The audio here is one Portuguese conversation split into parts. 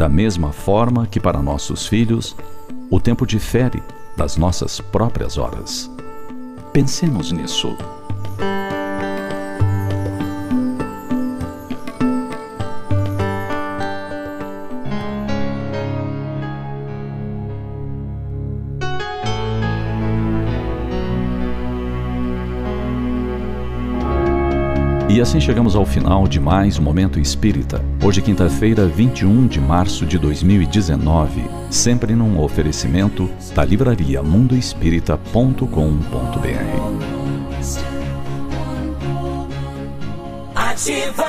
Da mesma forma que para nossos filhos, o tempo difere das nossas próprias horas. Pensemos nisso. E assim chegamos ao final de mais um Momento Espírita. Hoje, quinta-feira, 21 de março de 2019. Sempre num oferecimento da livraria mundoespírita.com.br. Ativa!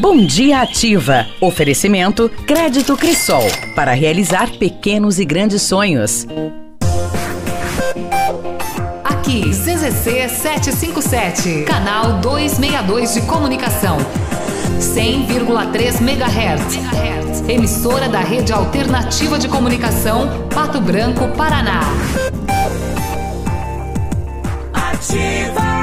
Bom dia, Ativa. Oferecimento Crédito Cressol para realizar pequenos e grandes sonhos. CZC 757, canal 262 de comunicação, 100,3 MHz, emissora da Rede Alternativa de Comunicação, Pato Branco, Paraná. Ativa!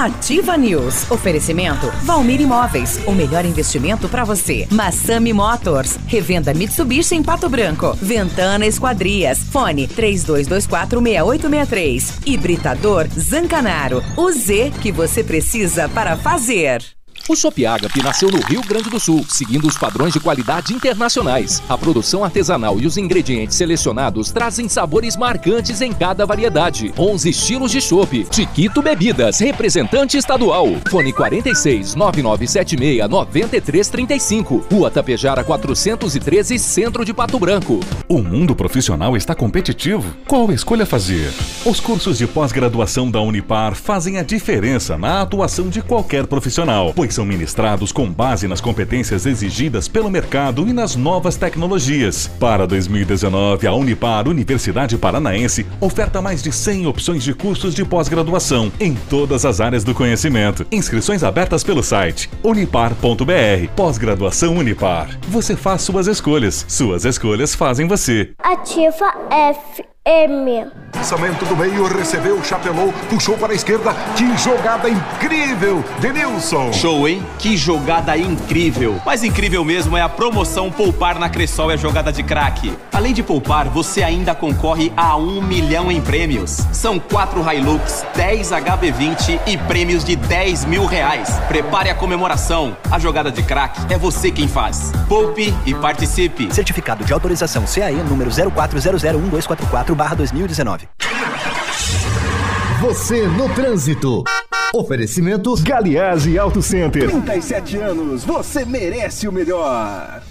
Ativa News, oferecimento Valmir Imóveis, o melhor investimento para você. Massami Motors, revenda Mitsubishi em Pato Branco. Ventana Esquadrias, fone 32246863. E Britador Zancanaro, o Z que você precisa para fazer. O Chopp Ágape nasceu no Rio Grande do Sul, seguindo os padrões de qualidade internacionais. A produção artesanal e os ingredientes selecionados trazem sabores marcantes em cada variedade. 11 estilos de chopp. Chiquito Bebidas, representante estadual. Fone 46 9976 9335. Rua Tapejara 413, Centro de Pato Branco. O mundo profissional está competitivo? Qual escolha fazer? Os cursos de pós-graduação da Unipar fazem a diferença na atuação de qualquer profissional, pois são ministrados com base nas competências exigidas pelo mercado e nas novas tecnologias. Para 2019, a Unipar, Universidade Paranaense, oferta mais de 100 opções de cursos de pós-graduação em todas as áreas do conhecimento. Inscrições abertas pelo site unipar.br. Pós-graduação Unipar. Você faz suas escolhas fazem você. Ativa FM. Lançamento do meio, recebeu, chapelou, puxou para a esquerda. Que jogada incrível, Denilson! Show, hein? Que jogada incrível! Mas incrível mesmo é a promoção Poupar na Cressol é jogada de craque. Além de poupar, você ainda concorre a 1 milhão em prêmios. São 4 Hilux, 10 HB20 e prêmios de 10 mil reais. Prepare a comemoração. A jogada de craque é você quem faz. Poupe e participe. Certificado de autorização CAE número 04001244/2019. Você no trânsito. Oferecimento Galiase Auto Center. 37 anos, você merece o melhor.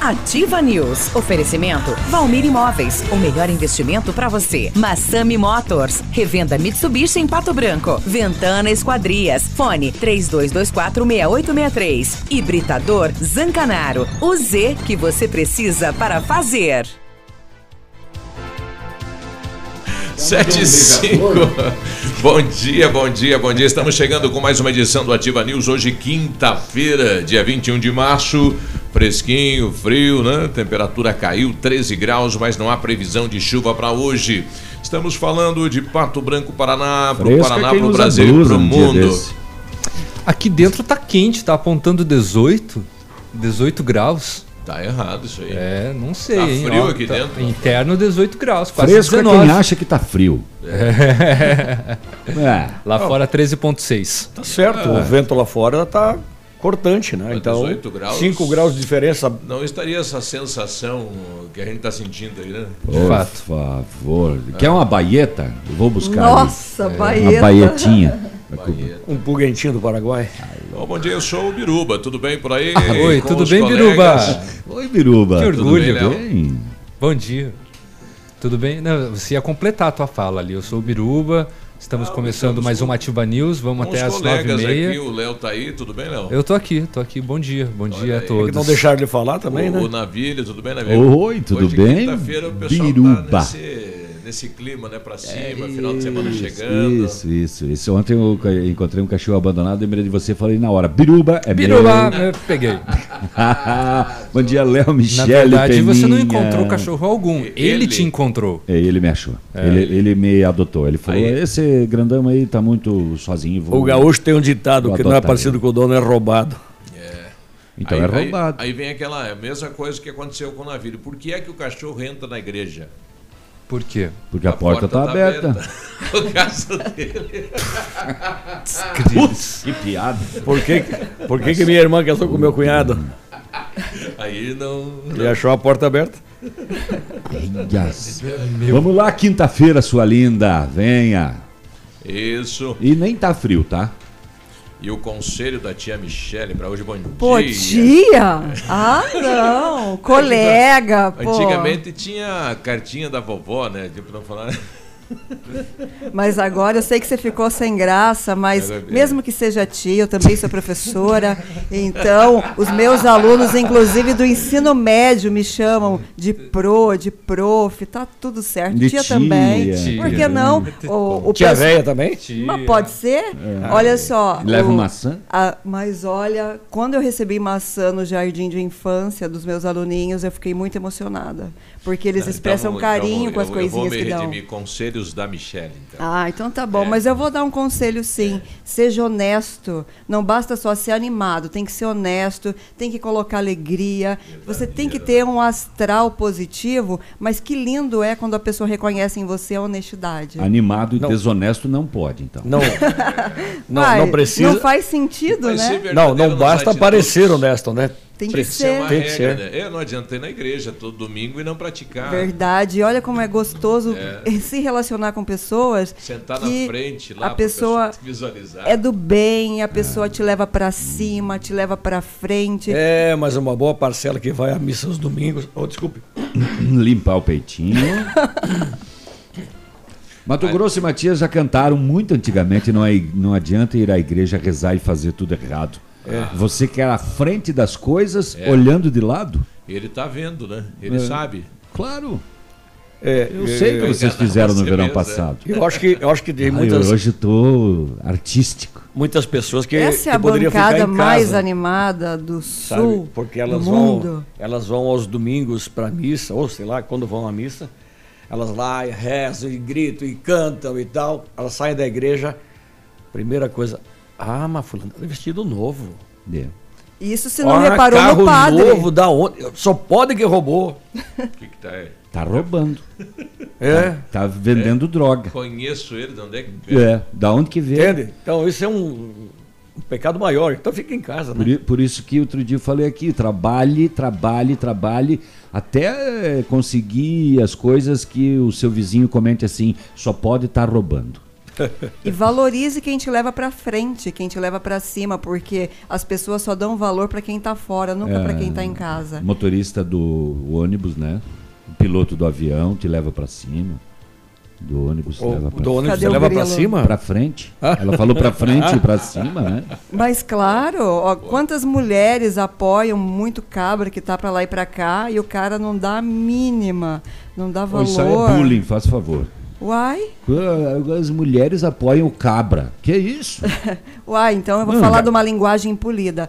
Ativa News. Oferecimento Valmir Imóveis, o melhor investimento para você. Massami Motors, revenda Mitsubishi em Pato Branco. Ventana Esquadrias, fone 32246863 e Britador Zancanaro, o Z que você precisa para fazer. 7:05. Bom dia. Estamos chegando com mais uma edição do Ativa News. Hoje, quinta-feira, dia 21 de março. Fresquinho, frio, né? Temperatura caiu, 13 graus, mas não há previsão de chuva para hoje. Estamos falando de Pato Branco, Paraná, pro Paraná, pro Brasil, pro mundo. Aqui dentro tá quente, tá apontando 18 graus. Tá errado isso aí. É, não sei. Tá frio, ó, aqui tá dentro? Interno 18 graus, quase fresco 19. Fresco é quem acha que tá frio. Lá fora 13,6. Tá certo, o vento lá fora tá cortante, né? Então, 18 graus, 5 graus de diferença. Não estaria essa sensação que a gente tá sentindo aí, né? Por favor. Quer uma baieta? Eu vou buscar. Nossa, baieta. Uma baietinha. Um puguentinho do Paraguai. Bom dia, eu sou o Biruba, tudo bem por aí? Oi, tudo bem, colegas? Biruba? Oi, Biruba. Que orgulho, tudo bem? Bom dia. Tudo bem? Não, você ia completar a tua fala ali, eu sou o Biruba. Estamos começando mais uma Ativa News, vamos até as 9:30. Aqui, o Léo tá aí, tudo bem, Léo? Eu tô aqui, bom dia a todos. É que não deixaram de falar também, né? O Navilho, tudo bem, Navilho? Oi, tudo hoje, bem, quinta-feira, o pessoal Biruba. Tá nesse clima, né, pra cima, final de semana chegando. Isso. Ontem eu encontrei um cachorro abandonado, lembrei de você, falei na hora, Biruba é meu. Biruba, eu peguei. Bom dia, Léo, Michele. Na verdade, Peninha. Você não encontrou cachorro algum, ele te encontrou. Ele me achou, ele me adotou, ele falou, esse grandão aí tá muito sozinho. O gaúcho tem um ditado, que não é parecido com o dono, é roubado. Então aí, é roubado. Aí vem aquela mesma coisa que aconteceu com o navio. Por que é que o cachorro entra na igreja? Por quê? Porque a porta tá aberta. Por causa dele. Putz, que piada. Por que minha irmã casou com meu cunhado? Aí não... Ele achou a porta aberta. Vamos lá, quinta-feira, sua linda. Venha. Isso. E nem tá frio, tá? E o conselho da tia Michele para hoje, bom dia. Tia? Ah, não, colega, pô. Antigamente tinha a cartinha da vovó, né, tipo, não falar... Mas agora eu sei que você ficou sem graça, mas mesmo que seja tia, eu também sou professora, então os meus alunos, inclusive do ensino médio, me chamam de prof, tá tudo certo, tia também, por que não? Tia velha também? Mas pode ser, olha só. Leva maçã? Mas olha, quando eu recebi maçã no jardim de infância dos meus aluninhos, eu fiquei muito emocionada, porque eles expressam carinho com as coisinhas que dão. Conselhos da Michele, então. Ah, então tá bom, mas eu vou dar um conselho sim, seja honesto, não basta só ser animado, tem que ser honesto, tem que colocar alegria, você tem que ter um astral positivo, mas que lindo é quando a pessoa reconhece em você a honestidade. Animado e desonesto não pode, então. Não, não precisa. Não faz sentido, né? Não basta parecer honesto, né? Tem que ser. Né? Eu não adianta ir na igreja todo domingo e não praticar. Verdade. E olha como é gostoso se relacionar com pessoas. Sentar na frente lá, a pessoa visualizar. É do bem, a pessoa te leva para cima, te leva para frente. É, mas uma boa parcela que vai à missa aos domingos. Oh, desculpe. Limpar o peitinho. Mato Grosso e Matias já cantaram muito antigamente. Não adianta ir à igreja rezar e fazer tudo errado. Você quer à frente das coisas, olhando de lado? Ele está vendo, né? Ele sabe. Claro. Eu sei o que vocês fizeram no verão passado. Eu acho que tem muitas... Hoje estou artístico. Muitas pessoas que poderiam ficar em casa. Essa é a bancada mais animada do sul, porque elas vão aos domingos para a missa, ou sei lá, quando vão à missa, elas lá e rezam e gritam e cantam e tal. Elas saem da igreja, primeira coisa... Ah, mas fulano é vestido novo. Isso você não reparou no padre. Carro novo da onde? Só pode que roubou. O que tá aí? Tá roubando. Tá vendendo droga. Conheço ele, de onde é que veio? Da onde que veio. Entende? Então isso é um... um pecado maior, então fica em casa, né? Por isso que outro dia eu falei aqui, trabalhe, trabalhe, trabalhe, até conseguir as coisas que o seu vizinho comente assim, só pode estar roubando. E valorize quem te leva para frente, quem te leva para cima, porque as pessoas só dão valor para quem tá fora, nunca para quem tá em casa. Motorista do ônibus, né? O piloto do avião te leva para cima. Do ônibus te leva para cima. Cadê o leva para cima? Para frente. Ela falou para frente e para cima, né? Mas claro, ó, quantas mulheres apoiam muito cabra que tá para lá e para cá e o cara não dá a mínima, não dá valor. Isso aí é bullying, faz favor. Uai? As mulheres apoiam o cabra. Que isso? Uai, então eu vou falar de uma linguagem polida.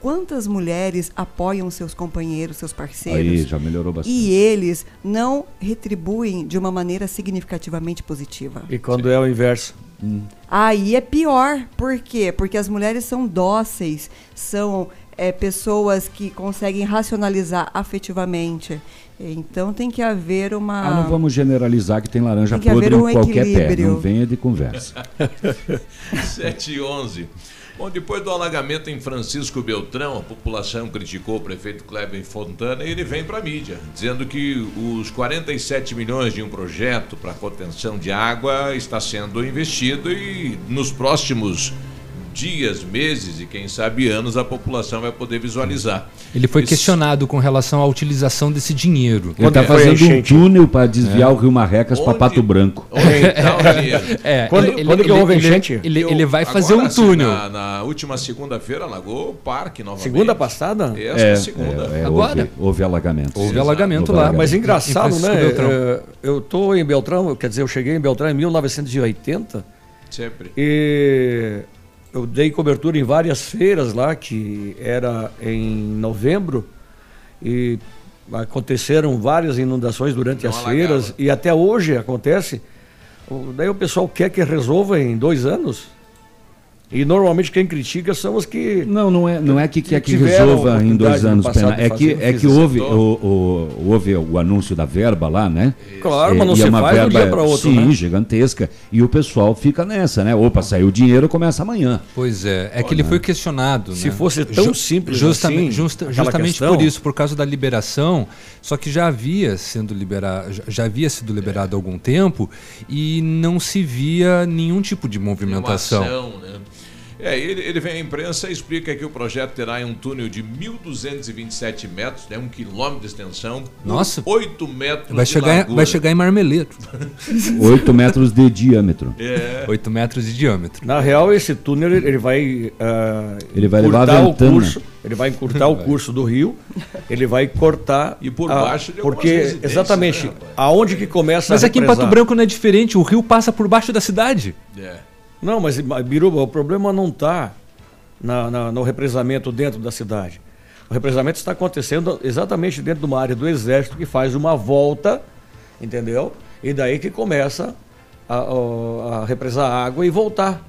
Quantas mulheres apoiam seus companheiros, seus parceiros? Aí, já melhorou bastante. E eles não retribuem de uma maneira significativamente positiva. E quando é o inverso? Aí é pior. Por quê? Porque as mulheres são dóceis, são pessoas que conseguem racionalizar afetivamente. Então tem que haver uma... Ah, não vamos generalizar que tem laranja podre em qualquer pé. Não venha de conversa. 7h11. Bom, depois do alagamento em Francisco Beltrão, a população criticou o prefeito Kleber Fontana e ele vem para a mídia, dizendo que os 47 milhões de um projeto para contenção de água está sendo investido e nos próximos dias, meses e quem sabe anos a população vai poder visualizar. Ele foi questionado com relação à utilização desse dinheiro. Ele está fazendo um túnel para desviar o Rio Marrecas para Pato Branco. Quando que houve enchente? Ele vai fazer um túnel. Na última segunda-feira alagou o parque novamente. Segunda passada? Segunda. Agora? Houve alagamento. Houve alagamento lá. Mas engraçado, né? Eu estou em Beltrão, quer dizer, eu cheguei em Beltrão em 1980. Sempre. E... eu dei cobertura em várias feiras lá, que era em novembro, e aconteceram várias inundações durante as feiras, e até hoje acontece. Daí o pessoal quer que resolva em 2 anos. E normalmente quem critica são os que... Não é que quer que resolva em 2 anos, Pena. É que houve o anúncio da verba lá, né? Claro, mas não se faz de um dia para outro, né? Sim, gigantesca. E o pessoal fica nessa, né? Opa, saiu o dinheiro, começa amanhã. Pois é, é que ele foi questionado, né? Se fosse tão simples justamente questão. Por isso, por causa da liberação, só que já havia sido liberado há algum tempo e não se via nenhum tipo de movimentação. Ação, né? Ele vem à imprensa e explica que o projeto terá um túnel de 1.227 metros, né, 1 quilômetro de extensão, 8 metros de largura. Vai chegar em Marmeleiro. 8 metros de diâmetro. 8 metros de diâmetro. Na real, esse túnel ele vai... ele vai levar a ventana. Ele vai encurtar o curso do rio, ele vai cortar... E por baixo... Porque, exatamente, né, aonde que começa Mas aqui em Pato Branco não é diferente, o rio passa por baixo da cidade. Não, mas Biruba, o problema não está no represamento dentro da cidade. O represamento está acontecendo exatamente dentro de uma área do Exército que faz uma volta, entendeu? E daí que começa a represar a água e voltar,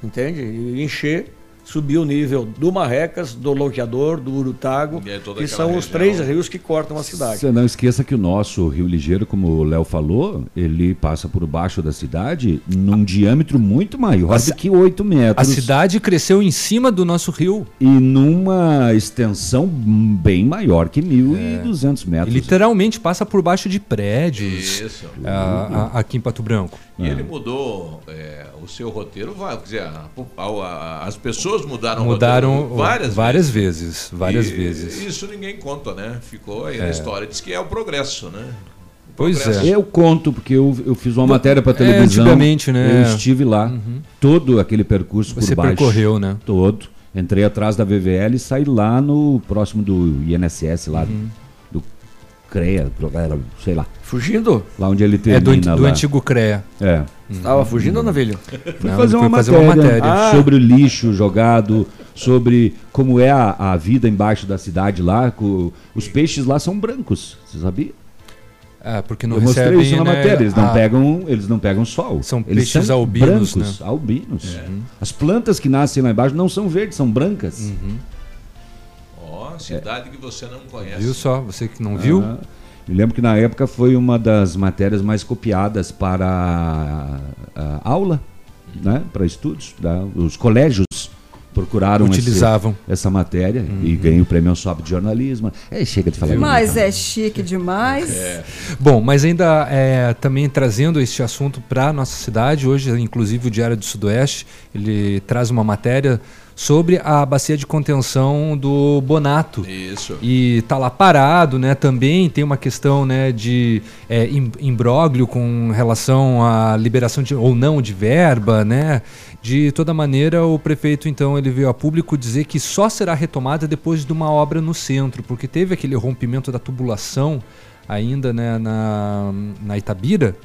entende? E encher, subir o nível do Marrecas, do Loqueador, do Urutago, que são os 3 rios que cortam a cidade. Você não esqueça que o nosso Rio Ligeiro, como o Léo falou, ele passa por baixo da cidade num diâmetro muito maior do que 8 metros. A cidade cresceu em cima do nosso rio. E numa extensão bem maior que 1.200 metros. E literalmente passa por baixo de prédios. Isso. Aqui em Pato Branco. E ele mudou o seu roteiro, vai, quer dizer, as pessoas mudaram várias vezes. Isso ninguém conta, né? Ficou aí na história. Diz que é o progresso, né? O progresso. Pois é. Eu conto, porque eu fiz uma matéria para televisão. Antigamente, né? Eu estive lá, todo aquele percurso por baixo. Você percorreu, né? Todo. Entrei atrás da VVL e saí lá no próximo do INSS, lá do CREA, sei lá. Fugindo? Lá onde ele termina. Do antigo CREA. Estava fugindo ou não, velho? Fui fazer uma matéria sobre o lixo jogado, sobre como é a vida embaixo da cidade lá. Os peixes lá são brancos, você sabia? Porque não recebem... Eu mostrei isso na matéria, eles não pegam sol. São peixes albinos, brancos, né? Albinos. As plantas que nascem lá embaixo não são verdes, são brancas. Ó, cidade que você não conhece. Viu só, você que não viu... Me lembro que na época foi uma das matérias mais copiadas para a aula, né? Para estudos, os colégios, procuraram essa matéria, uhum, e ganhei o prêmio ao SOAB de jornalismo. É, chega de falar. Mas é chique demais. É. Bom, mas ainda também trazendo este assunto para a nossa cidade, hoje, inclusive, o Diário do Sudoeste, ele traz uma matéria sobre a bacia de contenção do Bonato. Isso. E está lá parado, né? Também tem uma questão, né, de imbróglio com relação à liberação de, ou não, de verba, né? De toda maneira, o prefeito, então, ele veio a público dizer que só será retomada depois de uma obra no centro, porque teve aquele rompimento da tubulação ainda, né, na Itabira,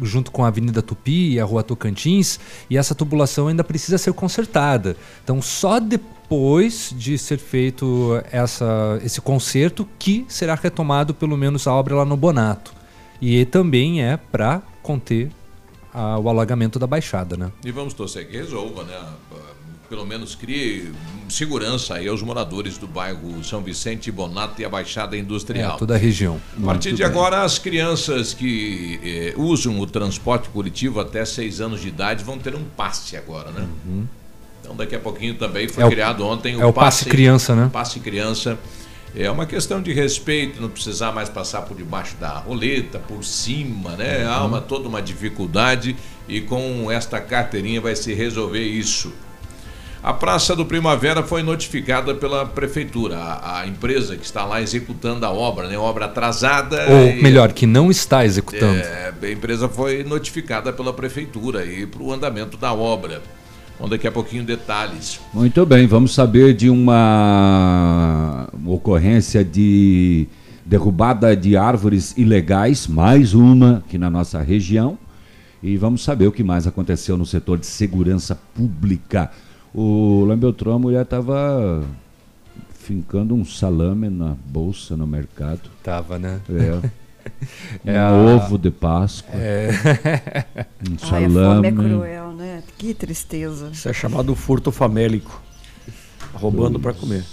junto com a Avenida Tupi e a Rua Tocantins, e essa tubulação ainda precisa ser consertada. Então, só depois de ser feito esse conserto que será retomado, pelo menos, a obra lá no Bonato. E também é para conter o alagamento da Baixada, né? E vamos torcer que resolva, né? Pelo menos crie segurança aí aos moradores do bairro São Vicente, Bonato e a Baixada Industrial. Toda a região. A partir de agora, as crianças que usam o transporte coletivo até 6 anos de idade vão ter um passe agora, né? Uhum. Então, daqui a pouquinho também foi criado ontem o passe criança, né? Passe criança. É uma questão de respeito, não precisar mais passar por debaixo da roleta, por cima, né? Uhum. Há toda uma dificuldade e com esta carteirinha vai se resolver isso. A Praça do Primavera foi notificada pela Prefeitura, a empresa que está lá executando a obra, né? Obra atrasada. Ou melhor, que não está executando. A empresa foi notificada pela Prefeitura e para o andamento da obra. Bom, daqui a pouquinho detalhes. Muito bem, vamos saber de uma ocorrência de derrubada de árvores ilegais, mais uma aqui na nossa região. E vamos saber o que mais aconteceu no setor de segurança pública. O Lambeltrão, a mulher estava fincando um salame na bolsa, no mercado. Tava, né? Ovo de Páscoa. Um salame. A fome é cruel, né? Que tristeza. Isso é chamado furto famélico. Roubando para comer.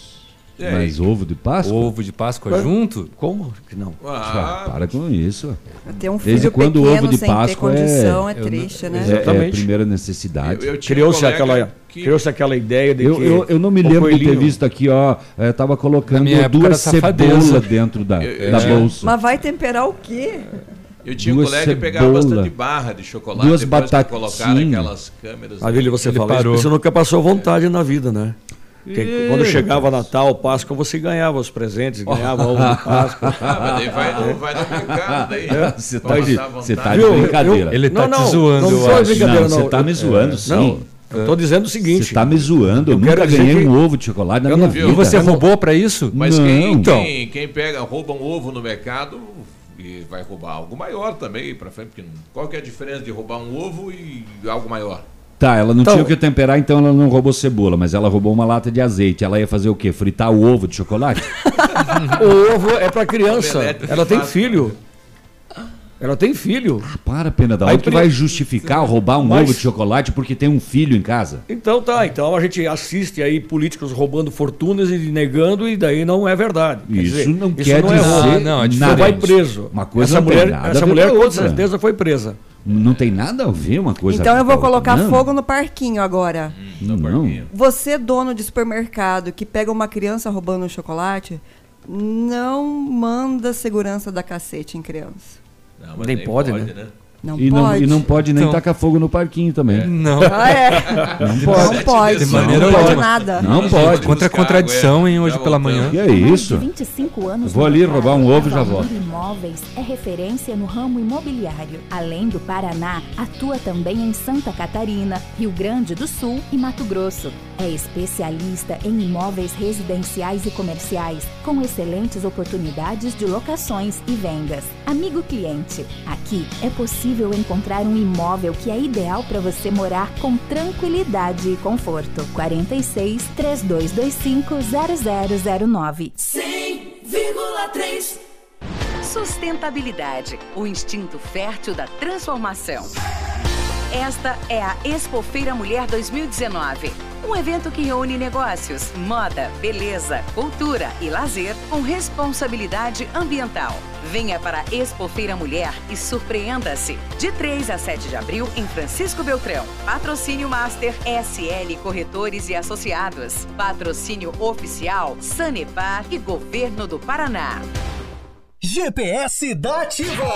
Mas ovo de Páscoa? Ovo de Páscoa junto? Como? Não. Para com isso. Ter um filho desde quando pequeno, o ovo de Páscoa é triste, né? Exatamente. É primeira necessidade. Criou-se aquela ideia de que... Eu não me lembro de ter visto aqui, estava colocando duas cebolas dentro da bolsa. Mas vai temperar o quê? Eu tinha um colega que pegava bastante barra de chocolate. Duas batatinhas. Colocaram aquelas câmeras... Aí você falou, você nunca passou vontade na vida, né? Porque quando chegava Natal, Páscoa, você ganhava os presentes, ganhava ovo de Páscoa. Mas daí vai no mercado daí. Você tá de brincadeira. Ele tá te zoando, eu acho. Não, você tá me zoando, sim. Não. Eu tô dizendo o seguinte. Você tá me zoando, eu nunca ganhei um ovo de chocolate na minha vida. E você roubou para isso? Mas não. Quem rouba um ovo no mercado e vai roubar algo maior também para frente. Porque qual que é a diferença de roubar um ovo e algo maior? Tá, ela não tinha o que temperar, então ela não roubou cebola, mas ela roubou uma lata de azeite. Ela ia fazer o quê? Fritar o ovo de chocolate? O ovo é pra criança. Ela tem filho. Ela tem filho. Ah, para, pena da hora. Que vai justificar roubar ovo de chocolate porque tem um filho em casa? Então tá, então a gente assiste aí políticos roubando fortunas e negando, e daí não é verdade. Isso não quer dizer não, é diferente. Você vai preso. Uma coisa essa mulher com certeza foi presa. Não tem nada a ver uma coisa. Então eu vou colocar fogo no parquinho agora. Não. Você, dono de supermercado, que pega uma criança roubando um chocolate, não manda segurança da cacete em criança. Não, mas nem pode, né? Não pode nem tacar fogo no parquinho também. Não. Não pode. De maneira alguma. Não pode nada. Não pode. Contra a contradição, hein, hoje pela manhã. E é isso. 25 anos vou ali roubar um ovo e já volto. Valmir Imóveis é referência no ramo imobiliário. Além do Paraná, atua também em Santa Catarina, Rio Grande do Sul e Mato Grosso. É especialista em imóveis residenciais e comerciais, com excelentes oportunidades de locações e vendas. Amigo cliente, aqui é possível encontrar um imóvel que é ideal para você morar com tranquilidade e conforto. 46 3225 0009 100,3. Sustentabilidade, o instinto fértil da transformação. Esta é a Expofeira Mulher 2019, um evento que reúne negócios, moda, beleza, cultura e lazer com responsabilidade ambiental. Venha para a Expofeira Mulher e surpreenda-se. De 3 a 7 de abril, em Francisco Beltrão. Patrocínio Master SL Corretores e Associados. Patrocínio Oficial Sanepar e Governo do Paraná. GPS da Ativa.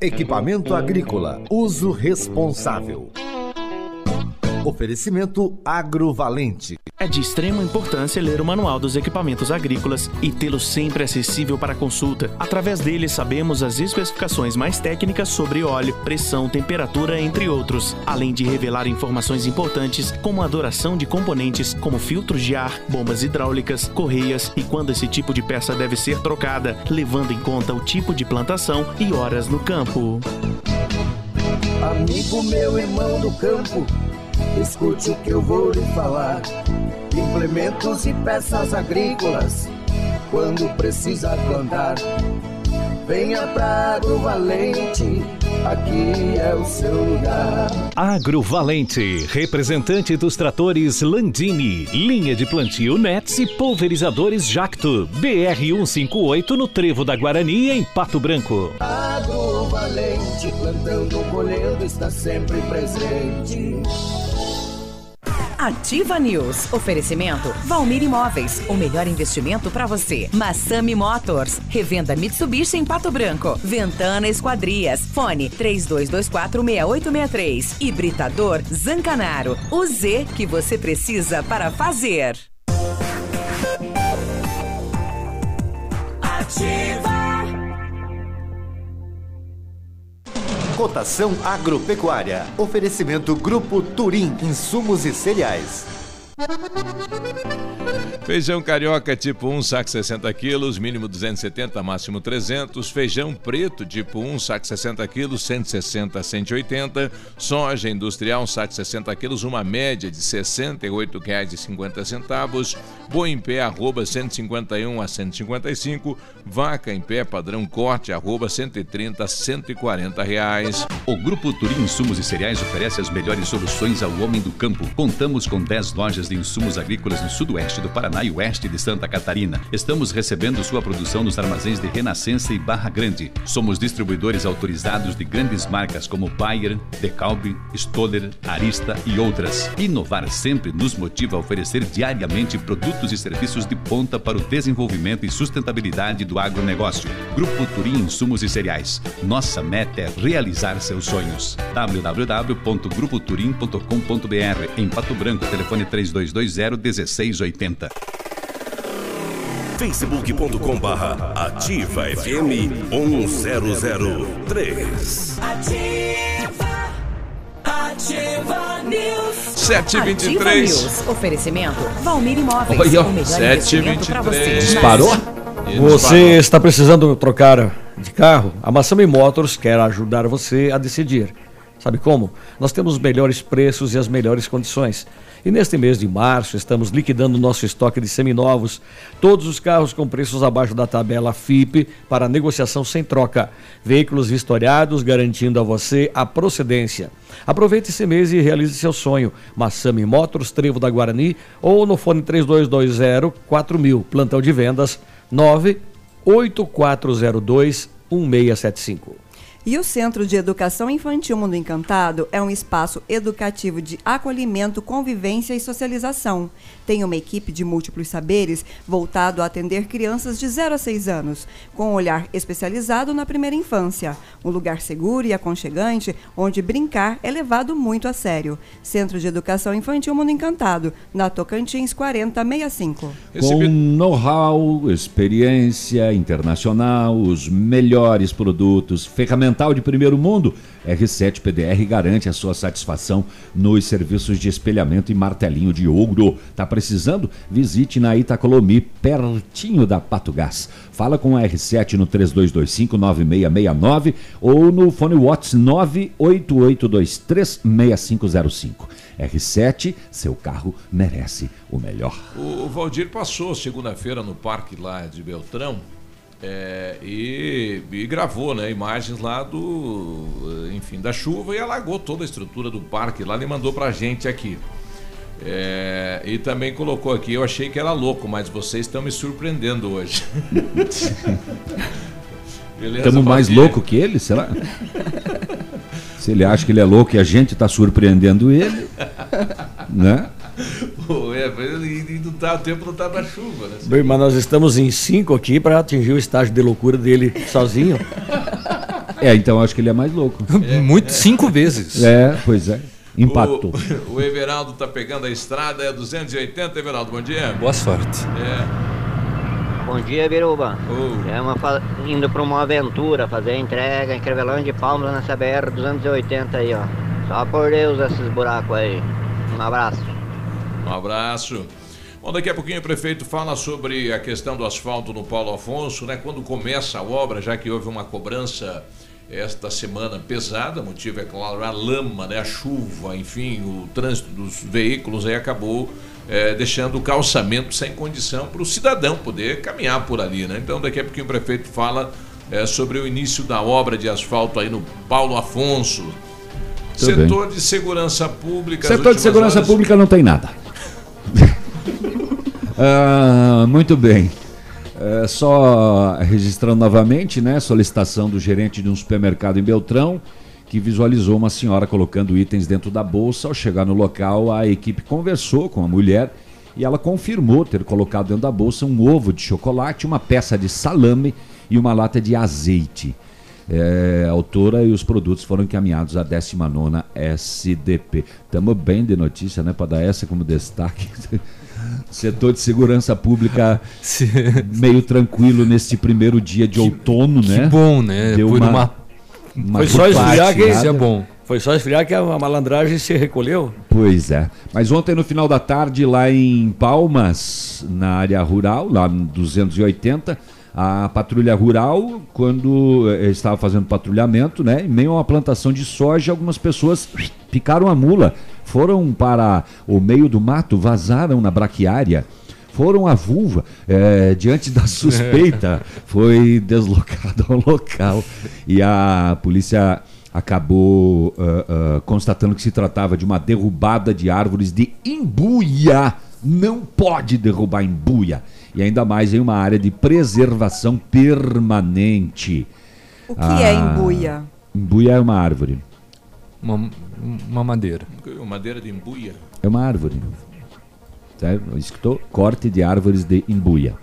Equipamento agrícola, uso responsável. Oferecimento Agrovalente. É de extrema importância ler o Manual dos Equipamentos Agrícolas e tê-lo sempre acessível para consulta. Através dele, sabemos as especificações mais técnicas sobre óleo, pressão, temperatura, entre outros. Além de revelar informações importantes, como a duração de componentes, como filtros de ar, bombas hidráulicas, correias e quando esse tipo de peça deve ser trocada, levando em conta o tipo de plantação e horas no campo. Amigo meu, irmão do campo, escute o que eu vou lhe falar. Implementos e peças agrícolas, quando precisa plantar, venha pra Agrovalente, aqui é o seu lugar. Agrovalente, representante dos tratores Landini, linha de plantio Nets e pulverizadores Jacto, BR-158 no Trevo da Guarani, em Pato Branco. Agrovalente, plantando, colhendo, está sempre presente. Ativa News. Oferecimento Valmir Imóveis. O melhor investimento para você. Massami Motors. Revenda Mitsubishi em Pato Branco. Ventana Esquadrias. Fone 32246863. E Britador Zancanaro. O Z que você precisa para fazer. Ativa. Cotação agropecuária. Oferecimento Grupo Turim, insumos e cereais. Feijão carioca tipo 1, saco 60 quilos, mínimo 270, máximo 300. Feijão preto tipo 1, saco 60 quilos, 160 a 180. Soja industrial, saco 60 quilos, uma média de R$ 68,50. Boi em pé, arroba 151 a 155. Vaca em pé, padrão corte, arroba 130 a 140 reais. O Grupo Turim Insumos e Cereais oferece as melhores soluções ao homem do campo. Contamos com 10 lojas de insumos agrícolas no sudoeste do Paraná e oeste de Santa Catarina. Estamos recebendo sua produção nos armazéns de Renascença e Barra Grande. Somos distribuidores autorizados de grandes marcas como Bayer, DeKalb, Stoller, Arista e outras. Inovar sempre nos motiva a oferecer diariamente produtos e serviços de ponta para o desenvolvimento e sustentabilidade do agronegócio. Grupo Turim Insumos e Cereais. Nossa meta é realizar seus sonhos. www.grupoturim.com.br. Em Pato Branco, telefone 3220-1680. facebook.com/AtivaFM 1003. Ativa News. 7h23. Ativa News. Oferecimento Valmir Imóveis. Olha, o melhor 7h23. Pra você. Disparou? Você está precisando trocar de carro? A Massami Motors quer ajudar você a decidir. Sabe como? Nós temos os melhores preços e as melhores condições. E neste mês de março estamos liquidando nosso estoque de seminovos. Todos os carros com preços abaixo da tabela Fipe para negociação sem troca. Veículos vistoriados garantindo a você a procedência. Aproveite esse mês e realize seu sonho. Massami Motors, Trevo da Guarani ou no fone 3220-4000. Plantão de vendas 98402-1675. E o Centro de Educação Infantil Mundo Encantado é um espaço educativo de acolhimento, convivência e socialização. Tem uma equipe de múltiplos saberes voltado a atender crianças de 0 a 6 anos, com um olhar especializado na primeira infância. Um lugar seguro e aconchegante, onde brincar é levado muito a sério. Centro de Educação Infantil Mundo Encantado, na Tocantins 4065. Com know-how, experiência internacional, os melhores produtos, ferramentas de primeiro mundo, R7 PDR garante a sua satisfação nos serviços de espelhamento e martelinho de ouro. Tá precisando? Visite na Itacolomi, pertinho da Pato Gás. Fala com a R7 no 3225-9669 ou no fone Whats 988236505. R7, seu carro merece o melhor. O Valdir passou segunda-feira no parque lá de Beltrão. E gravou, né, imagens lá da chuva e alagou toda a estrutura do parque lá, ele mandou pra gente aqui. E também colocou aqui, eu achei que era louco, mas vocês estão me surpreendendo hoje. Estamos mais louco que ele, será? Se ele acha que ele é louco e a gente está surpreendendo ele, né? O tempo não está na chuva, né? Bem, mas nós estamos em 5 aqui para atingir o estágio de loucura dele sozinho. Então acho que ele é mais louco. Muito 5 vezes. Pois é. Impacto. O Everaldo está pegando a estrada, é 280, Everaldo, bom dia. Boa sorte. Bom dia, Biruba. Indo para uma aventura, fazer entrega em Crevelão de Palmas nessa BR 280 aí, ó. Só por Deus esses buracos aí. Um abraço. Um abraço. Bom, daqui a pouquinho o prefeito fala sobre a questão do asfalto no Paulo Afonso, né? Quando começa a obra, já que houve uma cobrança esta semana pesada, o motivo é claro, a lama, né? A chuva, enfim, o trânsito dos veículos aí acabou deixando o calçamento sem condição para o cidadão poder caminhar por ali, né? Então daqui a pouquinho o prefeito fala sobre o início da obra de asfalto aí no Paulo Afonso. Setor de segurança pública. Setor de segurança pública não tem nada. Muito bem. Só registrando novamente, né, solicitação do gerente de um supermercado em Beltrão, que visualizou uma senhora colocando itens dentro da bolsa. Ao chegar no local, a equipe conversou com a mulher e ela confirmou ter colocado dentro da bolsa um ovo de chocolate, uma peça de salame e uma lata de azeite. A autora e os produtos foram encaminhados à 19ª SDP. Estamos bem de notícia, né? Para dar essa como destaque. Setor de segurança pública meio tranquilo neste primeiro dia de outono, né? Que bom, né? Deu uma foi só esfriar que isso é bom. Foi só esfriar que a malandragem se recolheu. Pois é. Mas ontem, no final da tarde, lá em Palmas, na área rural, lá no 280... A patrulha rural, quando estava fazendo patrulhamento, né, em meio a uma plantação de soja, algumas pessoas picaram a mula, foram para o meio do mato, vazaram na braquiária, foram à vulva, diante da suspeita, foi deslocado ao local e a polícia acabou constatando que se tratava de uma derrubada de árvores de imbuia. Não pode derrubar imbuia. E ainda mais em uma área de preservação permanente. O que é imbuia? Imbuia é uma árvore. Uma madeira. Madeira de imbuia? É uma árvore. Escutou? Corte de árvores de imbuia.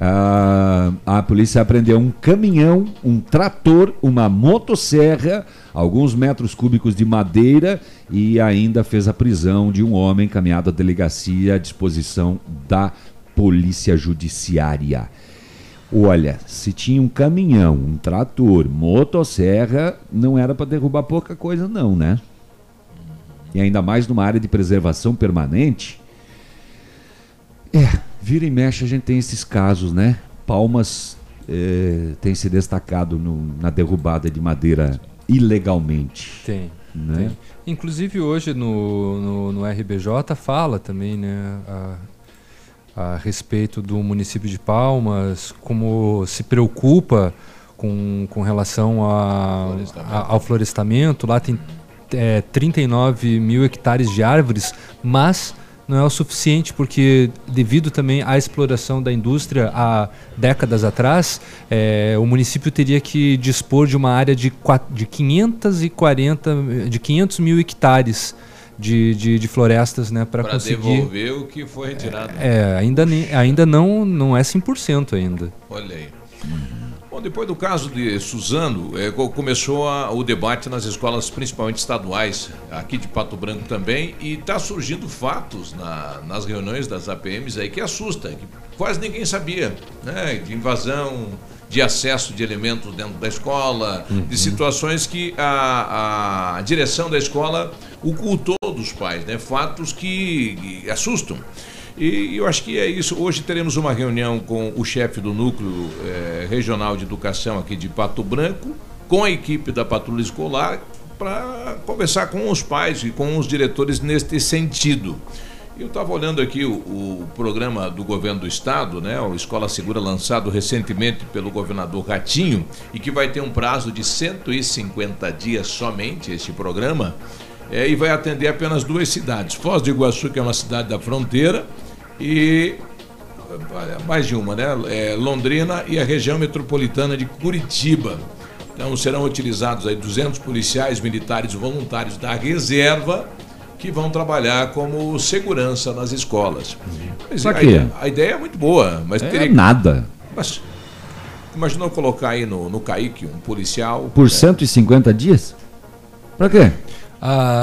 A polícia apreendeu um caminhão, um trator, uma motosserra, alguns metros cúbicos de madeira e ainda fez a prisão de um homem encaminhado à delegacia à disposição da Polícia Judiciária. Olha, se tinha um caminhão, um trator, motosserra, não era para derrubar pouca coisa não, né? E ainda mais numa área de preservação permanente. Vira e mexe a gente tem esses casos, né? Palmas tem se destacado na derrubada de madeira ilegalmente. Tem. Né? Tem. Inclusive hoje no RBJ fala também, né? A respeito do município de Palmas, como se preocupa com relação ao florestamento. Lá tem 39 mil hectares de árvores, mas não é o suficiente, porque devido também à exploração da indústria há décadas atrás, o município teria que dispor de uma área de 500 mil hectares de florestas, né, para conseguir devolver o que foi retirado. Ainda não é 100% ainda. Olha aí. Bom, depois do caso de Suzano, começou o debate nas escolas, principalmente estaduais, aqui de Pato Branco também, e está surgindo fatos nas reuniões das APMs aí que assusta, que quase ninguém sabia, né, de invasão, de acesso de elementos dentro da escola, de situações que a direção da escola ocultou dos pais, né, fatos que assustam. E eu acho que é isso. Hoje teremos uma reunião com o chefe do Núcleo Regional de Educação aqui de Pato Branco, com a equipe da Patrulha Escolar, para conversar com os pais e com os diretores neste sentido. Eu estava olhando aqui o programa do governo do estado, né, o Escola Segura, lançado recentemente pelo governador Ratinho, e que vai ter um prazo de 150 dias somente, este programa, e vai atender apenas duas cidades, Foz do Iguaçu, que é uma cidade da fronteira, e mais de uma, né? Londrina e a região metropolitana de Curitiba. Então serão utilizados aí 200 policiais militares voluntários da reserva, que vão trabalhar como segurança nas escolas. Mas só que a ideia é muito boa, mas teria nada. Mas imaginou colocar aí no Caique um policial por 150 dias? Para quê?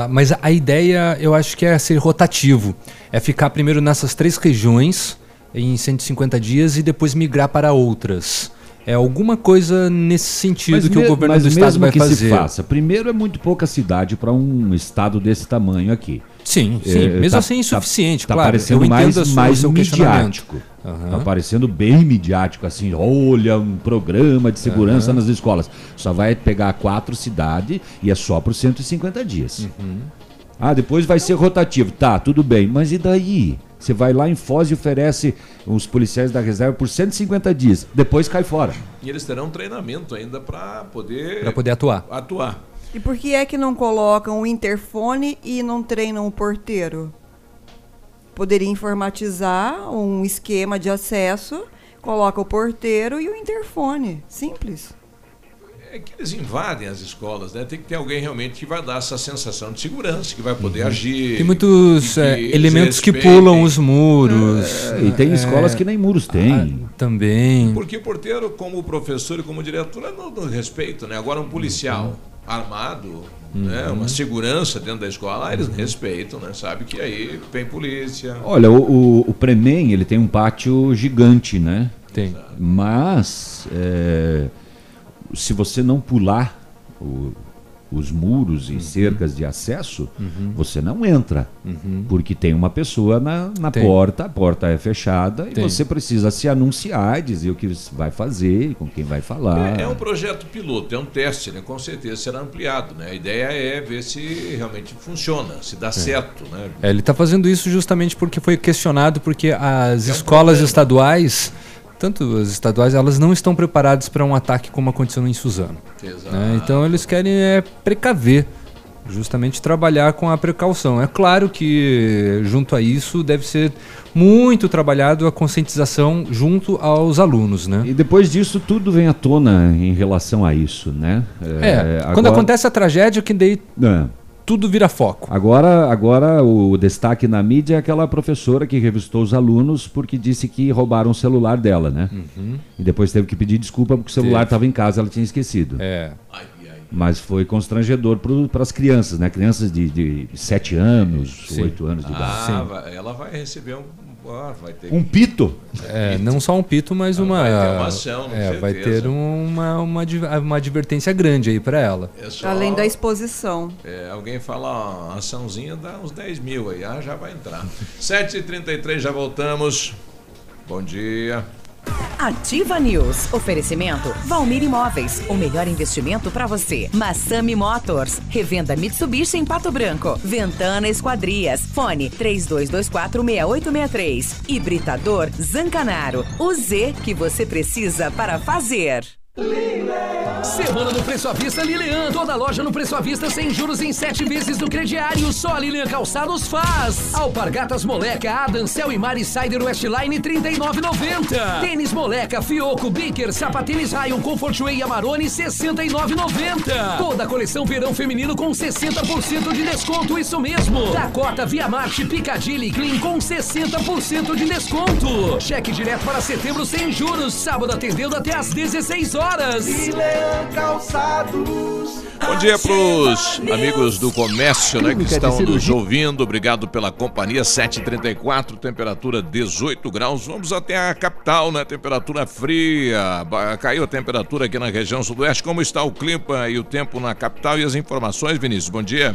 Mas a ideia, eu acho que é ser rotativo. É ficar primeiro nessas três regiões em 150 dias e depois migrar para outras. É alguma coisa nesse sentido, mas que o governo do estado vai fazer. Se faça. Primeiro, é muito pouca cidade para um estado desse tamanho aqui. Sim. Mesmo assim é insuficiente, claro. Está parecendo mais midiático. Está parecendo bem midiático, assim, olha, um programa de segurança nas escolas. Só vai pegar 4 cidades e é só por 150 dias. Depois vai ser rotativo. Tá, tudo bem, mas e daí? Você vai lá em Foz e oferece os policiais da reserva por 150 dias. Depois cai fora. E eles terão treinamento ainda para poder... Para poder atuar. E por que é que não colocam o interfone e não treinam o porteiro? Poderia informatizar um esquema de acesso, coloca o porteiro e o interfone. Simples. É que eles invadem as escolas, né? Tem que ter alguém realmente que vai dar essa sensação de segurança, que vai poder agir. Tem muitos elementos que pulam os muros. E tem escolas que nem muros têm. Também. Porque o porteiro, como o professor e como o diretor, não respeito, né? Agora um policial armado, né, uma segurança dentro da escola, eles respeitam, né? Sabe que aí tem polícia. Olha, o Premen, ele tem um pátio gigante, né? Tem. Mas... se você não pular os muros e cercas de acesso, você não entra, porque tem uma pessoa na porta, a porta é fechada, e você precisa se anunciar e dizer o que vai fazer, com quem vai falar. É um projeto piloto, é um teste, né? Com certeza será ampliado, né? A ideia é ver se realmente funciona, se dá certo, né? Ele está fazendo isso justamente porque foi questionado, porque as escolas estaduais... Tanto as estaduais, elas não estão preparadas para um ataque como aconteceu em Suzano. Exato. Né? Então eles querem precaver, justamente trabalhar com a precaução. É claro que junto a isso deve ser muito trabalhado a conscientização junto aos alunos, né? E depois disso tudo vem à tona em relação a isso, né? Quando acontece a tragédia, que daí... Tudo vira foco. Agora o destaque na mídia é aquela professora que revistou os alunos porque disse que roubaram o celular dela, né? E depois teve que pedir desculpa porque o celular estava em casa, ela tinha esquecido. Mas foi constrangedor para as crianças, né? Crianças de 7 anos, 8 anos de idade. Ela vai receber um pito? Não só um pito, mas vai ter uma advertência grande aí para ela. Além da exposição. Alguém fala, uma açãozinha dá uns 10 mil aí, já vai entrar. 7h33, já voltamos. Bom dia. Ativa News. Oferecimento Valmir Imóveis, o melhor investimento para você. Massami Motors, revenda Mitsubishi em Pato Branco. Ventana Esquadrias, fone 32246863. E Britador Zancanaro, o Z que você precisa para fazer. Lila. Semana do Preço à Vista Lilian. Toda loja no Preço à Vista sem juros em 7 vezes no crediário. Só a Lilian Calçados faz. Alpargatas Moleca, Adancel e Mari Cider Westline R$39,90. Tênis Moleca, Fioco, Biker, Sapatênis Rayon, Comfortway e Amarone R$69,90. Toda a coleção verão feminino com 60% de desconto, isso mesmo. Dakota, Via Marte, Picadilly e Clean com 60% de desconto. Cheque direto para setembro sem juros. Sábado atendendo até às 16 horas. Bom dia pros amigos do comércio, né, que estão nos ouvindo. Obrigado pela companhia. 7h34, temperatura 18 graus. Vamos até a capital, né? Temperatura fria. Caiu a temperatura aqui na região sudoeste. Como está o clima e o tempo na capital e as informações, Vinícius? Bom dia.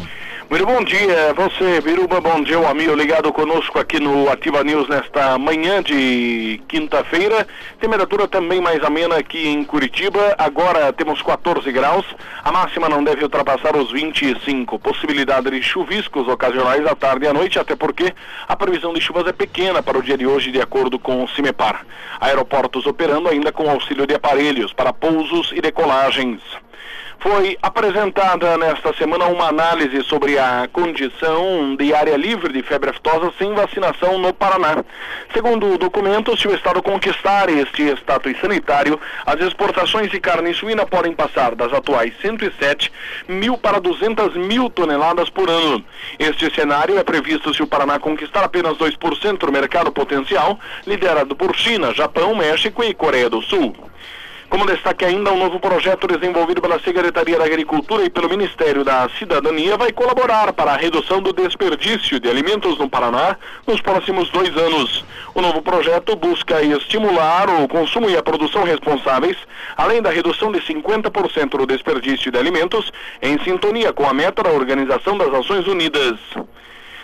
Muito bom dia você, Biruba. Bom dia, um amigo ligado conosco aqui no Ativa News nesta manhã de quinta-feira. Temperatura também mais amena aqui em Curitiba. Agora temos 14 graus. A máxima não deve ultrapassar os 25. Possibilidade de chuviscos ocasionais à tarde e à noite, até porque a previsão de chuvas é pequena para o dia de hoje, de acordo com o CIMEPAR. Aeroportos operando ainda com auxílio de aparelhos para pousos e decolagens. Foi apresentada nesta semana uma análise sobre a condição de área livre de febre aftosa sem vacinação no Paraná. Segundo o documento, se o Estado conquistar este status sanitário, as exportações de carne suína podem passar das atuais 107 mil para 200 mil toneladas por ano. Este cenário é previsto se o Paraná conquistar apenas 2% do mercado potencial, liderado por China, Japão, México e Coreia do Sul. Como destaque ainda, um novo projeto desenvolvido pela Secretaria da Agricultura e pelo Ministério da Cidadania vai colaborar para a redução do desperdício de alimentos no Paraná nos próximos 2 anos. O novo projeto busca estimular o consumo e a produção responsáveis, além da redução de 50% do desperdício de alimentos, em sintonia com a meta da Organização das Nações Unidas.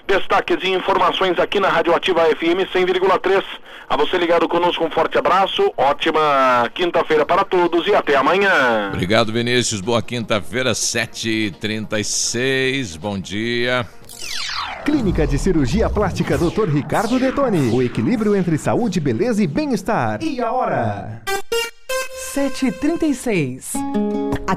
Destaques e informações aqui na Rádio Ativa FM 100,3. A você ligado conosco, um forte abraço, ótima quinta-feira para todos e até amanhã. Obrigado, Vinícius. Boa quinta-feira, 7h36. Bom dia. Clínica de Cirurgia Plástica Dr. Ricardo Detoni. O equilíbrio entre saúde, beleza e bem-estar. E a hora? 7h36. A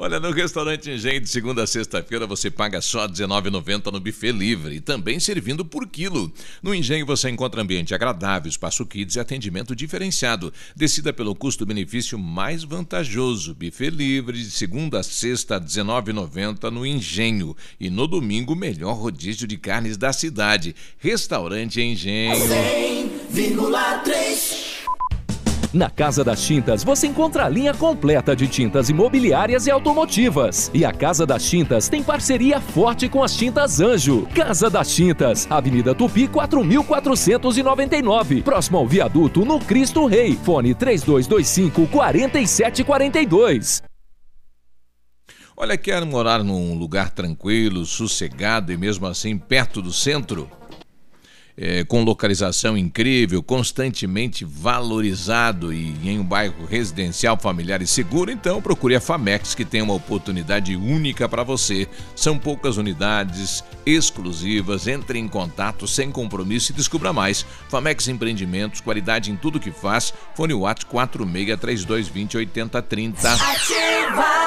Olha, no Restaurante Engenho, de segunda a sexta-feira, você paga só R$19,90 no buffet livre e também servindo por quilo. No Engenho você encontra ambiente agradável, espaço kids e atendimento diferenciado. Decida pelo custo-benefício mais vantajoso. Buffet livre, de segunda a sexta, R$19,90 no Engenho. E no domingo, o melhor rodízio de carnes da cidade. Restaurante Engenho. 100,3. Na Casa das Tintas você encontra a linha completa de tintas imobiliárias e automotivas. E a Casa das Tintas tem parceria forte com as Tintas Anjo. Casa das Tintas, Avenida Tupi 4499, próximo ao viaduto no Cristo Rei. Fone 3225-4742. Olha, quer morar num lugar tranquilo, sossegado e mesmo assim perto do centro? Com localização incrível, constantemente valorizado e em um bairro residencial, familiar e seguro, então procure a Famex, que tem uma oportunidade única para você. São poucas unidades exclusivas, entre em contato sem compromisso e descubra mais. Famex Empreendimentos, qualidade em tudo que faz. Fone Whats 4632208030. Ativa!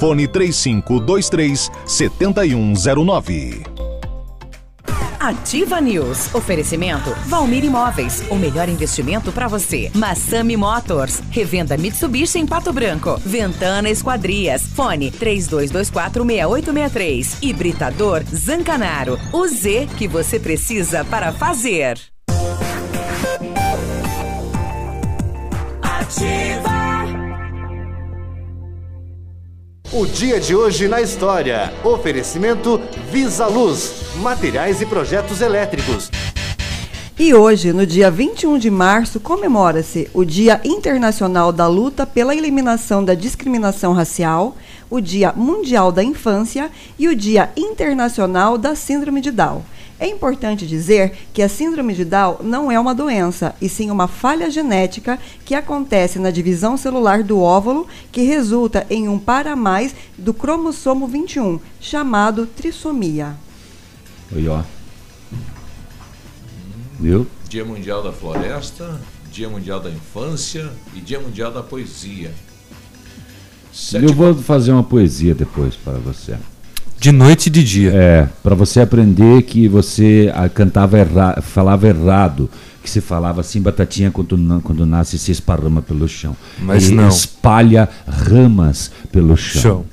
Fone 3523-7109. Ativa News. Oferecimento Valmir Imóveis, o melhor investimento para você. Massami Motors, revenda Mitsubishi em Pato Branco. Ventana Esquadrias, fone 32246863 e Britador Zancanaro, o Z que você precisa para fazer. Ativa. O dia de hoje na história. Oferecimento Visa Luz, materiais e projetos elétricos. E hoje, no dia 21 de março, comemora-se o Dia Internacional da Luta pela Eliminação da Discriminação Racial, o Dia Mundial da Infância e o Dia Internacional da Síndrome de Down. É importante dizer que a síndrome de Down não é uma doença, e sim uma falha genética que acontece na divisão celular do óvulo, que resulta em um para mais do cromossomo 21, chamado trissomia. Oi, ó. Viu? Dia Mundial da Floresta, Dia Mundial da Infância e Dia Mundial da Poesia. Eu vou fazer uma poesia depois para você. De noite e de dia. É, para você aprender que você cantava errado, falava errado, que se falava assim, batatinha quando nasce se esparrama pelo chão. Mas e não. Espalha ramas pelo chão.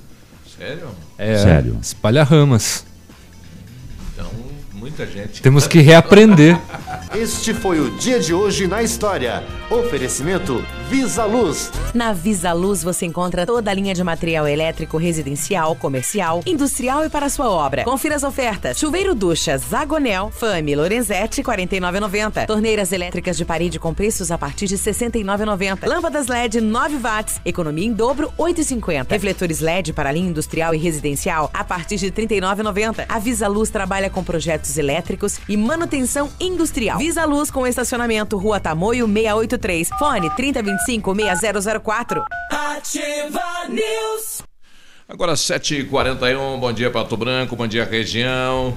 Sério? É, sério. Espalha ramas. Então, muita gente. Temos que reaprender. Este foi o dia de hoje na história. Oferecimento Visa Luz. Na Visa Luz você encontra toda a linha de material elétrico residencial, comercial, industrial e para a sua obra. Confira as ofertas. Chuveiro ducha Zagonel, Fami, Lorenzetti, R$ 49,90. Torneiras elétricas de parede com preços a partir de R$ 69,90. Lâmpadas LED 9 watts, economia em dobro, R$ 8,50. Refletores LED para linha industrial e residencial a partir de R$ 39,90. A Visa Luz trabalha com projetos elétricos e manutenção industrial. Visa Luz com estacionamento, Rua Tamoio 683, fone 3025-6004. Ativa News. Agora 7h41, bom dia Pato Branco, bom dia região.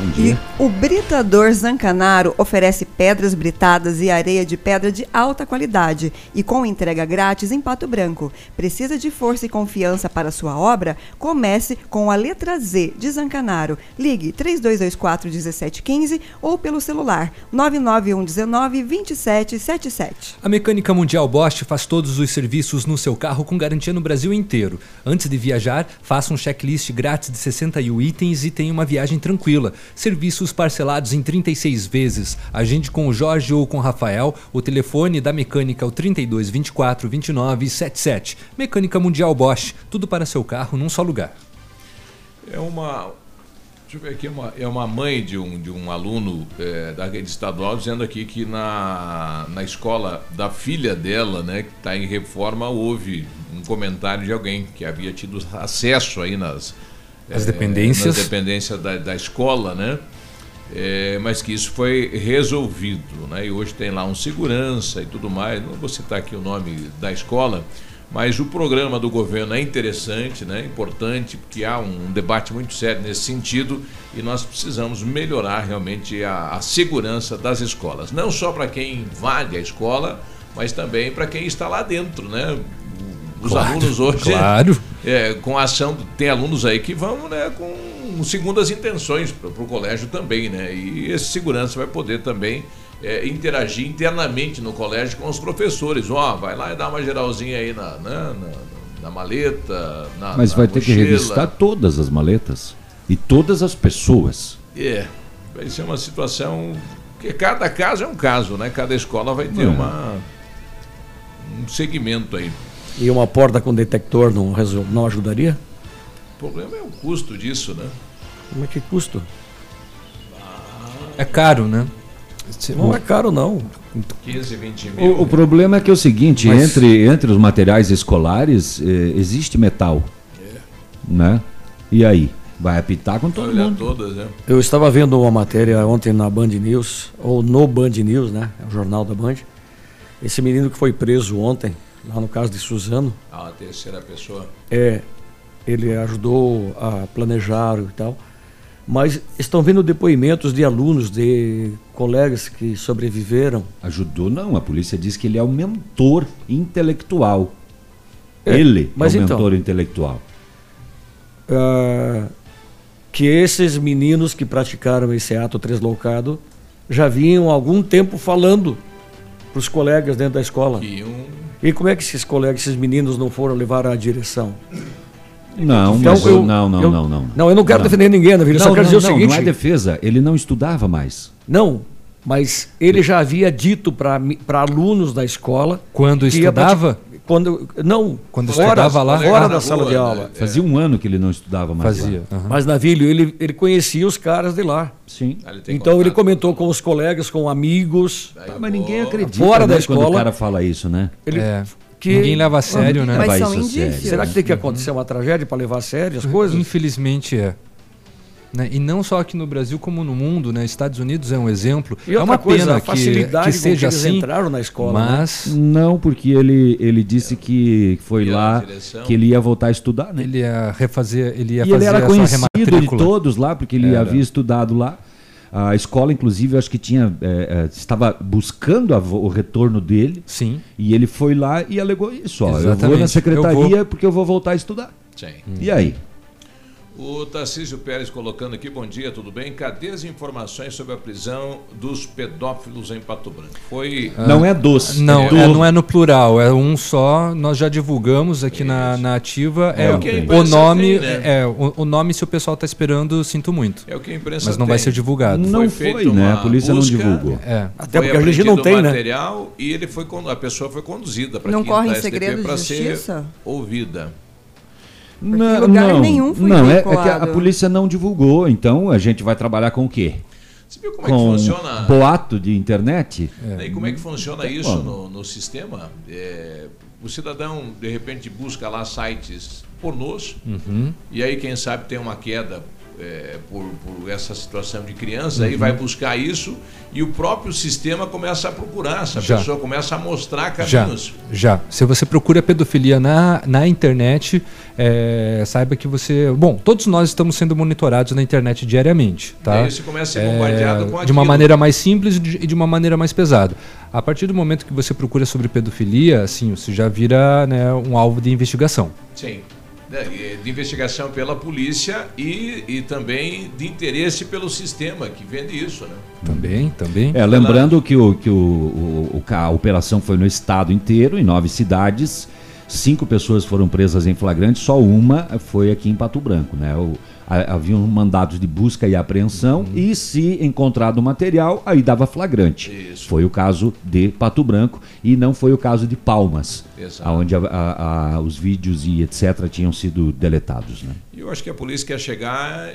Bom dia. E o Britador Zancanaro oferece pedras britadas e areia de pedra de alta qualidade e com entrega grátis em Pato Branco. Precisa de força e confiança para sua obra? Comece com a letra Z de Zancanaro. Ligue 3224-1715 ou pelo celular 99119-2777. A Mecânica Mundial Bosch faz todos os serviços no seu carro com garantia no Brasil inteiro. Antes de viajar, faça um checklist grátis de 61 itens e tenha uma viagem tranquila. Serviços parcelados em 36 vezes. Agende com o Jorge ou com o Rafael. O telefone da Mecânica é o 3224-2977. Mecânica Mundial Bosch. Tudo para seu carro num só lugar. É uma... Deixa eu ver aqui. É uma mãe de um aluno da rede estadual dizendo aqui que na escola da filha dela, né, que está em reforma, houve um comentário de alguém que havia tido acesso aí nas dependências da escola, né? Mas que isso foi resolvido, né? E hoje tem lá um segurança e tudo mais. Não vou citar aqui o nome da escola, mas o programa do governo é interessante, né? Importante, porque há um debate muito sério nesse sentido e nós precisamos melhorar realmente a segurança das escolas. Não só para quem invade a escola, mas também para quem está lá dentro, né? Os alunos hoje, claro. Com a ação, tem alunos aí que vão, né, com segundas intenções para o colégio também, né? E esse segurança vai poder também interagir internamente no colégio com os professores. Vai lá e dá uma geralzinha aí na maleta, mas vai ter mochila. Que revistar todas as maletas e todas as pessoas. Vai ser uma situação que cada caso é um caso, né? Cada escola vai ter um segmento aí. E uma porta com detector não ajudaria? O problema é o custo disso, né? Como é que custo? É caro, né? Não é caro, não. 15, 20 mil. O problema é que é o seguinte, mas... entre os materiais escolares, existe metal. Né? E aí? Vai apitar com todo mundo. Todas, né? Eu estava vendo uma matéria ontem na Band News, ou no Band News, né? É o jornal da Band. Esse menino que foi preso ontem, lá no caso de Suzano. A terceira pessoa. Ele ajudou a planejar e tal. Mas estão vendo depoimentos de alunos, de colegas que sobreviveram. Ajudou não, a polícia diz que ele é o mentor intelectual. Ele é o mentor intelectual. que esses meninos que praticaram esse ato translocado já vinham há algum tempo falando para os colegas dentro da escola. E como é que esses colegas, esses meninos não foram levar à direção? Não, então, mas eu não. Não, eu não quero defender ninguém, na verdade. Só quero dizer o seguinte. Não é defesa, ele não estudava mais. Não, mas ele já havia dito para alunos da escola. Quando estudava? Quando estudava fora da sala de aula. Fazia um ano que ele não estudava mais. Fazia. Uhum. Mas, Navilho, ele conhecia os caras de lá. Sim. Então ele comentou com os colegas, com amigos. Tá, mas ninguém acredita fora da escola, quando o cara fala isso, né? Ninguém leva a sério, né? Mas são indícios. Será que tem que acontecer uma tragédia para levar a sério as coisas? Infelizmente é. Né? E não só aqui no Brasil, como no mundo, né? Estados Unidos é um exemplo. E é uma pena que seja assim, eles entraram na escola, mas... Né? Não, porque ele disse que foi lá, que ele ia voltar a estudar, né? Ele ia refazer, ele ia fazer essa rematrícula. Ele era conhecido de todos lá, porque ele havia estudado lá. A escola, inclusive, eu acho que estava buscando o retorno dele. Sim. E ele foi lá e alegou isso. Ó, eu vou na secretaria porque eu vou voltar a estudar. Sim. E aí? O Tarcísio Pérez colocando aqui, bom dia, tudo bem? Cadê as informações sobre a prisão dos pedófilos em Pato Branco? Não é dos. Não é no plural, é um só. Nós já divulgamos aqui na Ativa. O nome, se o pessoal está esperando, sinto muito. É o que a imprensa Mas não vai ser divulgado. Não foi, né? A polícia não divulgou. Até porque a gente não tem, material, né? E ele a pessoa foi conduzida para não corre em segredo de justiça? Ser ouvida. Não, que a polícia não divulgou, então a gente vai trabalhar com o quê? Você viu como é que funciona? Boato de internet? E como é que funciona isso no sistema? O cidadão, de repente, busca lá sites pornôs, e aí, quem sabe, tem uma queda por essa situação de criança, aí vai buscar isso, e o próprio sistema começa a procurar, pessoa começa a mostrar caminhos. Se você procura pedofilia na internet, saiba que você... Bom, todos nós estamos sendo monitorados na internet diariamente, tá? Aí você começa a ser bombardeado com aquilo. De uma maneira mais simples e de uma maneira mais pesada. A partir do momento que você procura sobre pedofilia, assim, você já vira, né, um alvo de investigação. Sim. De investigação pela polícia e também de interesse pelo sistema que vende isso, né? Também. Lembrando que a operação foi no estado inteiro, em 9 cidades, 5 pessoas foram presas em flagrante, só uma foi aqui em Pato Branco, né? Havia um mandado de busca e apreensão, e se encontrado material, aí dava flagrante. Isso. Foi o caso de Pato Branco e não foi o caso de Palmas, onde os vídeos e etc. tinham sido deletados. Né? Eu acho que a polícia quer chegar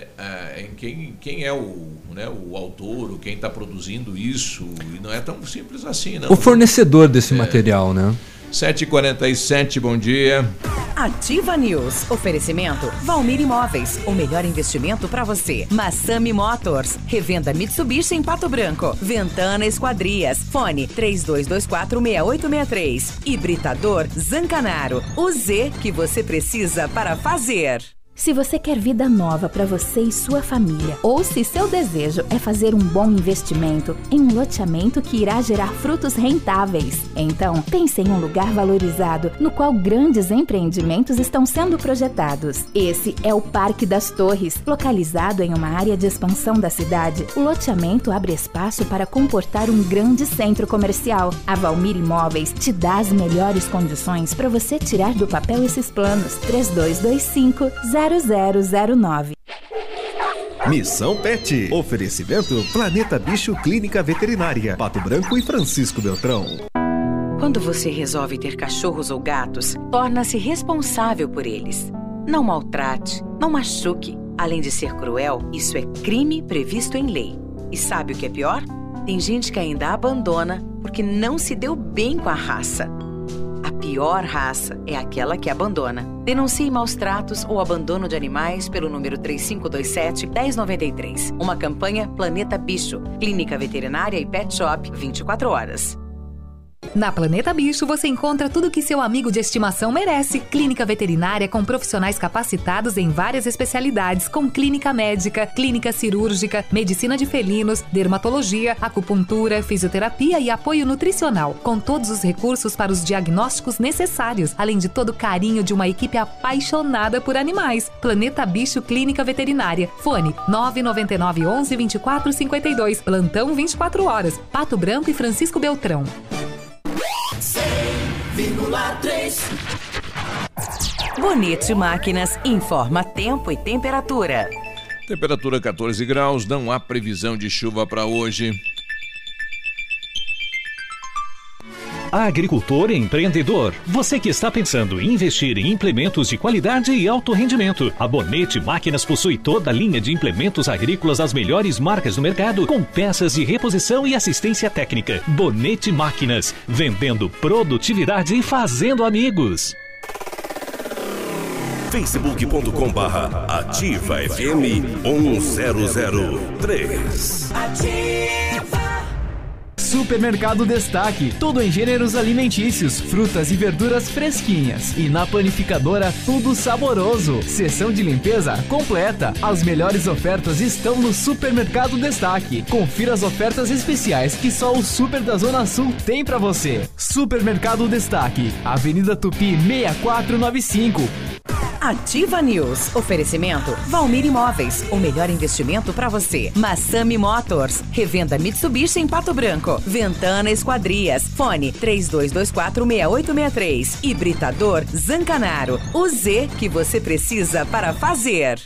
em quem é o autor, quem está produzindo isso, e não é tão simples assim. Não. O fornecedor desse material, né? 7h47, bom dia. Ativa News. Oferecimento Valmir Imóveis, o melhor investimento para você. Massami Motors, revenda Mitsubishi em Pato Branco. Ventana Esquadrias, fone 32246863. E Britador Zancanaro, o Z que você precisa para fazer. Se você quer vida nova para você e sua família, ou se seu desejo é fazer um bom investimento em um loteamento que irá gerar frutos rentáveis, então pense em um lugar valorizado no qual grandes empreendimentos estão sendo projetados. Esse é o Parque das Torres, localizado em uma área de expansão da cidade. O loteamento abre espaço para comportar um grande centro comercial. A Valmir Imóveis te dá as melhores condições para você tirar do papel esses planos. 3225-0009. Missão Pet. Oferecimento Planeta Bicho, Clínica Veterinária, Pato Branco e Francisco Beltrão. Quando você resolve ter cachorros ou gatos, torna-se responsável por eles. Não maltrate, não machuque. Além de ser cruel, isso é crime previsto em lei. E sabe o que é pior? Tem gente que ainda abandona porque não se deu bem com a raça. A pior raça é aquela que abandona. Denuncie maus tratos ou abandono de animais pelo número 3527-1093. Uma campanha Planeta Bicho, Clínica Veterinária e Pet Shop 24 horas. Na Planeta Bicho, você encontra tudo que seu amigo de estimação merece. Clínica veterinária com profissionais capacitados em várias especialidades, com clínica médica, clínica cirúrgica, medicina de felinos, dermatologia, acupuntura, fisioterapia e apoio nutricional, com todos os recursos para os diagnósticos necessários, além de todo o carinho de uma equipe apaixonada por animais. Planeta Bicho Clínica Veterinária. Fone 999 11 2452. Plantão 24 horas. Pato Branco e Francisco Beltrão. 100,3. Bonete Máquinas informa tempo e temperatura. Temperatura 14 graus, não há previsão de chuva para hoje. Agricultor e empreendedor, você que está pensando em investir em implementos de qualidade e alto rendimento, a Bonete Máquinas possui toda a linha de implementos agrícolas das melhores marcas do mercado, com peças de reposição e assistência técnica. Bonete Máquinas, vendendo produtividade e fazendo amigos. facebook.com/AtivaFM 1003. Ativa Supermercado Destaque, tudo em gêneros alimentícios, frutas e verduras fresquinhas. E na panificadora, tudo saboroso. Seção de limpeza completa. As melhores ofertas estão no Supermercado Destaque. Confira as ofertas especiais que só o Super da Zona Sul tem pra você. Supermercado Destaque, Avenida Tupi 6495. Ativa News. Oferecimento Valmir Imóveis, o melhor investimento para você. Massami Motors, revenda Mitsubishi em Pato Branco. Ventana Esquadrias, fone 32246863. E Britador Zancanaro, o Z que você precisa para fazer.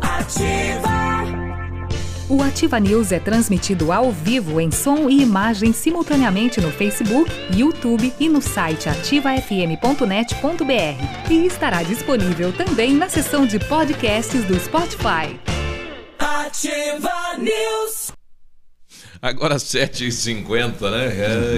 Ativa. O Ativa News é transmitido ao vivo em som e imagem simultaneamente no Facebook, YouTube e no site ativafm.net.br. E estará disponível também na seção de podcasts do Spotify. Ativa News. Agora 7h50, né?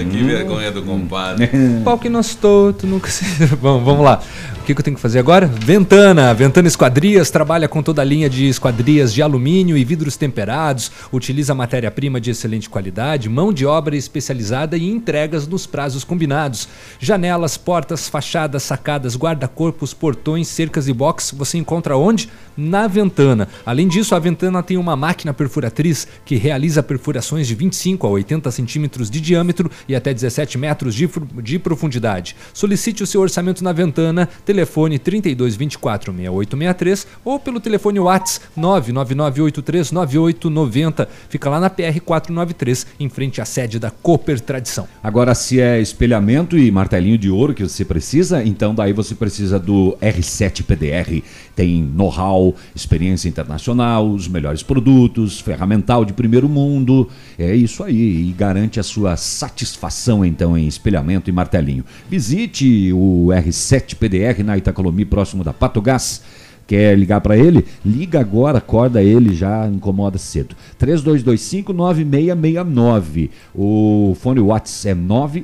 Que vergonha do compadre. Pau que nós todo nunca se... Bom, vamos lá. O que eu tenho que fazer agora? Ventana. Ventana Esquadrias trabalha com toda a linha de esquadrias de alumínio e vidros temperados. Utiliza matéria-prima de excelente qualidade, mão de obra especializada e entregas nos prazos combinados. Janelas, portas, fachadas, sacadas, guarda-corpos, portões, cercas e box. Você encontra onde? Na Ventana. Além disso, a Ventana tem uma máquina perfuratriz que realiza perfurações de 25 a 80 centímetros de diâmetro e até 17 metros de profundidade. Solicite o seu orçamento na Ventana, telefone 3224-6863 ou pelo telefone WhatsApp 999839890. Fica lá na PR 493, em frente à sede da Cooper Tradição. Agora, se é espelhamento e martelinho de ouro que você precisa, então daí você precisa do R7 PDR. Tem know-how, experiência internacional, os melhores produtos, ferramental de primeiro mundo... É isso aí, e garante a sua satisfação então em espelhamento e martelinho. Visite o R7 PDR na Itacolomi, próximo da Patogás. Quer ligar para ele? Liga agora, acorda ele, já incomoda cedo. 3225-9669. O fone WhatsApp é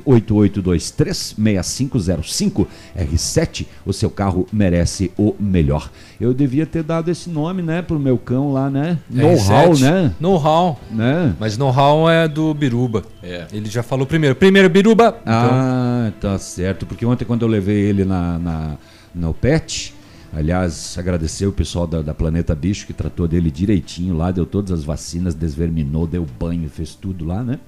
98823-6505. R7, o seu carro merece o melhor. Eu devia ter dado esse nome, né, pro meu cão lá, né? Know-how, né? Know-how, né? Mas know-how é do Biruba. É. Ele já falou primeiro. Primeiro, Biruba! Então... Ah, tá certo. Porque ontem quando eu levei ele no pet... Aliás, agradecer o pessoal da Planeta Bicho, que tratou dele direitinho lá, deu todas as vacinas, desverminou, deu banho, fez tudo lá, né?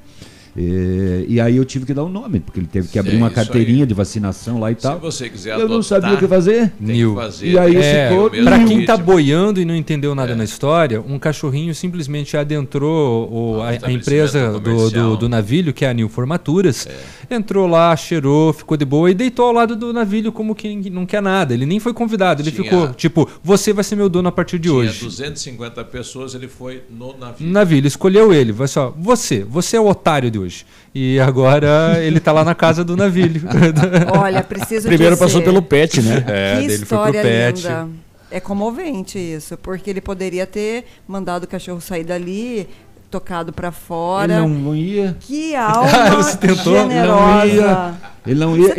E aí eu tive que dar um nome, porque ele teve que abrir uma carteirinha de vacinação lá e tal. Se você quiser adotar, eu não sabia o que fazer. Tem que fazer. E aí ficou... Pra quem tá boiando e não entendeu nada na história, um cachorrinho simplesmente adentrou a empresa do navilho, que é a Nil Formaturas, entrou lá, cheirou, ficou de boa e deitou ao lado do navilho como quem não quer nada. Ele nem foi convidado, ele ficou tipo, você vai ser meu dono a partir de hoje. 250 pessoas, ele foi no navilho. Navilho, escolheu ele, vai só, você é o otário de hoje. E agora ele tá lá na casa do navilho. Olha, primeiro dizer, passou pelo pet, né? Que ele foi pro pet. Linda. É comovente isso, porque ele poderia ter mandado o cachorro sair dali, tocado para fora. Ele não ia. Que alma generosa. Não ia. Ele não ia.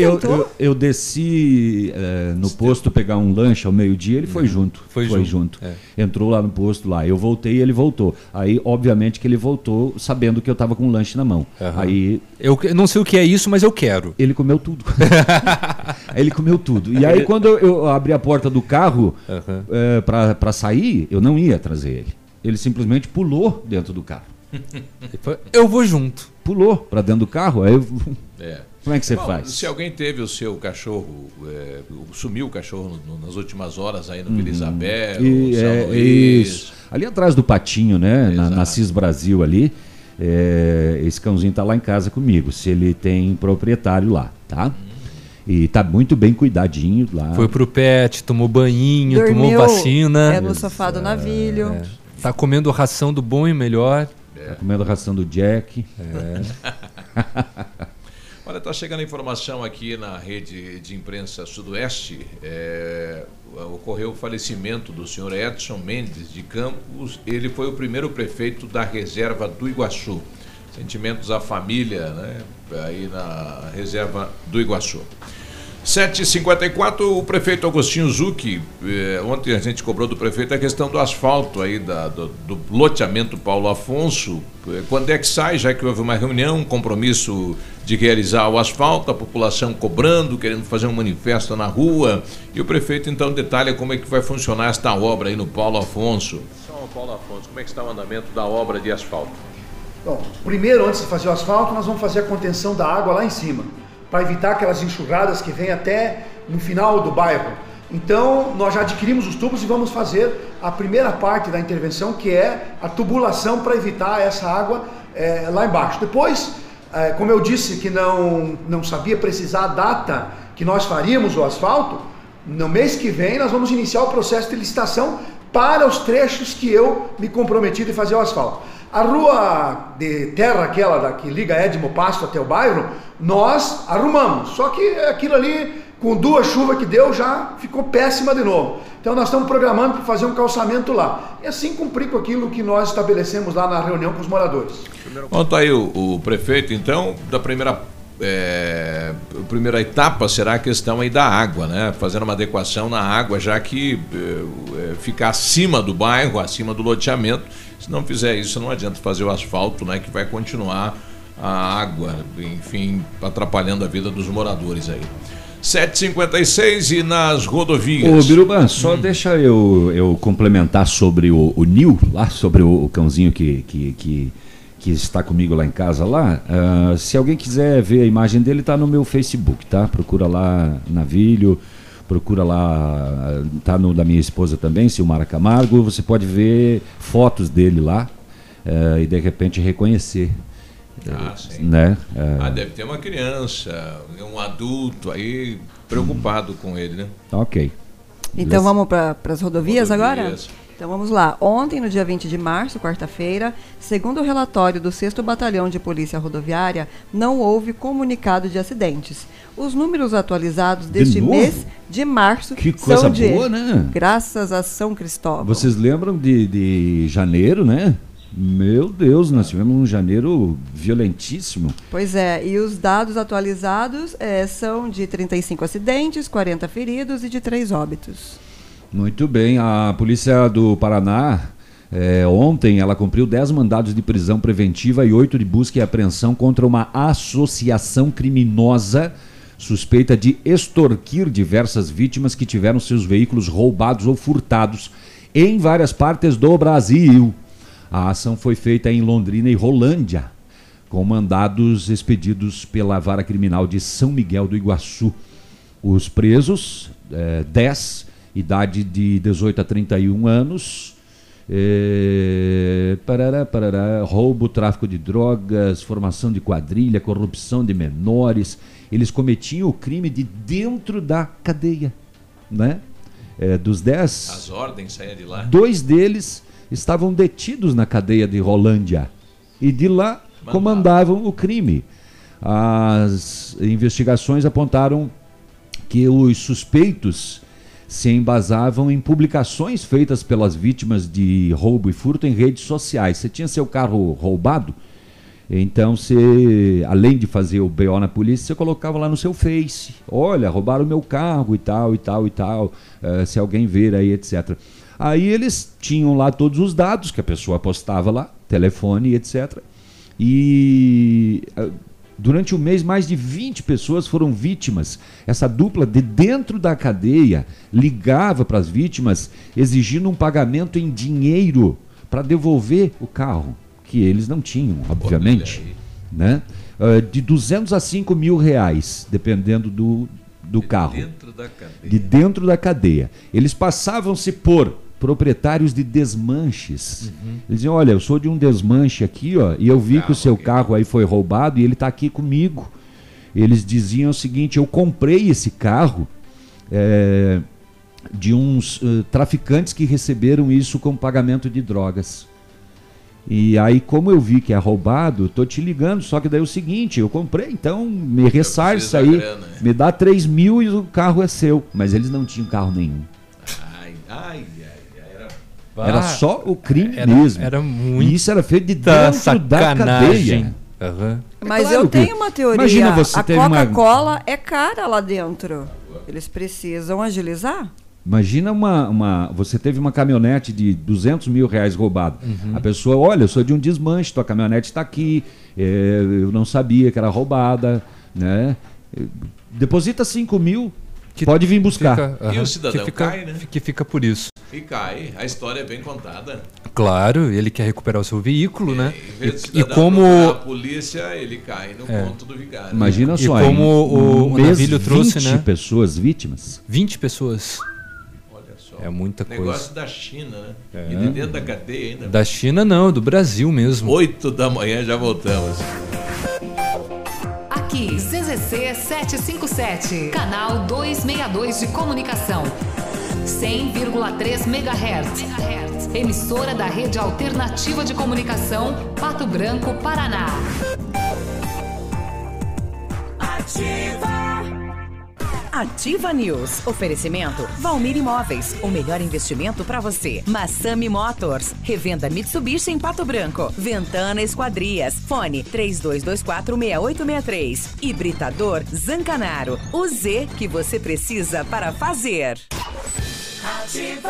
Eu desci no posto pegar um lanche ao meio-dia, ele foi junto. Foi junto. É. Entrou lá no posto, lá. Eu voltei e ele voltou. Aí, obviamente, que ele voltou sabendo que eu estava com um lanche na mão. Uhum. Aí, eu não sei o que é isso, mas eu quero. Ele comeu tudo. Ele comeu tudo. E aí, quando eu abri a porta do carro para sair, eu não ia trazer ele. Ele simplesmente pulou dentro do carro. Eu vou junto. Pulou para dentro do carro, aí eu... Como é que você faz? Se alguém teve o seu cachorro, sumiu o cachorro nas últimas horas aí no Felizabel, São Luís. Isso. Ali atrás do Patinho, né? Na Cis Brasil ali, esse cãozinho tá lá em casa comigo, se ele tem proprietário lá, tá? E tá muito bem cuidadinho lá. Foi pro pet, tomou banhinho, dormiu, tomou vacina. É no sofá do navilho. Tá comendo ração do bom e melhor. Tá comendo ração do Jack. Olha, está chegando informação aqui na rede de imprensa Sudoeste. Ocorreu o falecimento do senhor Edson Mendes de Campos. Ele foi o primeiro prefeito da reserva do Iguaçu. Sentimentos à família, né? Aí na reserva do Iguaçu. 7h54, o prefeito Agostinho Zucchi, ontem a gente cobrou do prefeito a questão do asfalto aí, do loteamento Paulo Afonso. Quando é que sai, já que houve uma reunião, um compromisso de realizar o asfalto, a população cobrando, querendo fazer um manifesto na rua, e o prefeito então detalha como é que vai funcionar esta obra aí no Paulo Afonso. São Paulo Afonso, como é que está o andamento da obra de asfalto? Bom, primeiro, antes de fazer o asfalto, nós vamos fazer a contenção da água lá em cima, para evitar aquelas enxurradas que vêm até no final do bairro. Então, nós já adquirimos os tubos e vamos fazer a primeira parte da intervenção, que é a tubulação para evitar essa água lá embaixo. Depois, como eu disse que não sabia precisar a data que nós faríamos o asfalto, no mês que vem nós vamos iniciar o processo de licitação para os trechos que eu me comprometi de fazer o asfalto. A rua de terra, aquela que liga Edmo Pasto até o bairro, nós arrumamos. Só que aquilo ali, com duas chuvas que deu, já ficou péssima de novo. Então nós estamos programando para fazer um calçamento lá. E assim cumprir com aquilo que nós estabelecemos lá na reunião com os moradores. Bom, tá aí o prefeito, então, da primeira etapa será a questão aí da água, né? Fazendo uma adequação na água, já que fica acima do bairro, acima do loteamento. Se não fizer isso, não adianta fazer o asfalto, né? Que vai continuar a água, enfim, atrapalhando a vida dos moradores aí. 7h56 e nas rodovias. Ô, Biruba, só deixa eu complementar sobre o Nil, lá, sobre o cãozinho que está comigo lá em casa. Lá, se alguém quiser ver a imagem dele, tá no meu Facebook, tá? Procura lá Navilho, procura lá, tá no da minha esposa também, Silmara Camargo. Você pode ver fotos dele lá e de repente reconhecer. Sim. Né? Deve ter uma criança, um adulto aí preocupado com ele, né? Ok. Então vamos para as rodovias agora? Então vamos lá. Ontem, no dia 20 de março, quarta-feira, segundo o relatório do 6º Batalhão de Polícia Rodoviária, não houve comunicado de acidentes. Os números atualizados deste mês de março que coisa são de boa, né? Graças a São Cristóvão. Vocês lembram de janeiro, né? Meu Deus, nós tivemos um janeiro violentíssimo. Pois é, e os dados atualizados são de 35 acidentes, 40 feridos e de 3 óbitos. Muito bem, a polícia do Paraná, ontem, ela cumpriu 10 mandados de prisão preventiva e 8 de busca e apreensão contra uma associação criminosa suspeita de extorquir diversas vítimas que tiveram seus veículos roubados ou furtados em várias partes do Brasil. A ação foi feita em Londrina e Rolândia, com mandados expedidos pela Vara Criminal de São Miguel do Iguaçu. Os presos, 10... idade de 18 a 31 anos, roubo, tráfico de drogas, formação de quadrilha, corrupção de menores. Eles cometiam o crime de dentro da cadeia, né? Dos 10, as ordens saíam de lá. 2 deles estavam detidos na cadeia de Rolândia e de lá comandavam o crime. As investigações apontaram que os suspeitos se embasavam em publicações feitas pelas vítimas de roubo e furto em redes sociais. Você tinha seu carro roubado, então você, além de fazer o BO na polícia, você colocava lá no seu Face: olha, roubaram o meu carro e tal, e tal, e tal, se alguém ver aí, etc. Aí eles tinham lá todos os dados que a pessoa postava lá, telefone, etc. E durante o mês, mais de 20 pessoas foram vítimas. Essa dupla de dentro da cadeia ligava para as vítimas exigindo um pagamento em dinheiro para devolver o carro, que eles não tinham, obviamente, né? De 200 a 5 mil reais, dependendo do carro. Dentro da cadeia. De dentro da cadeia. Eles passavam-se por proprietários de desmanches. Uhum. Eles diziam: olha, eu sou de um desmanche aqui, ó, e eu vi que o seu carro aí foi roubado e ele está aqui comigo. Eles diziam o seguinte: eu comprei esse carro de uns traficantes que receberam isso como pagamento de drogas. E aí, como eu vi que é roubado, tô te ligando, só que daí é o seguinte: eu comprei, então me ressarça aí, grana, né? Me dá 3 mil e o carro é seu. Mas eles não tinham carro nenhum. Era só o crime mesmo. Era muito. E isso era feito de dentro da cadeia. Uhum. Mas claro, eu tenho uma teoria. Imagina, você a Coca-Cola é cara lá dentro. Eles precisam agilizar. Imagina você teve uma caminhonete de 200 mil reais roubada. Uhum. A pessoa: olha, eu sou de um desmanche, tua caminhonete está aqui, eu não sabia que era roubada, né? Deposita 5 mil, que pode vir buscar. E o cidadão cai, né? Que fica por isso. E cai, a história é bem contada. Claro, ele quer recuperar o seu veículo, né? Em vez de a polícia, ele cai no ponto do vigário. Imagina só, e como o Navilho trouxe, né? 20 pessoas vítimas. 20 pessoas. É muita coisa. Negócio da China, né? É. E de dentro da cadeia ainda. Da China não, do Brasil mesmo. 8 da manhã, já voltamos. Aqui, CZC 757, canal 262 de comunicação. 100,3 MHz. Emissora da Rede Alternativa de Comunicação, Pato Branco, Paraná. Ativa! Ativa News. Oferecimento Valmir Imóveis, o melhor investimento para você. Massami Motors, revenda Mitsubishi em Pato Branco. Ventana Esquadrias, fone 32246863. E Britador Zancanaro, o Z que você precisa para fazer. Ativa.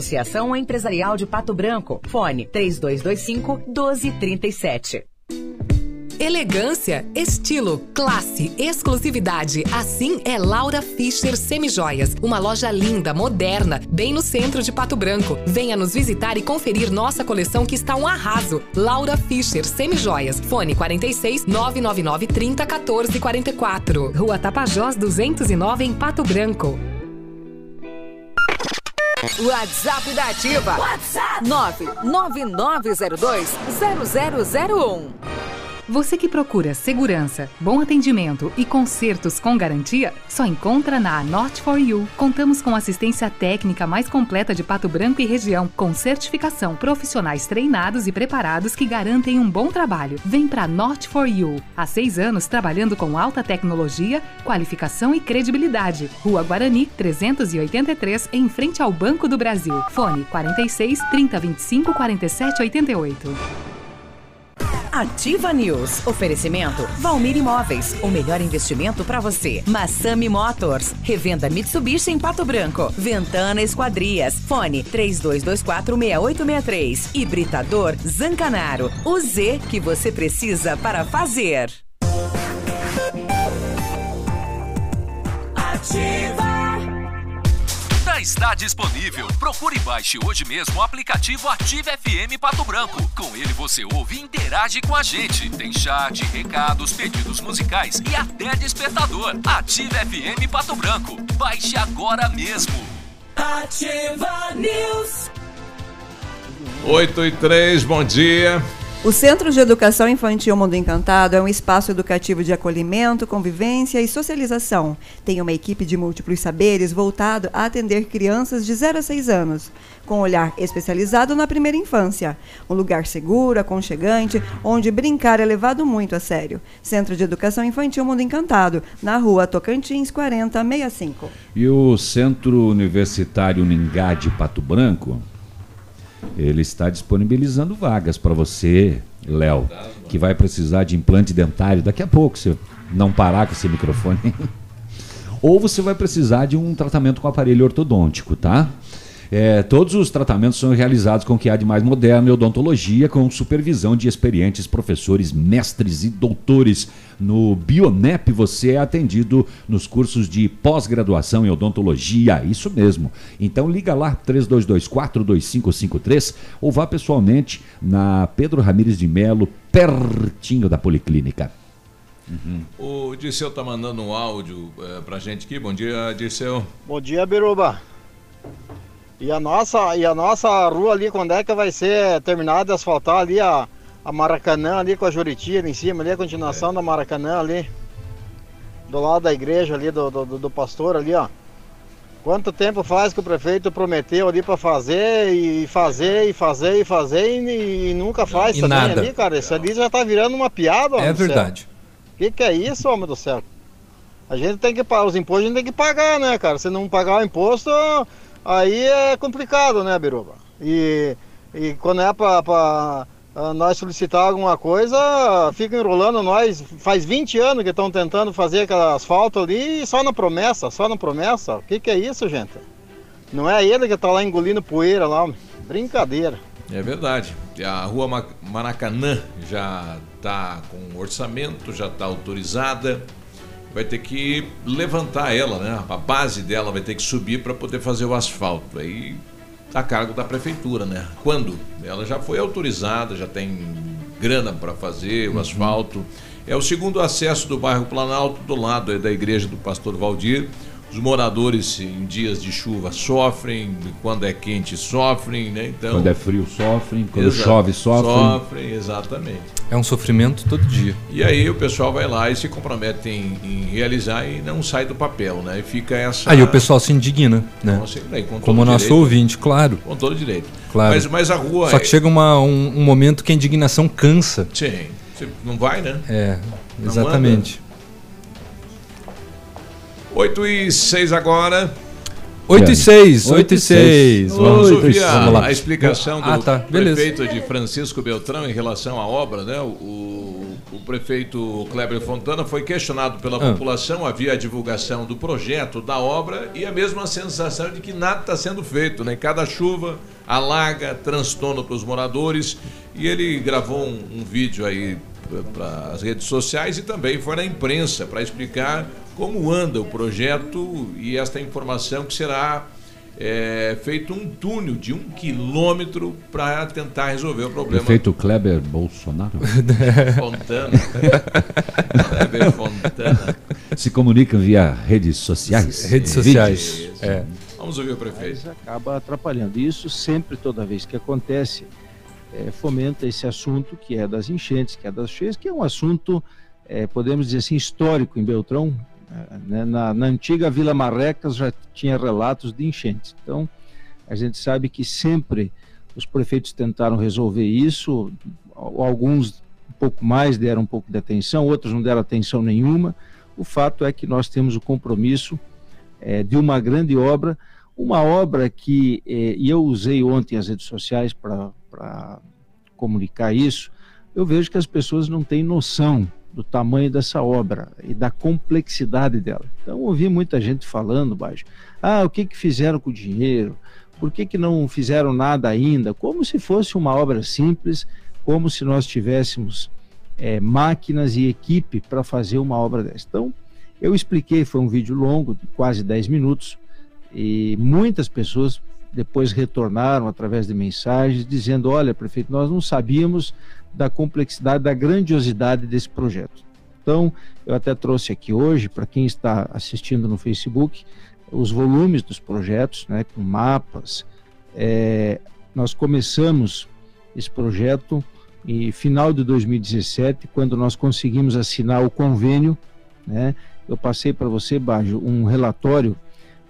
Empresarial de Pato Branco. Fone 3225-1237. Elegância, estilo, classe, exclusividade. Assim é Laura Fischer Semijoias. Uma loja linda, moderna, bem no centro de Pato Branco. Venha nos visitar e conferir nossa coleção que está um arraso. Laura Fischer Semijoias. Fone 46 999 30 14 44. Rua Tapajós 209 em Pato Branco. WhatsApp da Ativa. WhatsApp 99902-0001. Você que procura segurança, bom atendimento e consertos com garantia, só encontra na Not For You. Contamos com assistência técnica mais completa de Pato Branco e região, com certificação, profissionais treinados e preparados que garantem um bom trabalho. Vem para Not For You. Há 6 anos trabalhando com alta tecnologia, qualificação e credibilidade. Rua Guarani, 383, em frente ao Banco do Brasil. Fone 46 3025 4788. Ativa News. Oferecimento Valmir Imóveis, o melhor investimento para você. Massami Motors, revenda Mitsubishi em Pato Branco. Ventana Esquadrias, fone 3224-6863. E Britador Zancanaro, o Z que você precisa para fazer. está disponível. Procure e baixe hoje mesmo o aplicativo Ativa FM Pato Branco. Com ele você ouve e interage com a gente. Tem chat, recados, pedidos musicais e até despertador. Ativa FM Pato Branco. Baixe agora mesmo. Ativa News. 8h03, bom dia. O Centro de Educação Infantil Mundo Encantado é um espaço educativo de acolhimento, convivência e socialização. Tem uma equipe de múltiplos saberes voltado a atender crianças de 0 a 6 anos, com olhar especializado na primeira infância. Um lugar seguro, aconchegante, onde brincar é levado muito a sério. Centro de Educação Infantil Mundo Encantado, na Rua Tocantins, 4065. E o Centro Universitário Ningá de Pato Branco... Ele está disponibilizando vagas para você, Léo, que vai precisar de implante dentário daqui a pouco, se não parar com esse microfone. Ou você vai precisar de um tratamento com aparelho ortodôntico, tá? Todos os tratamentos são realizados com o que há de mais moderno em odontologia, com supervisão de experientes professores, mestres e doutores. No Bionep você é atendido nos cursos de pós-graduação em odontologia, isso mesmo. Então liga lá, 3224-2553, ou vá pessoalmente na Pedro Ramires de Melo, pertinho da Policlínica. Uhum. O Dirceu tá mandando um áudio pra gente aqui. Bom dia, Dirceu. Bom dia, Biruba. E a nossa rua ali, quando é que vai ser terminada de asfaltar ali a Maracanã, ali com a Juriti ali em cima, ali a continuação da Maracanã ali, do lado da igreja ali, do pastor ali, ó. Quanto tempo faz que o prefeito prometeu ali pra fazer e nunca faz também ali, cara? Isso ali já tá virando uma piada, homem. É verdade. O que é isso, homem do céu? A gente tem que pagar, os impostos a gente tem que pagar, né, cara? Se não pagar o imposto... Aí é complicado, né, Biruba? E quando é para nós solicitar alguma coisa, fica enrolando nós. Faz 20 anos que estão tentando fazer aquele asfalto ali, só na promessa. O que é isso, gente? Não é ele que está lá engolindo poeira lá, brincadeira. É verdade. A Rua Maracanã já está com orçamento, já está autorizada. Vai ter que levantar ela, né? A base dela vai ter que subir para poder fazer o asfalto. Aí tá a cargo da prefeitura, né? Quando? Ela já foi autorizada, já tem grana para fazer o asfalto. É o segundo acesso do bairro Planalto, do lado da igreja do pastor Valdir. Os moradores em dias de chuva sofrem, quando é quente sofrem, né? Então, quando é frio sofrem, quando chove sofrem. Sofrem, exatamente. É um sofrimento todo dia. E aí o pessoal vai lá e se compromete em realizar e não sai do papel, né? E fica essa... Aí o pessoal se indigna, né? Nossa, aí, como o nosso ouvinte, claro. Com todo direito. Claro. Mas a rua... Só que chega um momento que a indignação cansa. Sim, não vai, né? É, exatamente. 8h06 agora. 8h06. Vamos ouvir a explicação do prefeito de Francisco Beltrão em relação à obra, né? O prefeito Kleber Fontana foi questionado pela população, havia a divulgação do projeto, da obra e a mesma sensação de que nada está sendo feito, né? Cada chuva alaga, transtorno para os moradores. E ele gravou um vídeo aí para as redes sociais e também foi na imprensa para explicar como anda o projeto e esta informação que será feito um túnel de 1 quilômetro para tentar resolver o problema. Prefeito Kleber Bolsonaro? Fontana. Kleber Fontana. Se comunicam via redes sociais? Redes sociais. É. Vamos ouvir o prefeito. Mas acaba atrapalhando. Isso sempre, toda vez que acontece, fomenta esse assunto que é das enchentes, que é das cheias, que é um assunto, podemos dizer assim, histórico em Beltrão. Na antiga Vila Marrecas já tinha relatos de enchentes. Então, a gente sabe que sempre os prefeitos tentaram resolver isso, alguns um pouco mais deram um pouco de atenção, outros não deram atenção nenhuma. O fato é que nós temos o compromisso de uma grande obra, uma obra que, e eu usei ontem as redes sociais para comunicar isso, eu vejo que as pessoas não têm noção do tamanho dessa obra e da complexidade dela. Então, ouvi muita gente falando, baixo, o que fizeram com o dinheiro? Por que não fizeram nada ainda? Como se fosse uma obra simples, como se nós tivéssemos máquinas e equipe para fazer uma obra dessa. Então, eu expliquei, foi um vídeo longo, de quase 10 minutos, E muitas pessoas depois retornaram através de mensagens dizendo: olha, prefeito, nós não sabíamos da complexidade, da grandiosidade desse projeto. Então, eu até trouxe aqui hoje, para quem está assistindo no Facebook, os volumes dos projetos, né, com mapas. Nós começamos esse projeto em final de 2017, quando nós conseguimos assinar o convênio, né? Eu passei para você, Bajo, um relatório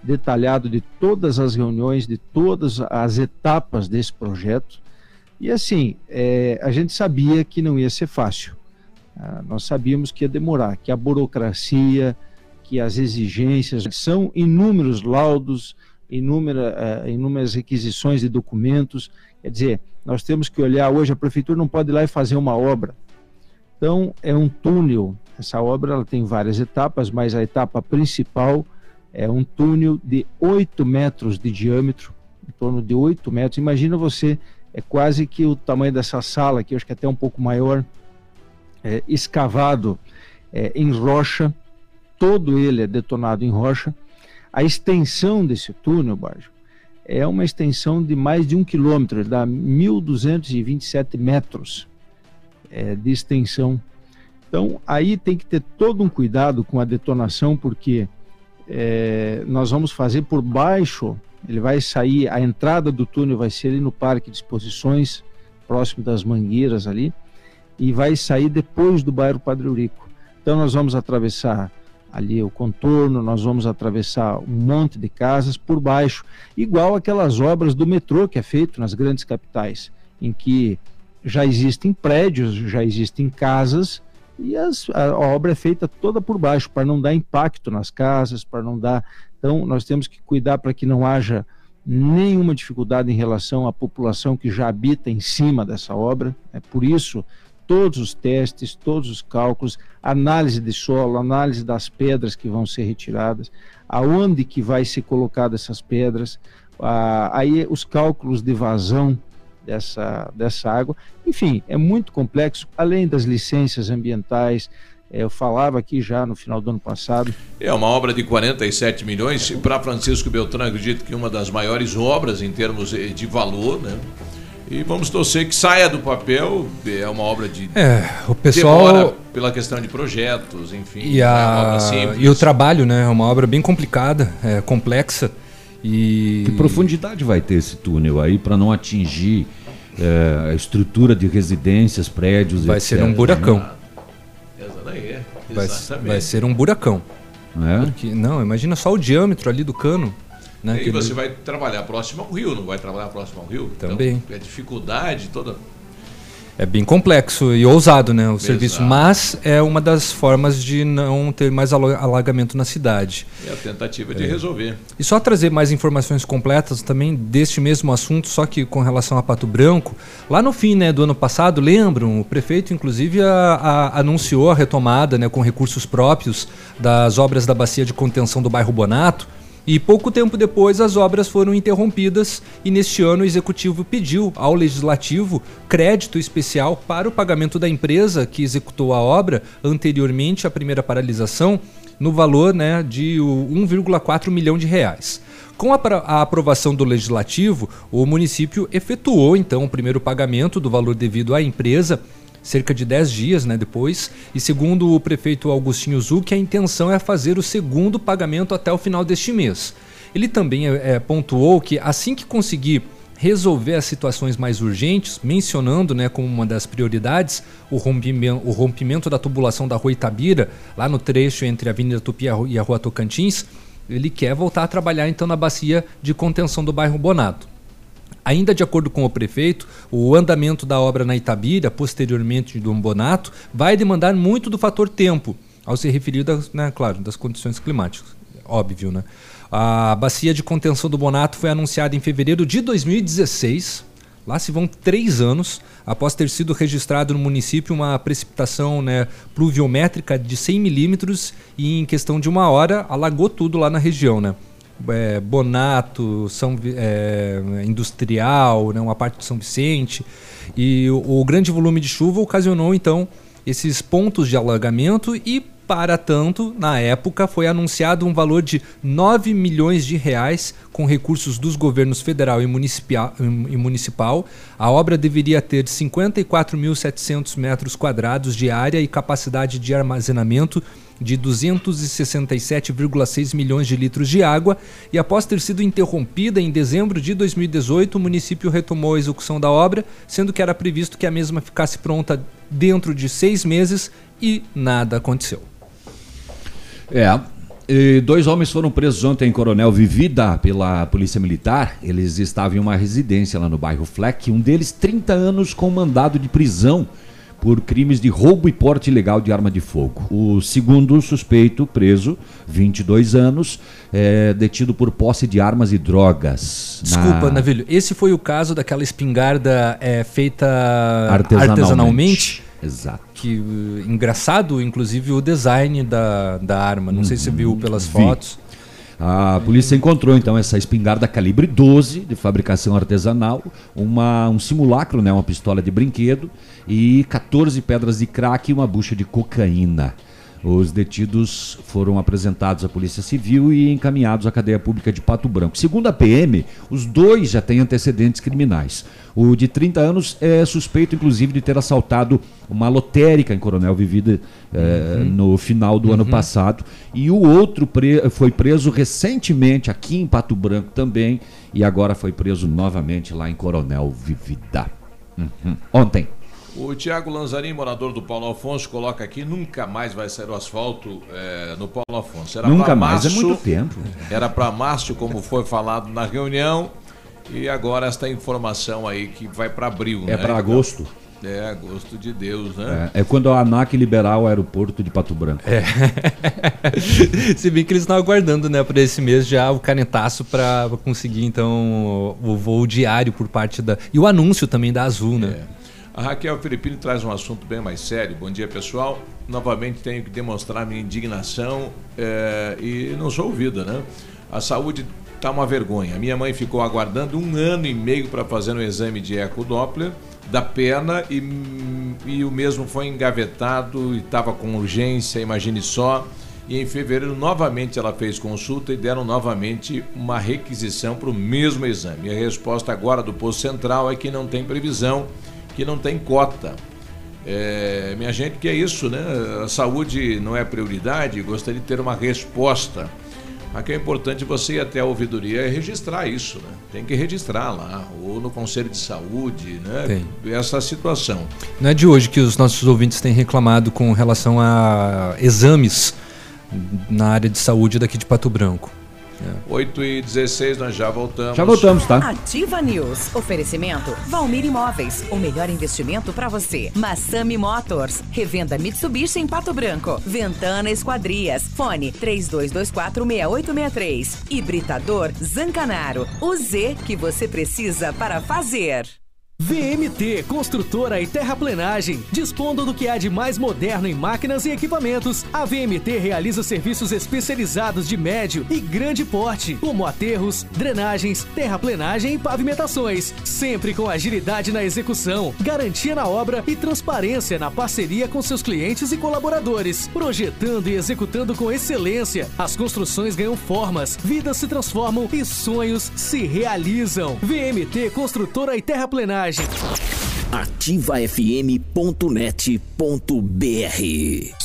detalhado de todas as reuniões, de todas as etapas desse projeto. E assim, a gente sabia que não ia ser fácil. Nós sabíamos que ia demorar, que a burocracia, que as exigências, são inúmeros laudos, inúmeras requisições de documentos. Quer dizer, nós temos que olhar hoje, a prefeitura não pode ir lá e fazer uma obra. Então, é um túnel. Essa obra, ela tem várias etapas, mas a etapa principal é um túnel de 8 metros de diâmetro, em torno de 8 metros. Imagina você, é quase que o tamanho dessa sala aqui, acho que até um pouco maior, escavado em rocha, todo ele é detonado em rocha. A extensão desse túnel, Bajo, é uma extensão de mais de 1 quilômetro, ele dá 1.227 metros de extensão. Então, aí tem que ter todo um cuidado com a detonação, porque nós vamos fazer por baixo, ele vai sair, a entrada do túnel vai ser ali no Parque de Exposições, próximo das mangueiras ali, e vai sair depois do bairro Padre Eurico. Então nós vamos atravessar ali o contorno, nós vamos atravessar um monte de casas por baixo, igual aquelas obras do metrô que é feito nas grandes capitais, em que já existem prédios, já existem casas, e a obra é feita toda por baixo, para não dar impacto nas casas, para não dar... Então, nós temos que cuidar para que não haja nenhuma dificuldade em relação à população que já habita em cima dessa obra. Por isso, todos os testes, todos os cálculos, análise de solo, análise das pedras que vão ser retiradas, aonde que vai ser colocada essas pedras, aí os cálculos de vazão dessa água. Enfim, é muito complexo, além das licenças ambientais. Eu falava aqui já no final do ano passado. É uma obra de 47 milhões, para Francisco Beltrão, acredito que uma das maiores obras em termos de valor, né? E vamos torcer que saia do papel, é uma obra de o pessoal demora pela questão de projetos, enfim. E, e o trabalho, né? É uma obra bem complicada, complexa. E... Que profundidade vai ter esse túnel aí para não atingir a estrutura de residências, prédios, vai etc. Ser um buracão. Né? Vai ser um buracão. É? Porque, não, imagina só o diâmetro ali do cano. Né, e você vai trabalhar próximo ao rio, não vai trabalhar próximo ao rio? Também. Então, é dificuldade toda. É bem complexo e ousado, né, o serviço, mas é uma das formas de não ter mais alagamento na cidade. É a tentativa de resolver. E só trazer mais informações completas também deste mesmo assunto, só que com relação a Pato Branco. Lá no fim, né, do ano passado, lembram, o prefeito inclusive anunciou a retomada, né, com recursos próprios das obras da Bacia de Contenção do bairro Bonato. E pouco tempo depois as obras foram interrompidas e neste ano o executivo pediu ao legislativo crédito especial para o pagamento da empresa que executou a obra anteriormente à primeira paralisação no valor, né, de 1,4 milhão de reais. Com a aprovação do legislativo, o município efetuou então o primeiro pagamento do valor devido à empresa cerca de 10 dias, né, depois, e segundo o prefeito Augustinho Zucchi, a intenção é fazer o segundo pagamento até o final deste mês. Ele também pontuou que assim que conseguir resolver as situações mais urgentes, mencionando, né, como uma das prioridades o rompimento da tubulação da Rua Itabira, lá no trecho entre a Avenida Tupi e a Rua Tocantins, ele quer voltar a trabalhar então na Bacia de Contenção do bairro Bonato. Ainda de acordo com o prefeito, o andamento da obra na Itabira, posteriormente do Bonato, vai demandar muito do fator tempo, ao se referir, das condições climáticas. Óbvio, né? A Bacia de Contenção do Bonato foi anunciada em fevereiro de 2016. Lá se vão 3 anos, após ter sido registrado no município uma precipitação, né, pluviométrica de 100 milímetros e em questão de 1 hora alagou tudo lá na região, né? Bonato, Industrial, né, uma parte de São Vicente, e o grande volume de chuva ocasionou então esses pontos de alagamento e Para tanto, na época, foi anunciado um valor de 9 milhões de reais com recursos dos governos federal e municipal. A obra deveria ter 54.700 metros quadrados de área e capacidade de armazenamento de 267,6 milhões de litros de água, e após ter sido interrompida em dezembro de 2018, o município retomou a execução da obra, sendo que era previsto que a mesma ficasse pronta dentro de 6 meses, e nada aconteceu. E dois homens foram presos ontem em Coronel Vivida pela Polícia Militar. Eles estavam em uma residência lá no bairro Fleck, um deles 30 anos com mandado de prisão por crimes de roubo e porte ilegal de arma de fogo. O segundo suspeito, preso, 22 anos, detido por posse de armas e drogas. Desculpa, Navilho, esse foi o caso daquela espingarda feita artesanalmente? Exato. Que, engraçado, inclusive, o design da arma. Não sei se você viu pelas fotos. A polícia encontrou, então, essa espingarda calibre 12, de fabricação artesanal, um simulacro, né, uma pistola de brinquedo, e 14 pedras de crack e uma bucha de cocaína. Os detidos foram apresentados à Polícia Civil e encaminhados à cadeia pública de Pato Branco. Segundo a PM, os dois já têm antecedentes criminais. O de 30 anos é suspeito, inclusive, de ter assaltado uma lotérica em Coronel Vivida no final do ano passado. E o outro foi preso recentemente aqui em Pato Branco também, e agora foi preso novamente lá em Coronel Vivida. Ontem. O Tiago Lanzarin, morador do Paulo Afonso, coloca aqui: nunca mais vai sair o asfalto no Paulo Afonso. Era nunca mais, março, é muito tempo. Era para março, como foi falado na reunião, e agora esta informação aí que vai para abril. É, né? Para agosto. É, agosto de Deus, né? É quando a ANAC liberar o aeroporto de Pato Branco. Se bem que eles estão aguardando, né, para esse mês já o canetaço para conseguir, então, o voo diário por parte da... E o anúncio também da Azul, né? A Raquel Filipini traz um assunto bem mais sério. Bom dia, pessoal. Novamente tenho que demonstrar minha indignação e não sou ouvida, né? A saúde está uma vergonha. Minha mãe ficou aguardando 1 ano e meio para fazer um exame de ecodoppler da perna e o mesmo foi engavetado e estava com urgência, imagine só. E em fevereiro, novamente, ela fez consulta e deram novamente uma requisição para o mesmo exame. E a resposta agora do posto central é que não tem previsão, que não tem cota. Minha gente, que é isso, né? A saúde não é prioridade, gostaria de ter uma resposta. Aqui é importante você ir até a ouvidoria e registrar isso, né? Tem que registrar lá, ou no Conselho de Saúde, né? Tem essa situação. Não é de hoje que os nossos ouvintes têm reclamado com relação a exames na área de saúde daqui de Pato Branco. 8h16, nós já voltamos. Já voltamos, tá? Ativa News. Oferecimento Valmir Imóveis, o melhor investimento para você. Massami Motors, revenda Mitsubishi em Pato Branco. Ventana Esquadrias, fone 32246863. E Britador Zancanaro, o Z que você precisa para fazer. VMT, construtora e terraplenagem. Dispondo do que há de mais moderno em máquinas e equipamentos, a VMT realiza serviços especializados de médio e grande porte, como aterros, drenagens, terraplenagem e pavimentações, sempre com agilidade na execução, garantia na obra e transparência na parceria com seus clientes e colaboradores. Projetando e executando com excelência, as construções ganham formas, vidas se transformam e sonhos se realizam. VMT, construtora e terraplenagem. ativafm.net.br.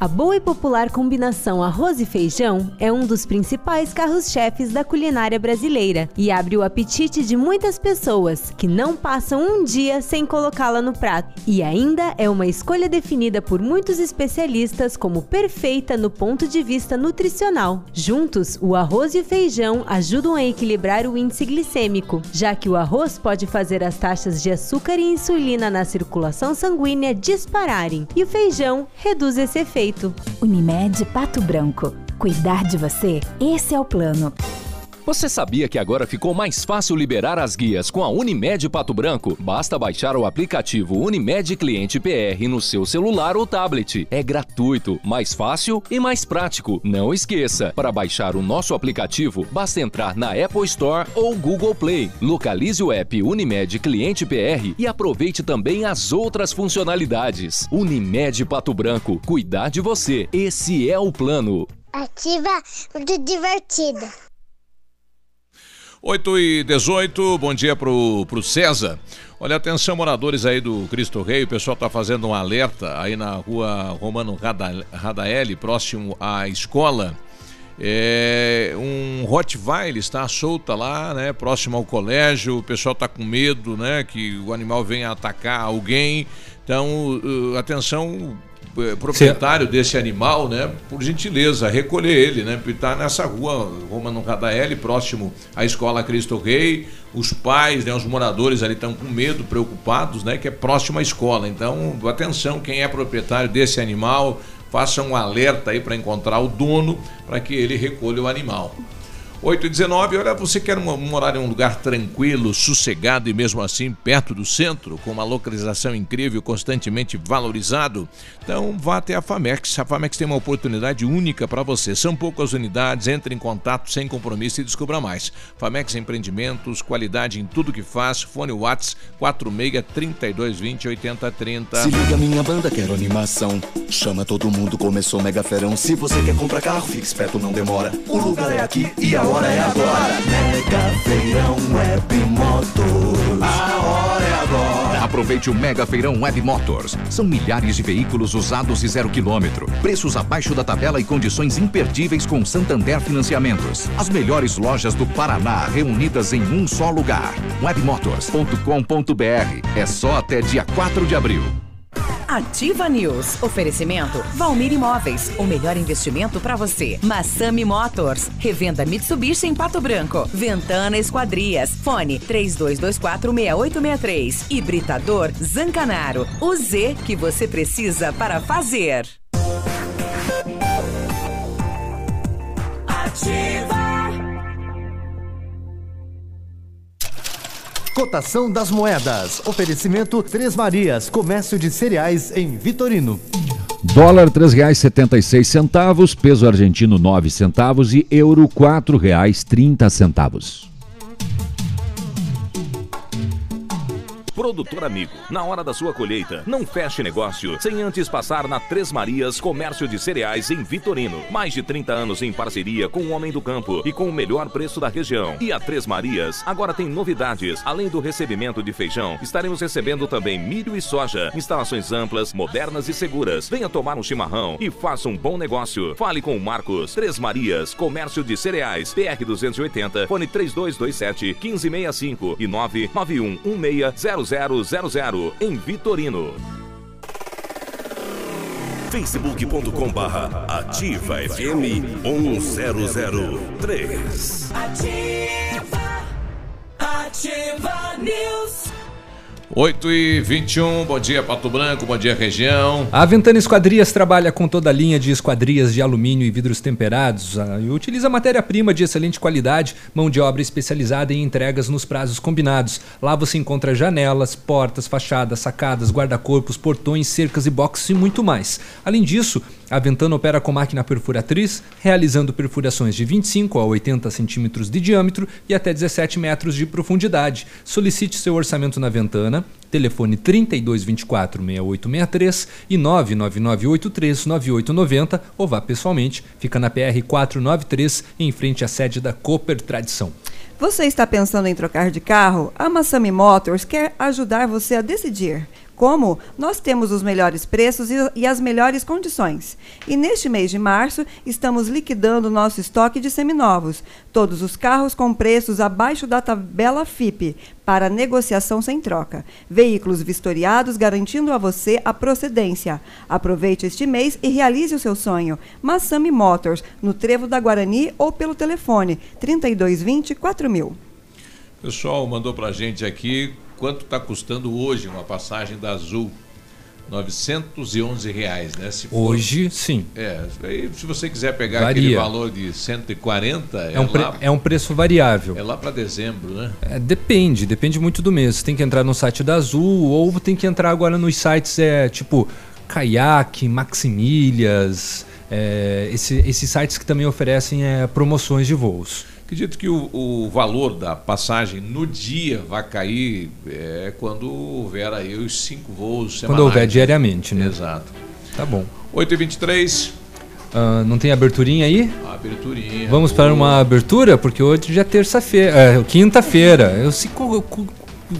A boa e popular combinação arroz e feijão é um dos principais carros-chefes da culinária brasileira e abre o apetite de muitas pessoas que não passam um dia sem colocá-la no prato. E ainda é uma escolha definida por muitos especialistas como perfeita no ponto de vista nutricional. Juntos, o arroz e o feijão ajudam a equilibrar o índice glicêmico, já que o arroz pode fazer as taxas de açúcar e insulina na circulação sanguínea dispararem, e o feijão reduz esse efeito. Unimed Pato Branco. Cuidar de você, esse é o plano. Você sabia que agora ficou mais fácil liberar as guias com a Unimed Pato Branco? Basta baixar o aplicativo Unimed Cliente PR no seu celular ou tablet. É gratuito, mais fácil e mais prático. Não esqueça, para baixar o nosso aplicativo, basta entrar na Apple Store ou Google Play. Localize o app Unimed Cliente PR e aproveite também as outras funcionalidades. Unimed Pato Branco, cuidar de você. Esse é o plano. Ativa, muito divertida. 8h18, bom dia pro César. Olha, atenção, moradores aí do Cristo Rei, o pessoal tá fazendo um alerta aí na rua Romano Radaeli, próximo à escola. Um Rottweiler está solta lá, né, próximo ao colégio. O pessoal tá com medo, né, que o animal venha atacar alguém. Então, atenção, proprietário desse animal, né, por gentileza, recolher ele, né, porque está nessa rua Romano Radaeli, próximo à escola Cristo Rei. Os pais, né, os moradores ali estão com medo, preocupados, né, que é próximo à escola. Então, atenção, quem é proprietário desse animal, faça um alerta aí para encontrar o dono, para que ele recolha o animal. 8h19, olha, você quer morar em um lugar tranquilo, sossegado e mesmo assim perto do centro, com uma localização incrível, constantemente valorizado? Então vá até a Famex. A Famex tem uma oportunidade única para você. São poucas unidades, entre em contato sem compromisso e descubra mais. Famex Empreendimentos, qualidade em tudo que faz. Fone Whats 46 3220 8030. Se liga, minha banda, quero animação. Chama todo mundo, começou mega ferão. Se você quer comprar carro, fique esperto, não demora. O lugar é aqui e a hora é agora. Mega Feirão Web Motors. A hora é agora. Aproveite o Mega Feirão Web Motors. São milhares de veículos usados e 0 km. Preços abaixo da tabela e condições imperdíveis com Santander Financiamentos. As melhores lojas do Paraná reunidas em um só lugar. webmotors.com.br. É só até dia 4 de abril. Ativa News. Oferecimento Valmir Imóveis, o melhor investimento para você. Massami Motors, revenda Mitsubishi em Pato Branco. Ventana Esquadrias, fone 32246863. E Britador Zancanaro, o Z que você precisa para fazer. Ativa. Cotação das moedas. Oferecimento Três Marias, comércio de cereais em Vitorino. Dólar R$ 3,76, peso argentino R$ 9 e euro R$ 4,30. Produtor amigo, na hora da sua colheita, não feche negócio sem antes passar na Três Marias Comércio de Cereais em Vitorino. Mais de 30 anos em parceria com o homem do campo e com o melhor preço da região. E a Três Marias agora tem novidades. Além do recebimento de feijão, estaremos recebendo também milho e soja. Instalações amplas, modernas e seguras. Venha tomar um chimarrão e faça um bom negócio. Fale com o Marcos. Três Marias Comércio de Cereais, PR 280, fone 3227 1565 e 991160000 em Vitorino. facebook.com/AtivaFM 1003. Ativa News. 8h21, bom dia Pato Branco, bom dia região. A Ventana Esquadrias trabalha com toda a linha de esquadrias de alumínio e vidros temperados e utiliza matéria-prima de excelente qualidade, mão de obra especializada em entregas nos prazos combinados. Lá você encontra janelas, portas, fachadas, sacadas, guarda-corpos, portões, cercas e boxes e muito mais. Além disso, a Ventana opera com máquina perfuratriz, realizando perfurações de 25 a 80 centímetros de diâmetro e até 17 metros de profundidade. Solicite seu orçamento na Ventana, telefone 3224-6863 e 99983-9890 ou vá pessoalmente, fica na PR 493 em frente à sede da Cooper Tradição. Você está pensando em trocar de carro? A Massami Motors quer ajudar você a decidir. como nós temos os melhores preços e as melhores condições. E neste mês de março, estamos liquidando o nosso estoque de seminovos. Todos os carros com preços abaixo da tabela FIPE, para negociação sem troca. Veículos vistoriados garantindo a você a procedência. Aproveite este mês e realize o seu sonho. Massami Motors, no Trevo da Guarani ou pelo telefone 3220-4000. O pessoal mandou para a gente aqui quanto está custando hoje uma passagem da Azul. R$911, né? Se hoje, for, sim. É, se você quiser pegar aquele valor de 140, é um preço variável. É lá para dezembro, né? É, depende muito do mês. Você tem que entrar no site da Azul ou tem que entrar agora nos sites tipo Kayak, Maximilhas, esses sites que também oferecem promoções de voos. Acredito que o valor da passagem no dia vai cair quando houver aí os 5 voos semanais. Quando houver diariamente, né? Exato. Tá bom. 8h23. Não tem aberturinha aí? Aberturinha. Vamos para uma abertura? Porque hoje já é terça-feira, quinta-feira.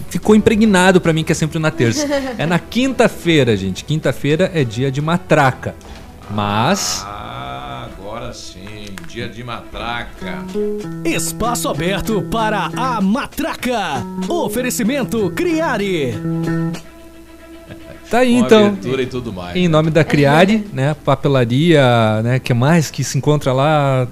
Ficou impregnado para mim que é sempre na terça. É na quinta-feira, gente. Quinta-feira é dia de matraca. Mas... agora sim. Dia de matraca. Espaço aberto para a matraca. Oferecimento Criare. Tá aí então. E tudo mais, em nome da Criare, né? Papelaria, né? Que mais que se encontra lá?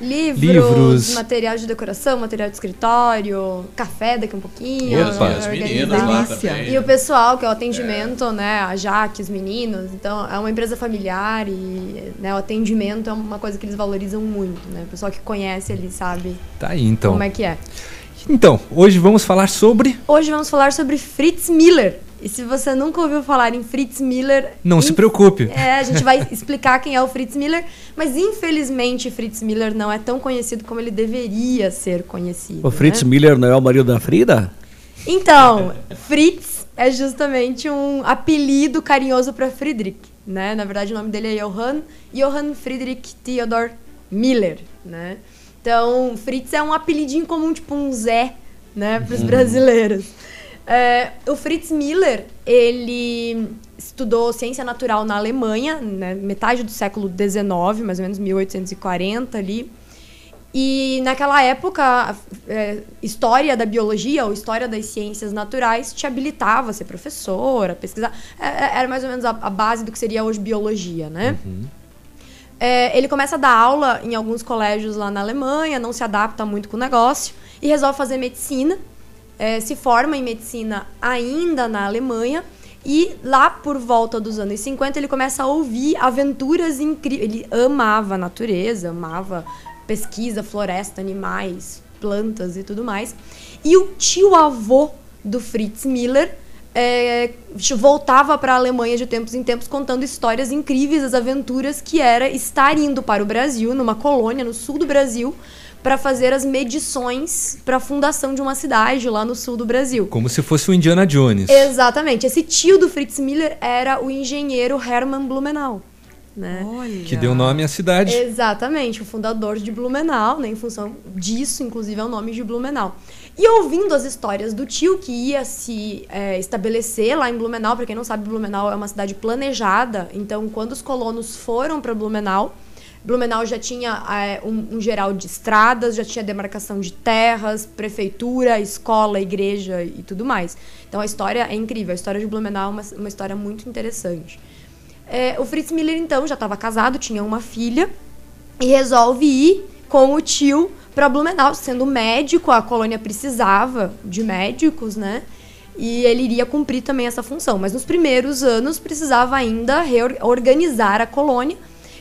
Livros, material de decoração, material de escritório, café daqui um pouquinho. Opa, as meninas lá também. E o pessoal que é o atendimento, né? A Jaque, os meninos. Então é uma empresa familiar e o atendimento é uma coisa que eles valorizam muito, né? O pessoal que conhece ali sabe. Tá aí então. Como é que é? Então hoje vamos falar sobre. Hoje vamos falar sobre Fritz Miller. E se você nunca ouviu falar em Fritz Miller... Não se preocupe. A gente vai explicar quem é o Fritz Miller, mas infelizmente Fritz Miller não é tão conhecido como ele deveria ser conhecido. O Fritz Miller não é o marido da Frida? Então, Fritz é justamente um apelido carinhoso para Friedrich, né? Na verdade o nome dele é Johann Friedrich Theodor Miller, né? Então, Fritz é um apelidinho comum, tipo um Zé, né? Para os brasileiros. O Fritz Miller, ele estudou ciência natural na Alemanha, né, metade do século XIX, mais ou menos 1840 ali. E naquela época, história da biologia ou história das ciências naturais te habilitava a ser professor, a pesquisar. Era mais ou menos a base do que seria hoje biologia, né? Uhum. Ele começa a dar aula em alguns colégios lá na Alemanha, não se adapta muito com o negócio e resolve fazer medicina. Se forma em medicina ainda na Alemanha e lá por volta dos anos 50 ele começa a ouvir aventuras incríveis. Ele amava a natureza, amava pesquisa, floresta, animais, plantas e tudo mais. E o tio-avô do Fritz Miller voltava para a Alemanha de tempos em tempos contando histórias incríveis das aventuras que era estar indo para o Brasil, numa colônia no sul do Brasil, para fazer as medições para a fundação de uma cidade lá no sul do Brasil. Como se fosse o Indiana Jones. Exatamente. Esse tio do Fritz Miller era o engenheiro Hermann Blumenau, né? Olha. Que deu nome à cidade. Exatamente, o fundador de Blumenau, né? Em função disso, inclusive, é o nome de Blumenau. E ouvindo as histórias do tio que ia se estabelecer lá em Blumenau, para quem não sabe, Blumenau é uma cidade planejada, então quando os colonos foram para Blumenau já tinha um geral de estradas, já tinha demarcação de terras, prefeitura, escola, igreja e tudo mais. Então a história é incrível, a história de Blumenau é uma história muito interessante. O Fritz Miller, então, já estava casado, tinha uma filha e resolve ir com o tio para Blumenau, sendo médico, a colônia precisava de médicos, né? E ele iria cumprir também essa função, mas nos primeiros anos precisava ainda reorganizar a colônia.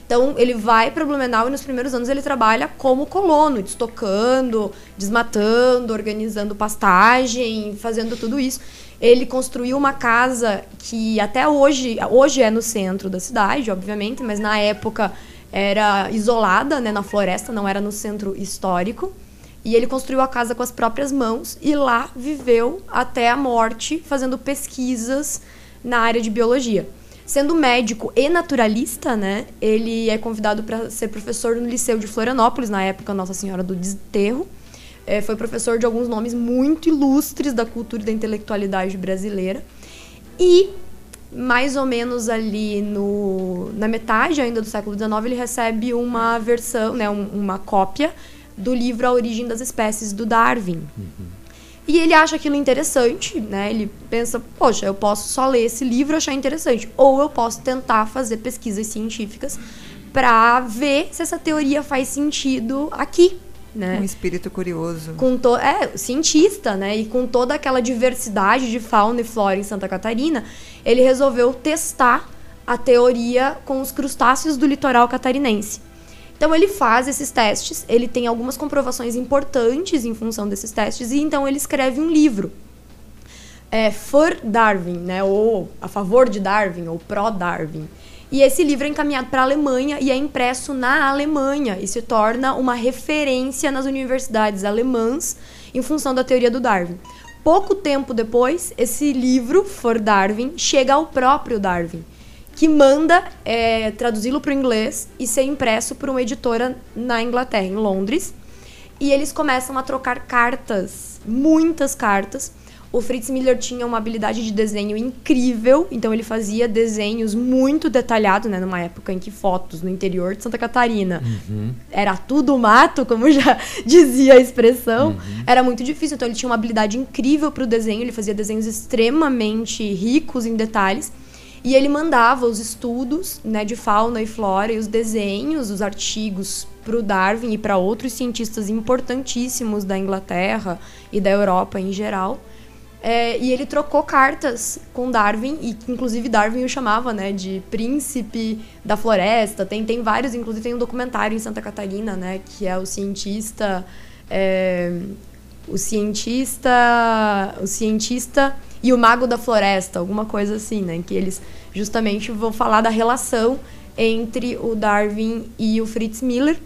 Então, ele vai para Blumenau e nos primeiros anos ele trabalha como colono, destocando, desmatando, organizando pastagem, fazendo tudo isso. Ele construiu uma casa que até hoje é no centro da cidade, obviamente, mas na época era isolada, né, na floresta, não era no centro histórico. E ele construiu a casa com as próprias mãos e lá viveu até a morte, fazendo pesquisas na área de biologia. Sendo médico e naturalista, né, ele é convidado para ser professor no Liceu de Florianópolis, na época Nossa Senhora do Desterro. Foi professor de alguns nomes muito ilustres da cultura e da intelectualidade brasileira. E mais ou menos ali na metade ainda do século XIX, ele recebe uma versão, né, uma cópia do livro A Origem das Espécies, do Darwin. Uhum. E ele acha aquilo interessante, né? Ele pensa, poxa, eu posso só ler esse livro e achar interessante, ou eu posso tentar fazer pesquisas científicas para ver se essa teoria faz sentido aqui, né? Um espírito curioso. Cientista, né? E com toda aquela diversidade de fauna e flora em Santa Catarina, ele resolveu testar a teoria com os crustáceos do litoral catarinense. Então ele faz esses testes, ele tem algumas comprovações importantes em função desses testes, e então ele escreve um livro. For Darwin, né? Ou a favor de Darwin, ou pró Darwin. E esse livro é encaminhado para a Alemanha e é impresso na Alemanha e se torna uma referência nas universidades alemãs em função da teoria do Darwin. Pouco tempo depois, esse livro, For Darwin, chega ao próprio Darwin, que manda traduzi-lo para o inglês e ser impresso por uma editora na Inglaterra, em Londres. E eles começam a trocar cartas, muitas cartas. O Fritz Miller tinha uma habilidade de desenho incrível, então ele fazia desenhos muito detalhados, né, numa época em que fotos no interior de Santa Catarina era tudo mato, como já dizia a expressão, era muito difícil. Então ele tinha uma habilidade incrível para o desenho, ele fazia desenhos extremamente ricos em detalhes. E ele mandava os estudos, né, de fauna e flora e os desenhos, os artigos para o Darwin e para outros cientistas importantíssimos da Inglaterra e da Europa em geral. E ele trocou cartas com Darwin, e inclusive Darwin o chamava, né, de príncipe da floresta. Tem vários, inclusive tem um documentário em Santa Catarina, né, que é o cientista e o mago da floresta, alguma coisa assim, né? Que eles justamente vão falar da relação entre o Darwin e o Fritz Miller.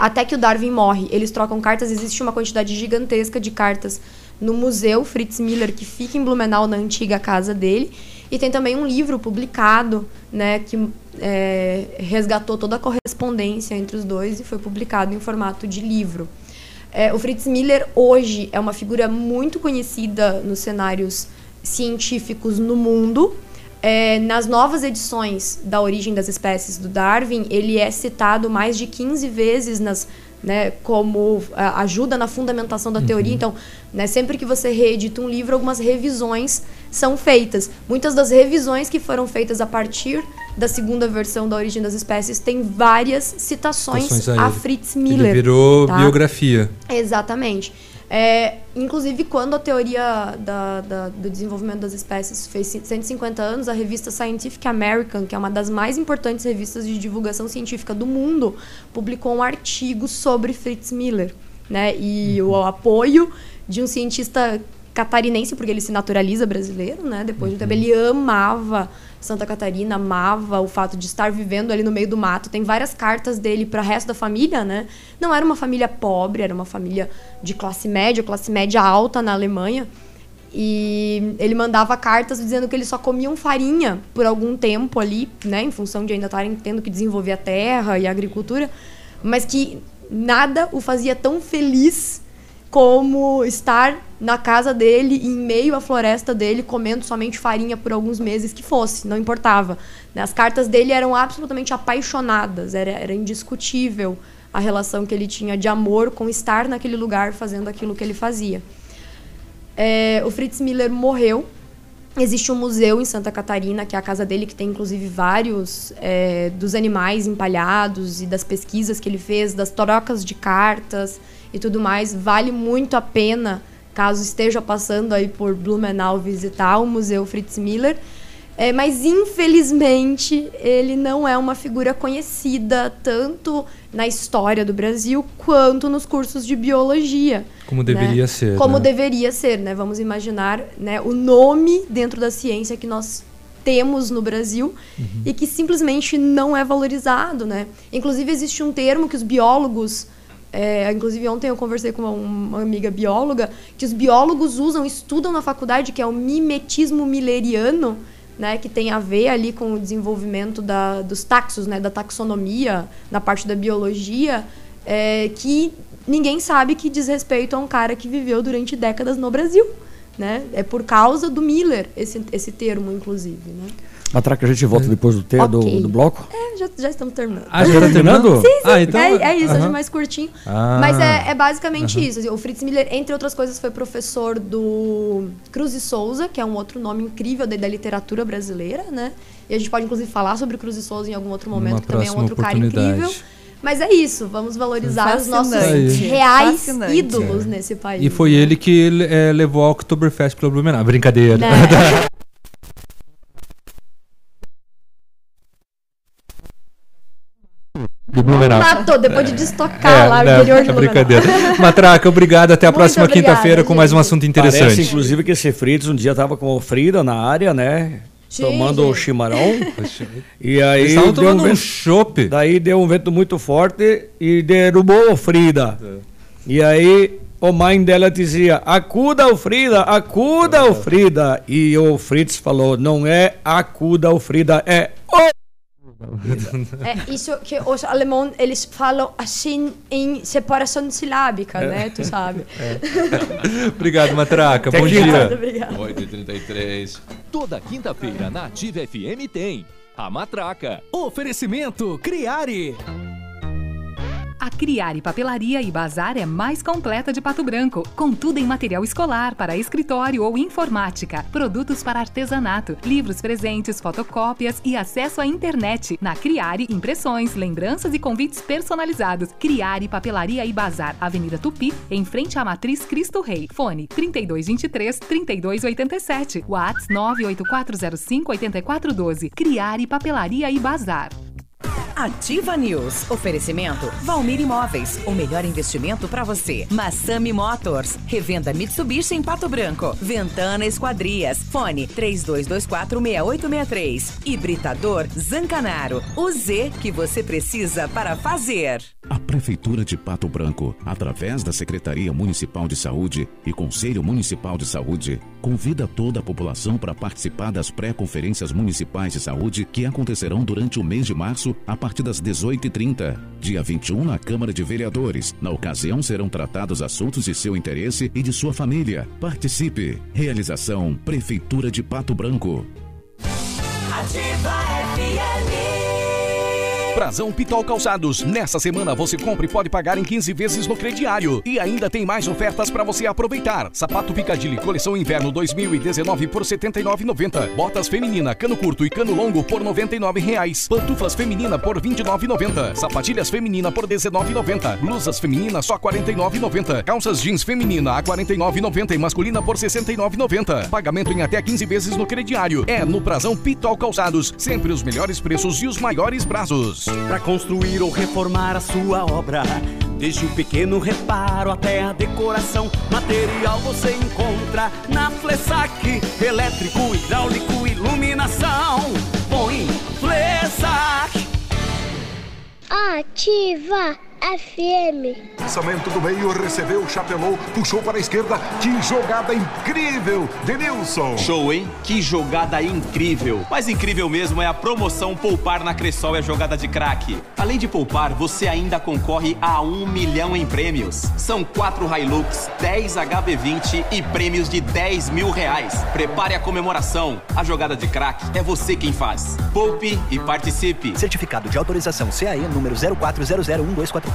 Até que o Darwin morre, eles trocam cartas, existe uma quantidade gigantesca de cartas no museu Fritz Miller, que fica em Blumenau, na antiga casa dele. E tem também um livro publicado, né, que resgatou toda a correspondência entre os dois e foi publicado em formato de livro. O Fritz Miller hoje é uma figura muito conhecida nos cenários científicos no mundo. Nas novas edições da Origem das Espécies, do Darwin, ele é citado mais de 15 vezes como ajuda na fundamentação da teoria. Então, né, sempre que você reedita um livro, algumas revisões são feitas. Muitas das revisões que foram feitas a partir da segunda versão da Origem das Espécies tem várias citações a Fritz Miller. Ele virou, tá, biografia. Exatamente. Inclusive, quando a teoria do desenvolvimento das espécies fez 150 anos, a revista Scientific American, que é uma das mais importantes revistas de divulgação científica do mundo, publicou um artigo sobre Fritz Miller, né? E o apoio de um cientista catarinense, porque ele se naturaliza brasileiro, né? Depois de um tempo, ele amava Santa Catarina, amava o fato de estar vivendo ali no meio do mato. Tem várias cartas dele para o resto da família, né? Não era uma família pobre, era uma família de classe média alta na Alemanha. E ele mandava cartas dizendo que eles só comiam farinha por algum tempo ali, né? Em função de ainda estarem tendo que desenvolver a terra e a agricultura. Mas que nada o fazia tão feliz como estar na casa dele, em meio à floresta dele, comendo somente farinha por alguns meses que fosse, não importava. As cartas dele eram absolutamente apaixonadas, era indiscutível a relação que ele tinha de amor com estar naquele lugar fazendo aquilo que ele fazia. O Fritz Miller morreu. Existe um museu em Santa Catarina, que é a casa dele, que tem inclusive vários dos animais empalhados e das pesquisas que ele fez, das trocas de cartas e tudo mais. Vale muito a pena, caso esteja passando aí por Blumenau, visitar o Museu Fritz Miller. Mas, infelizmente, ele não é uma figura conhecida tanto na história do Brasil quanto nos cursos de biologia. Como deveria, né, ser. Como, né, deveria ser, né? Vamos imaginar, né, o nome dentro da ciência que nós temos no Brasil e que simplesmente não é valorizado, né? Inclusive, existe um termo que os biólogos... inclusive, ontem eu conversei com uma amiga bióloga, que os biólogos estudam na faculdade, que é o mimetismo milleriano, né, que tem a ver ali com o desenvolvimento dos taxos, né, da taxonomia, na parte da biologia, que ninguém sabe que diz respeito a um cara que viveu durante décadas no Brasil, né? É por causa do Miller, esse termo, inclusive, né? Matraca, a gente volta depois do tema, okay, do bloco? É, já estamos terminando. Ah, já está terminando? Sim, sim. Ah, então... é isso, hoje é mais curtinho. Ah. Mas é basicamente isso. O Fritz Miller, entre outras coisas, foi professor do Cruz e Souza, que é um outro nome incrível da literatura brasileira, né? E a gente pode, inclusive, falar sobre Cruz e Souza em algum outro momento, que também é um outro cara incrível. Mas é isso, vamos valorizar os nossos reais ídolos nesse país. E foi ele que levou ao Oktoberfest pelo Blumenau. Brincadeira. Né? Matou, depois de destocar lá o interior de Blumenau. Matraca, obrigado. Até a próxima quinta-feira com mais um assunto interessante. Parece, inclusive, que esse Fritz um dia estava com o Frida na área, né? Tomando o chimarrão. E aí estavam tomando um chope. Daí deu um vento muito forte e derrubou o Frida. E aí a mãe dela dizia: acuda o Frida, acuda o Frida. E o Fritz falou: não é acuda o Frida, é o... É isso que os alemães, eles falam assim em separação silábica, né? Tu sabe. Obrigado, Matraca. Bom dia. Obrigado. 8h33. Toda quinta-feira na Ativa FM tem a Matraca. Oferecimento Criare. A Criare Papelaria e Bazar é mais completa de Pato Branco, com tudo em material escolar, para escritório ou informática, produtos para artesanato, livros, presentes, fotocópias e acesso à internet. Na Criare, impressões, lembranças e convites personalizados. Criare Papelaria e Bazar, Avenida Tupi, em frente à Matriz Cristo Rei. Fone 3223-3287, WhatsApp 98405-8412. Criare Papelaria e Bazar. Ativa News. Oferecimento Valmir Imóveis. O melhor investimento para você. Massami Motors. Revenda Mitsubishi em Pato Branco. Ventana Esquadrias. Fone 3224-6863. E Britador Zancanaro. O Z que você precisa para fazer. A Prefeitura de Pato Branco, através da Secretaria Municipal de Saúde e Conselho Municipal de Saúde, convida toda a população para participar das pré-conferências municipais de saúde que acontecerão durante o mês de março, a partir das 18h30. Dia 21, na Câmara de Vereadores. Na ocasião, serão tratados assuntos de seu interesse e de sua família. Participe. Realização Prefeitura de Pato Branco. Ativa FM. Prazão Pitol Calçados. Nessa semana você compra e pode pagar em 15 vezes no crediário. E ainda tem mais ofertas para você aproveitar. Sapato Piccadilly coleção inverno 2019 por R$ 79,90. Botas feminina, cano curto e cano longo por R$ 99,00. Pantufas feminina por R$ 29,90. Sapatilhas feminina por R$ 19,90. Blusas feminina só R$ 49,90. Calças jeans feminina a R$ 49,90 e masculina por R$ 69,90. Pagamento em até 15 vezes no crediário. É no Prazão Pitol Calçados. Sempre os melhores preços e os maiores prazos. Para construir ou reformar a sua obra, desde o pequeno reparo até a decoração, material você encontra na Flessac. Elétrico, hidráulico, iluminação. Põe Flessac. Ativa FM. Lançamento do meio, recebeu, chapelou, puxou para a esquerda. Que jogada incrível, Denilson. Show, hein? Que jogada incrível. Mas incrível mesmo é a promoção Poupar na Cressol é jogada de craque. Além de poupar, você ainda concorre a 1 milhão em prêmios. São 4 Hilux, 10 HB20 e prêmios de R$10 mil. Prepare a comemoração. A jogada de craque é você quem faz. Poupe e participe. Certificado de autorização CAE número 04001244/2019.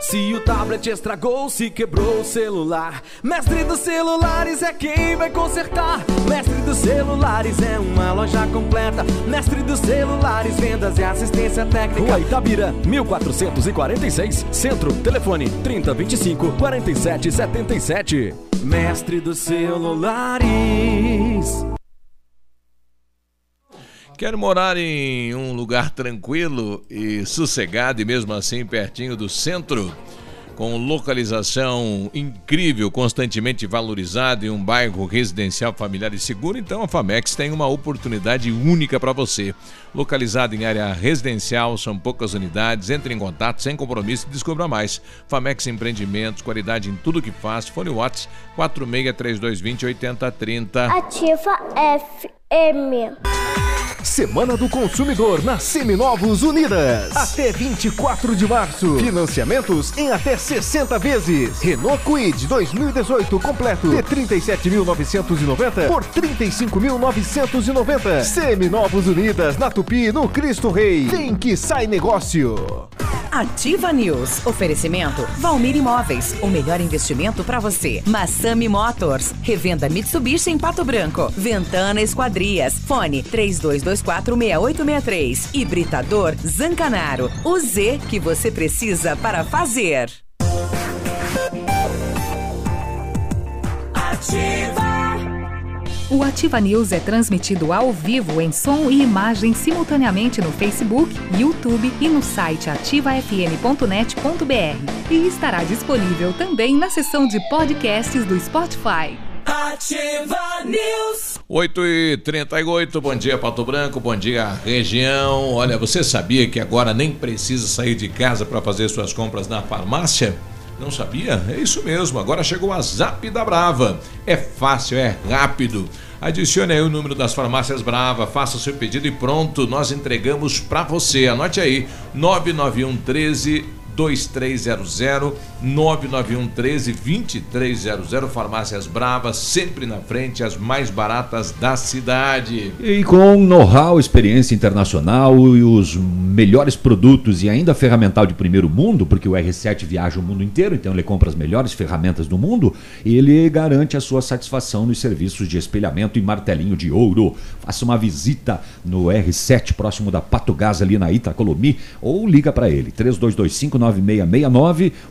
Se o tablet estragou, se quebrou o celular, Mestre dos Celulares é quem vai consertar. Mestre dos Celulares é uma loja completa. Mestre dos Celulares, vendas e assistência técnica. Rua Itabira, 1446, Centro. Telefone 3025-4777. Mestre dos Celulares. Quer morar em um lugar tranquilo e sossegado e mesmo assim pertinho do centro? Com localização incrível, constantemente valorizada e um bairro residencial familiar e seguro, então a Famex tem uma oportunidade única para você. Localizada em área residencial, são poucas unidades, entre em contato sem compromisso e descubra mais. Famex Empreendimentos, qualidade em tudo que faz. Fone Whats 463220-8030. Ativa FM. Semana do Consumidor na Seminovos Unidas. Até 24 de março. Financiamentos em até 60 vezes. Renault Kwid 2018 completo de 37.990 por 35.990. Seminovos Unidas na Tupi, no Cristo Rei. Tem que sai negócio. Ativa News. Oferecimento Valmir Imóveis. O melhor investimento para você. Massami Motors. Revenda Mitsubishi em Pato Branco. Ventana Esquadrias. Fone 32246863. E Britador Zancanaro. O Z que você precisa para fazer. Ativa. O Ativa News é transmitido ao vivo em som e imagem simultaneamente no Facebook, YouTube e no site ativafm.net.br. E estará disponível também na seção de podcasts do Spotify. Ativa News. 8h38, bom dia Pato Branco, bom dia região. Olha, você sabia que agora nem precisa sair de casa para fazer suas compras na farmácia? Não sabia? É isso mesmo, agora chegou a Zap da Brava. É fácil, é rápido. Adicione aí o número das farmácias Brava, faça seu pedido e pronto, nós entregamos para você. Anote aí, 991 13 2300, 991 13 2300. Farmácias Brava, sempre na frente, as mais baratas da cidade. E com know-how, experiência internacional e os melhores produtos e ainda ferramental de primeiro mundo, porque o R7 viaja o mundo inteiro, então ele compra as melhores ferramentas do mundo, ele garante a sua satisfação nos serviços de espelhamento e martelinho de ouro. Faça uma visita no R7 próximo da Patogás, ali na Itacolomi, ou liga para ele, 32259669.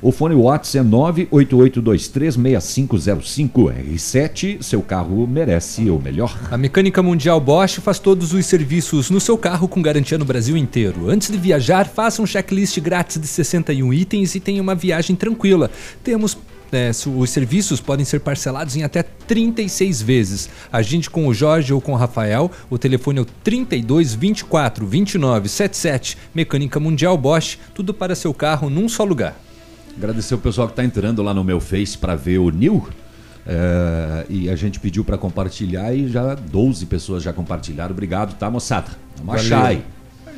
O fone WhatsApp é 988236505. R7, seu carro merece o melhor. A Mecânica Mundial Bosch faz todos os serviços no seu carro com garantia no Brasil inteiro. Antes de viajar, faça um checklist grátis de 61 itens e tenha uma viagem tranquila. Temos os serviços podem ser parcelados em até 36 vezes. Agende com o Jorge ou com o Rafael. O telefone é o 32 24 29 77. Mecânica Mundial Bosch, tudo para seu carro num só lugar. Agradecer o pessoal que está entrando lá no meu Face para ver o Nil. E a gente pediu para compartilhar e já 12 pessoas já compartilharam. Obrigado, tá, moçada? Machai.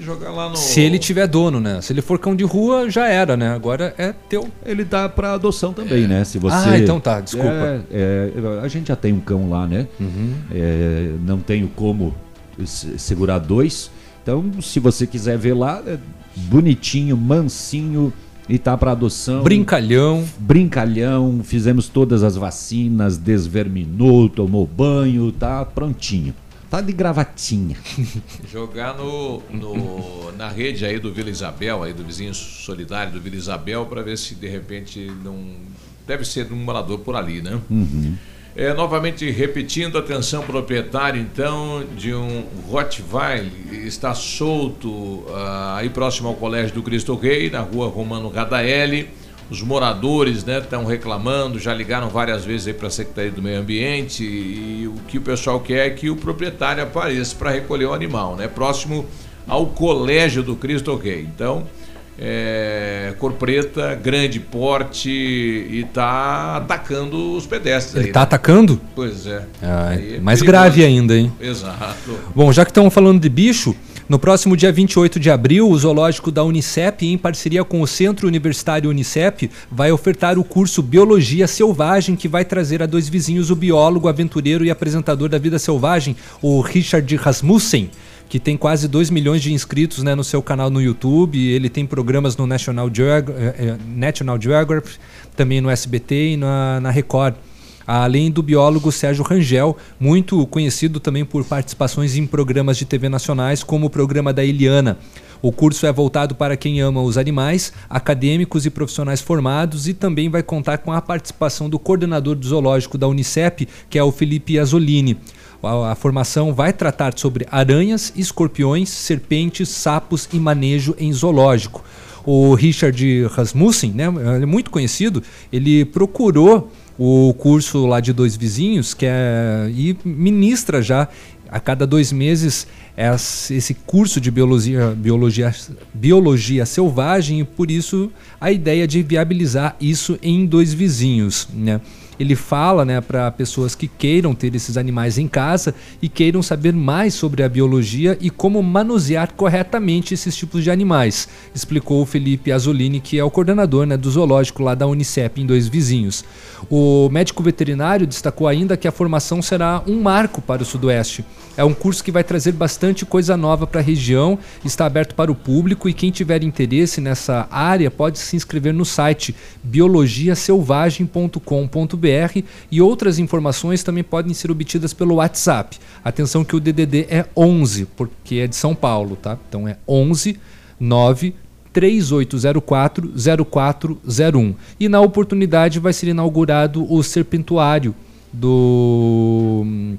Jogar lá no... Se ele tiver dono, né? Se ele for cão de rua, já era, né? Agora é teu. Ele dá pra adoção também, né? Se você... Ah, então tá, desculpa. A gente já tem um cão lá, né? Uhum. Não tenho como segurar dois. Então, se você quiser ver lá, é bonitinho, mansinho e tá pra adoção. Brincalhão. Brincalhão, fizemos todas as vacinas, desverminou, tomou banho, tá prontinho. Tá de gravatinha. Jogar na rede aí do Vila Isabel, aí do vizinho solidário do Vila Isabel, para ver se de repente não... Deve ser um morador por ali, né? Uhum. Novamente repetindo, atenção proprietário, então, de um Rottweiler, está solto aí próximo ao Colégio do Cristo Rei, na rua Romano Radaelli. Os moradores, né, estão reclamando, já ligaram várias vezes aí para a Secretaria do Meio Ambiente, e o que o pessoal quer é que o proprietário apareça para recolher o animal, né, próximo ao Colégio do Cristo Rei. Então, cor preta, grande porte, e tá atacando os pedestres. Ele aí, tá, né? Atacando? Pois é. É mais perigoso. Grave ainda, hein? Exato. Bom, já que estamos falando de bicho... No próximo dia 28 de abril, o Zoológico da Unicep, em parceria com o Centro Universitário Unicep, vai ofertar o curso Biologia Selvagem, que vai trazer a dois vizinhos o biólogo, aventureiro e apresentador da vida selvagem, o Richard Rasmussen, que tem quase 2 milhões de inscritos, né, no seu canal no YouTube. Ele tem programas no National Geographic, também no SBT e na Record. Além do biólogo Sérgio Rangel, muito conhecido também por participações em programas de TV nacionais, como o programa da Eliana. O curso é voltado para quem ama os animais, acadêmicos e profissionais formados, e também vai contar com a participação do coordenador do zoológico da Unicep, que é o Felipe Azzolini. A formação vai tratar sobre aranhas, escorpiões, serpentes, sapos e manejo em zoológico. O Richard Rasmussen, né, é muito conhecido, ele procurou o curso lá de dois vizinhos e ministra já a cada 2 meses esse curso de biologia selvagem, e por isso a ideia de viabilizar isso em dois vizinhos, né? ele fala, né, para pessoas que queiram ter esses animais em casa e queiram saber mais sobre a biologia e como manusear corretamente esses tipos de animais, explicou o Felipe Azzolini, que é o coordenador, né, do zoológico lá da Unicep em Dois Vizinhos. O médico veterinário destacou ainda que a formação será um marco para o Sudoeste. É um curso que vai trazer bastante coisa nova para a região, está aberto para o público e quem tiver interesse nessa área pode se inscrever no site biologiaselvagem.com.br e outras informações também podem ser obtidas pelo WhatsApp. Atenção que o DDD é 11, porque é de São Paulo, tá? Então é 11 9 3804 0401. E na oportunidade vai ser inaugurado o serpentuário do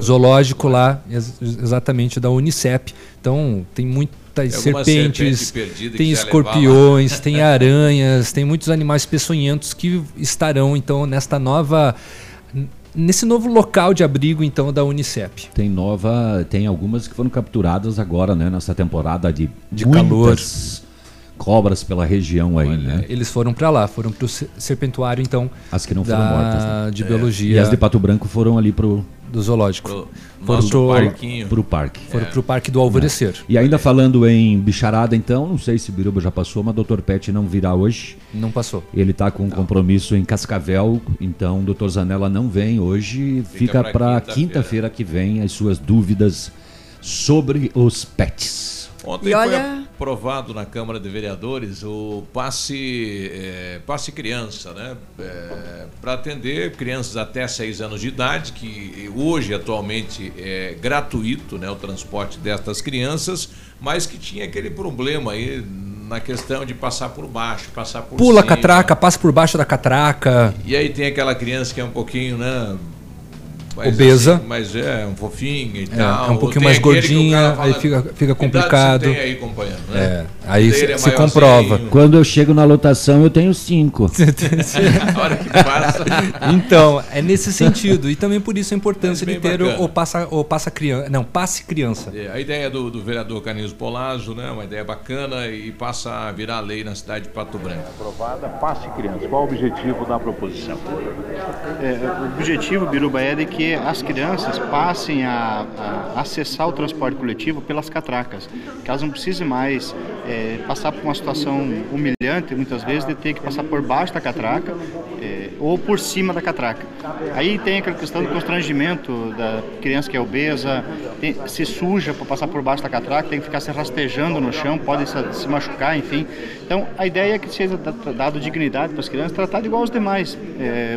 zoológico lá, exatamente, da Unicep. Então tem muitas serpentes, tem escorpiões, tem aranhas, tem muitos animais peçonhentos que estarão então nesse novo local de abrigo então da Unicep. Tem algumas que foram capturadas agora, né, nessa temporada de calor. Cobras pela região aí, né? Eles foram para lá, foram para o serpentuário, então. As que não foram mortas, né? De biologia. E as de Pato Branco foram ali pro do zoológico. Foram pro parquinho. Pro parque. Foram pro parque do Alvorecer. E ainda falando em bicharada, então, não sei se o Biruba já passou, mas o Dr. Pet não virá hoje. Não passou. Ele tá com um compromisso em Cascavel, então o Dr. Zanella não vem hoje, fica para quinta-feira que vem as suas dúvidas sobre os pets. Ontem foi aprovado na Câmara de Vereadores o passe criança, né? Para atender crianças até 6 anos de idade, que hoje atualmente é gratuito, né, o transporte destas crianças, mas que tinha aquele problema aí na questão de passar por baixo, passar por cima. Pula a catraca, passa por baixo da catraca. E aí tem aquela criança que é um pouquinho, né, mas obesa, assim, mas é um fofinho e tal. É um pouquinho mais gordinha, fala, aí fica complicado. Tem aí, companheiro, né? Aí se comprova. Assim, quando eu chego na lotação, eu tenho 5. A hora que passa. Então, é nesse sentido. E também por isso a importância de ter passe criança. É, a ideia do vereador Canizio Polazzo, né? Uma ideia bacana e passa a virar lei na cidade de Pato Branco. Aprovada, passe criança. Qual o objetivo da proposição? O objetivo, Biruba, é de que as crianças passem a acessar o transporte coletivo pelas catracas, que elas não precisem mais passar por uma situação humilhante, muitas vezes, de ter que passar por baixo da catraca ou por cima da catraca. Aí tem aquela questão do constrangimento da criança que é obesa, se suja para passar por baixo da catraca, tem que ficar se rastejando no chão, pode se machucar, enfim. Então a ideia é que seja dado dignidade para as crianças, tratado igual aos demais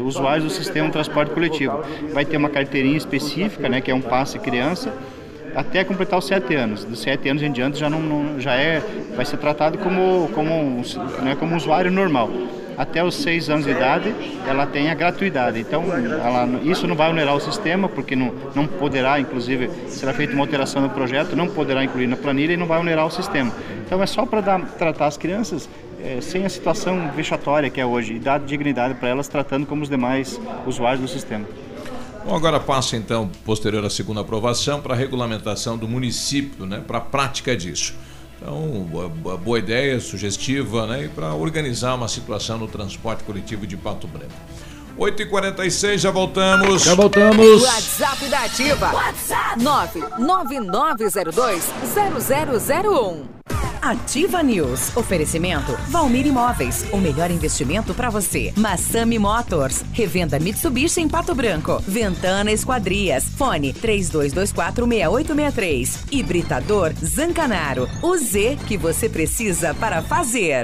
usuários do sistema de transporte coletivo. Vai ter uma carteirinha específica, né, que é um passe criança, até completar os 7 anos. Dos 7 anos em diante já vai ser tratado como usuário normal. Até os 6 anos de idade ela tem a gratuidade. Então isso não vai onerar o sistema, porque não poderá, inclusive, será feita uma alteração no projeto, não poderá incluir na planilha e não vai onerar o sistema. Então é só para tratar as crianças sem a situação vexatória que é hoje e dar dignidade para elas, tratando como os demais usuários do sistema. Bom, agora passa então, posterior à segunda aprovação, para a regulamentação do município, né, para a prática disso. Então, boa ideia, sugestiva, né, e para organizar uma situação no transporte coletivo de Pato Branco. 8h46, já voltamos. Já voltamos. WhatsApp da Ativa. WhatsApp 999020001. Ativa News. Oferecimento Valmir Imóveis. O melhor investimento para você. Massami Motors. Revenda Mitsubishi em Pato Branco. Ventana Esquadrias. Fone 32246863. E Britador Zancanaro. O Z que você precisa para fazer.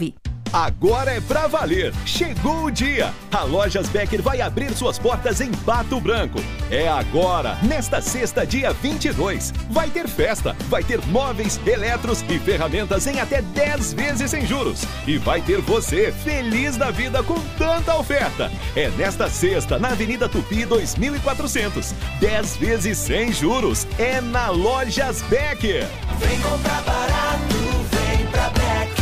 Agora é pra valer. Chegou o dia. A Lojas Becker vai abrir suas portas em Pato Branco. É agora, nesta sexta, dia 22. Vai ter festa, vai ter móveis, eletros e ferramentas em até 10 vezes sem juros. E vai ter você feliz da vida com tanta oferta. É nesta sexta, na Avenida Tupi 2400. 10 vezes sem juros. É na Lojas Becker. Vem comprar barato, vem pra Becker.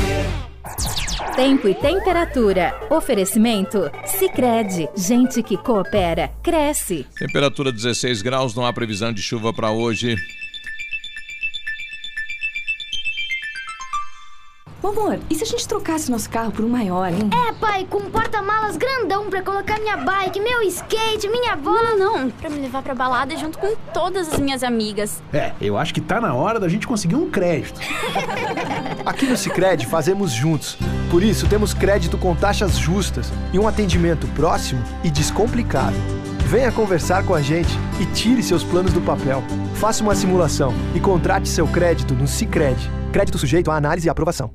Tempo e temperatura. Oferecimento Sicredi. Gente que coopera, cresce. Temperatura 16 graus, não há previsão de chuva para hoje. Ô, amor, e se a gente trocasse nosso carro por um maior, hein? É, pai, com um porta-malas grandão pra colocar minha bike, meu skate, minha bola... Não, pra me levar pra balada junto com todas as minhas amigas. É, eu acho que tá na hora da gente conseguir um crédito. Aqui no Sicredi fazemos juntos. Por isso, temos crédito com taxas justas e um atendimento próximo e descomplicado. Venha conversar com a gente e tire seus planos do papel. Faça uma simulação e contrate seu crédito no Sicredi. Crédito sujeito à análise e aprovação.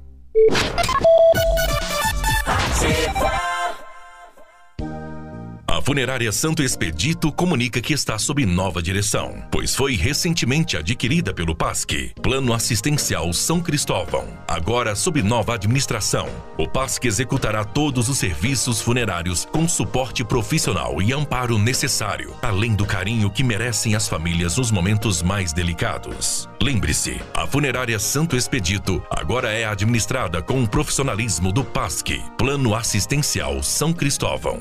A Funerária Santo Expedito comunica que está sob nova direção, pois foi recentemente adquirida pelo PASC, Plano Assistencial São Cristóvão. Agora sob nova administração, o PASC executará todos os serviços funerários com suporte profissional e amparo necessário, além do carinho que merecem as famílias nos momentos mais delicados. Lembre-se, a Funerária Santo Expedito agora é administrada com o profissionalismo do PASC, Plano Assistencial São Cristóvão.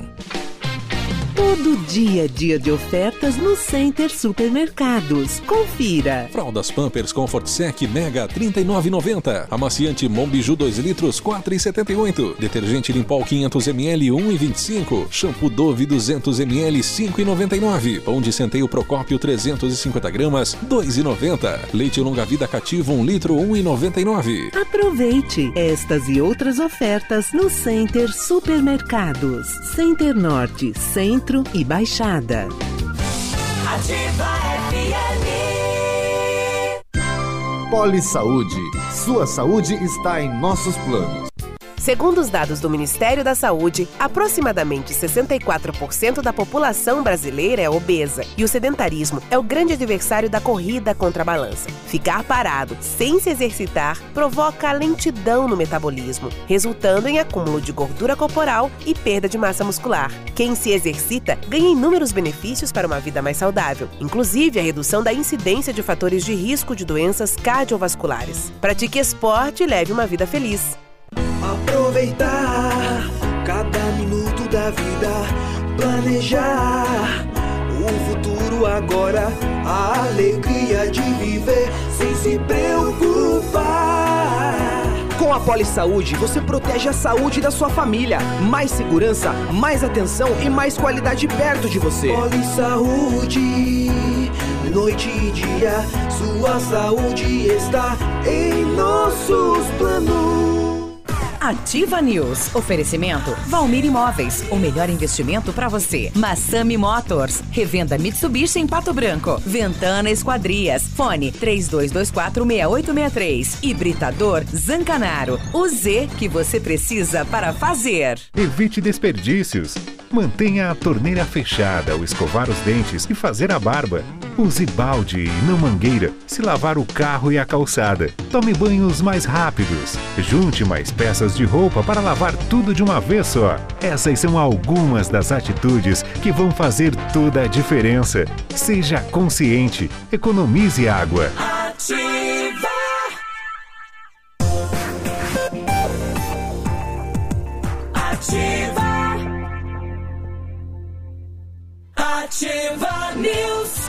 Todo dia é dia de ofertas no Center Supermercados. Confira. Fraldas Pampers Comfort Sec Mega R$39,90. Amaciante Monbiju 2 litros R$4,78. Detergente Limpol 500ml R$1,25. Shampoo Dove 200ml R$5,99. Pão de centeio Procópio 350 gramas R$2,90. Leite Longa Vida Cativo 1 litro R$1,99. Aproveite estas e outras ofertas no Center Supermercados. Center Norte, Center e Baixada. Ativa FM. Polisaúde. Sua saúde está em nossos planos. Segundo os dados do Ministério da Saúde, aproximadamente 64% da população brasileira é obesa e o sedentarismo é o grande adversário da corrida contra a balança. Ficar parado, sem se exercitar, provoca lentidão no metabolismo, resultando em acúmulo de gordura corporal e perda de massa muscular. Quem se exercita ganha inúmeros benefícios para uma vida mais saudável, inclusive a redução da incidência de fatores de risco de doenças cardiovasculares. Pratique esporte e leve uma vida feliz. Aproveitar cada minuto da vida, planejar o futuro agora, a alegria de viver sem se preocupar. Com a Polisaúde, você protege a saúde da sua família. Mais segurança, mais atenção e mais qualidade perto de você. Polisaúde, noite e dia, sua saúde está em nossos planos. Ativa News. Oferecimento Valmir Imóveis. O melhor investimento para você. Massami Motors. Revenda Mitsubishi em Pato Branco. Ventana Esquadrias. Fone 32246863. E Britador Zancanaro. O Z que você precisa para fazer. Evite desperdícios. Mantenha a torneira fechada ao escovar os dentes e fazer a barba. Use balde e não mangueira se lavar o carro e a calçada. Tome banhos mais rápidos. Junte mais peças de roupa para lavar tudo de uma vez só. Essas são algumas das atitudes que vão fazer toda a diferença. Seja consciente. Economize água. Ativa! Ativa! Ativa News.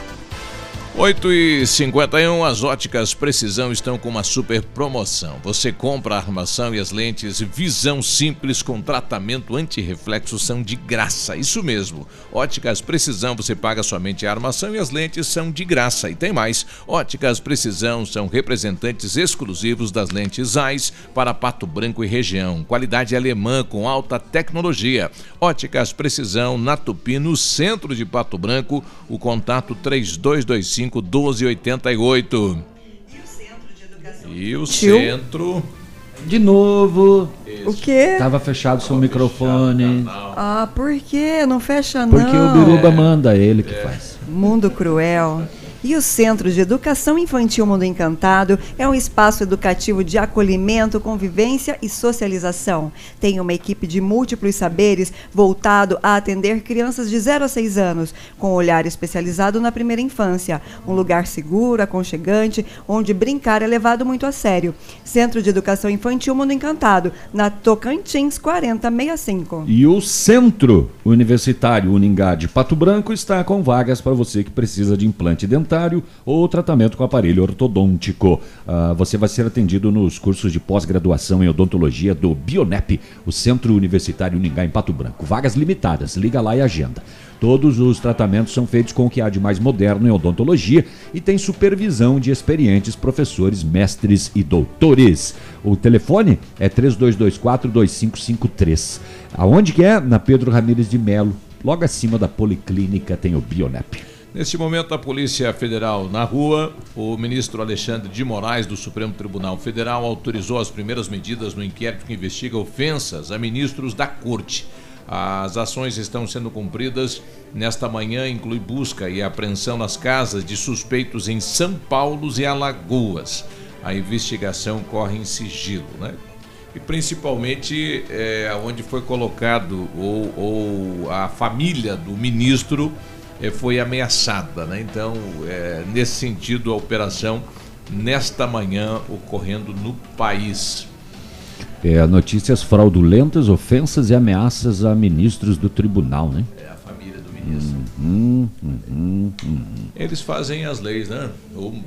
8h51, as óticas Precisão estão com uma super promoção. Você compra a armação e as lentes Visão Simples com tratamento antirreflexo são de graça. Isso mesmo, óticas Precisão, você paga somente a armação e as lentes são de graça. E tem mais, óticas Precisão são representantes exclusivos das lentes AIS para Pato Branco e região. Qualidade alemã com alta tecnologia. Óticas Precisão, na Tupi, no centro de Pato Branco, o contato 3225-1288. E o centro de educação. E o centro De novo. Isso. O quê? Tava fechado seu microfone. Fechado, ah, por quê? Não fecha não. Porque o Biruba manda, ele que faz. Mundo Cruel. E o Centro de Educação Infantil Mundo Encantado é um espaço educativo de acolhimento, convivência e socialização. Tem uma equipe de múltiplos saberes voltado a atender crianças de 0 a 6 anos, com olhar especializado na primeira infância. Um lugar seguro, aconchegante, onde brincar é levado muito a sério. Centro de Educação Infantil Mundo Encantado, na Tocantins 4065. E o Centro Universitário Ningá de Pato Branco está com vagas para você que precisa de implante dentário ou tratamento com aparelho ortodôntico. Você vai ser atendido nos cursos de pós-graduação em odontologia do Bionep, o Centro Universitário Ningá em Pato Branco. Vagas limitadas, liga lá e agenda. Todos os tratamentos são feitos com o que há de mais moderno em odontologia e tem supervisão de experientes professores, mestres e doutores. O telefone é 3224-2553. Aonde que é? Na Pedro Ramires de Melo. Logo acima da Policlínica tem o Bionep. Neste momento, a Polícia Federal na rua, o ministro Alexandre de Moraes do Supremo Tribunal Federal autorizou as primeiras medidas no inquérito que investiga ofensas a ministros da Corte. As ações estão sendo cumpridas nesta manhã, inclui busca e apreensão nas casas de suspeitos em São Paulo e Alagoas. A investigação corre em sigilo, né? E principalmente onde foi colocado ou a família do ministro foi ameaçada, né? Então, nesse sentido, a operação nesta manhã ocorrendo no país. Notícias fraudulentas, ofensas e ameaças a ministros do tribunal, né? A família do ministro. Eles fazem as leis, né? Bom.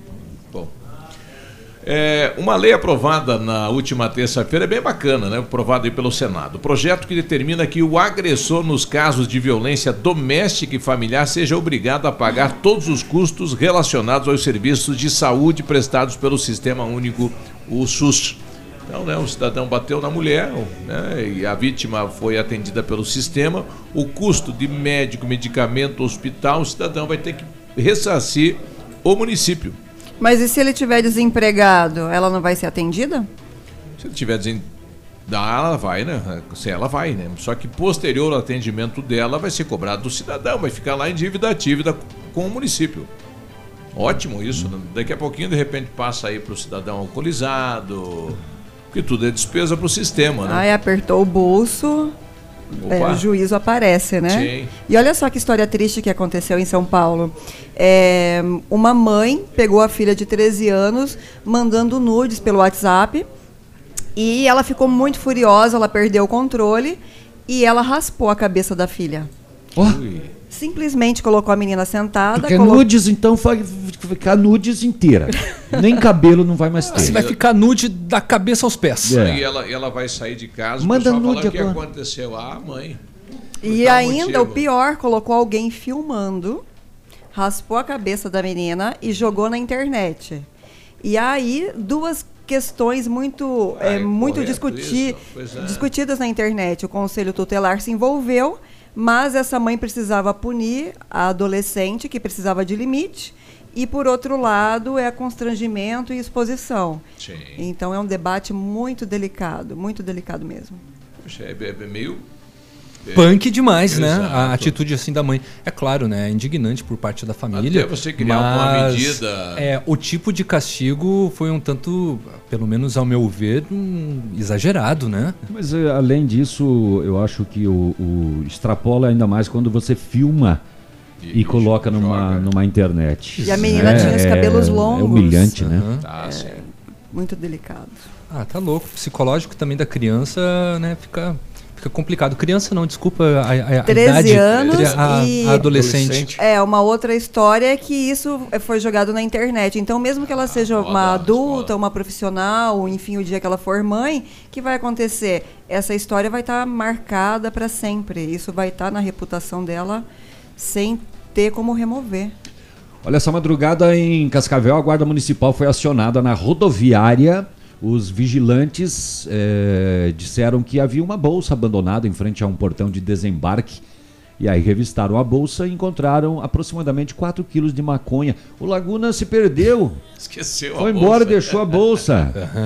Uma lei aprovada na última terça-feira é bem bacana, né? Aprovada aí pelo Senado. O projeto que determina que o agressor nos casos de violência doméstica e familiar seja obrigado a pagar todos os custos relacionados aos serviços de saúde prestados pelo Sistema Único, o SUS. Então, né, o cidadão bateu na mulher, né, e a vítima foi atendida pelo sistema. O custo de médico, medicamento, hospital, o cidadão vai ter que ressarcir o município. Mas e se ele estiver desempregado, ela não vai ser atendida? Se ele estiver desempregado, ela vai, né? Se ela vai, né? Só que posterior ao atendimento dela vai ser cobrado do cidadão, vai ficar lá em dívida com o município. Ótimo isso, né? Daqui a pouquinho, de repente, passa aí para o cidadão alcoolizado, porque tudo é despesa para o sistema, né? Ai, apertou o bolso... o juízo aparece, né? Sim. E olha só que história triste que aconteceu em São Paulo. Uma mãe pegou a filha de 13 anos, mandando nudes pelo WhatsApp, e ela ficou muito furiosa, ela perdeu o controle, e ela raspou a cabeça da filha. Simplesmente colocou a menina sentada. Porque nudes, então, vai ficar nudes inteira. Nem cabelo não vai mais ter. Você vai ficar nude da cabeça aos pés. E ela vai sair de casa. Manda nude agora. O que aconteceu? Ah, mãe. E ainda, o pior, colocou alguém filmando, raspou a cabeça da menina e jogou na internet. E aí, duas questões muito, muito discutidas na internet. O Conselho Tutelar se envolveu, mas essa mãe precisava punir a adolescente, que precisava de limite, e, por outro lado, é constrangimento e exposição. Sim. Então, é um debate muito delicado mesmo. Puxa, é meio... punk demais, né? A atitude assim da mãe. É claro, né? É indignante por parte da família. Até você criar uma medida... o tipo de castigo foi um tanto, pelo menos ao meu ver, exagerado, né? Mas além disso, eu acho que o extrapola ainda mais quando você filma e coloca numa internet. E a menina tinha os cabelos longos. É humilhante, né? Muito delicado. Ah, tá louco. O psicológico também da criança, né? Fica complicado. Criança não, desculpa a 13 idade, anos e adolescente. Uma outra história é que isso foi jogado na internet. Então, mesmo que ela seja uma adulta, uma profissional, enfim, o dia que ela for mãe, o que vai acontecer? Essa história vai estar marcada para sempre. Isso vai estar na reputação dela sem ter como remover. Olha, essa madrugada em Cascavel, a Guarda Municipal foi acionada na rodoviária. Os vigilantes disseram que havia uma bolsa abandonada em frente a um portão de desembarque E aí revistaram a bolsa e encontraram aproximadamente 4 quilos de maconha. O Laguna se perdeu. Esqueceu a bolsa. Foi embora e deixou a bolsa.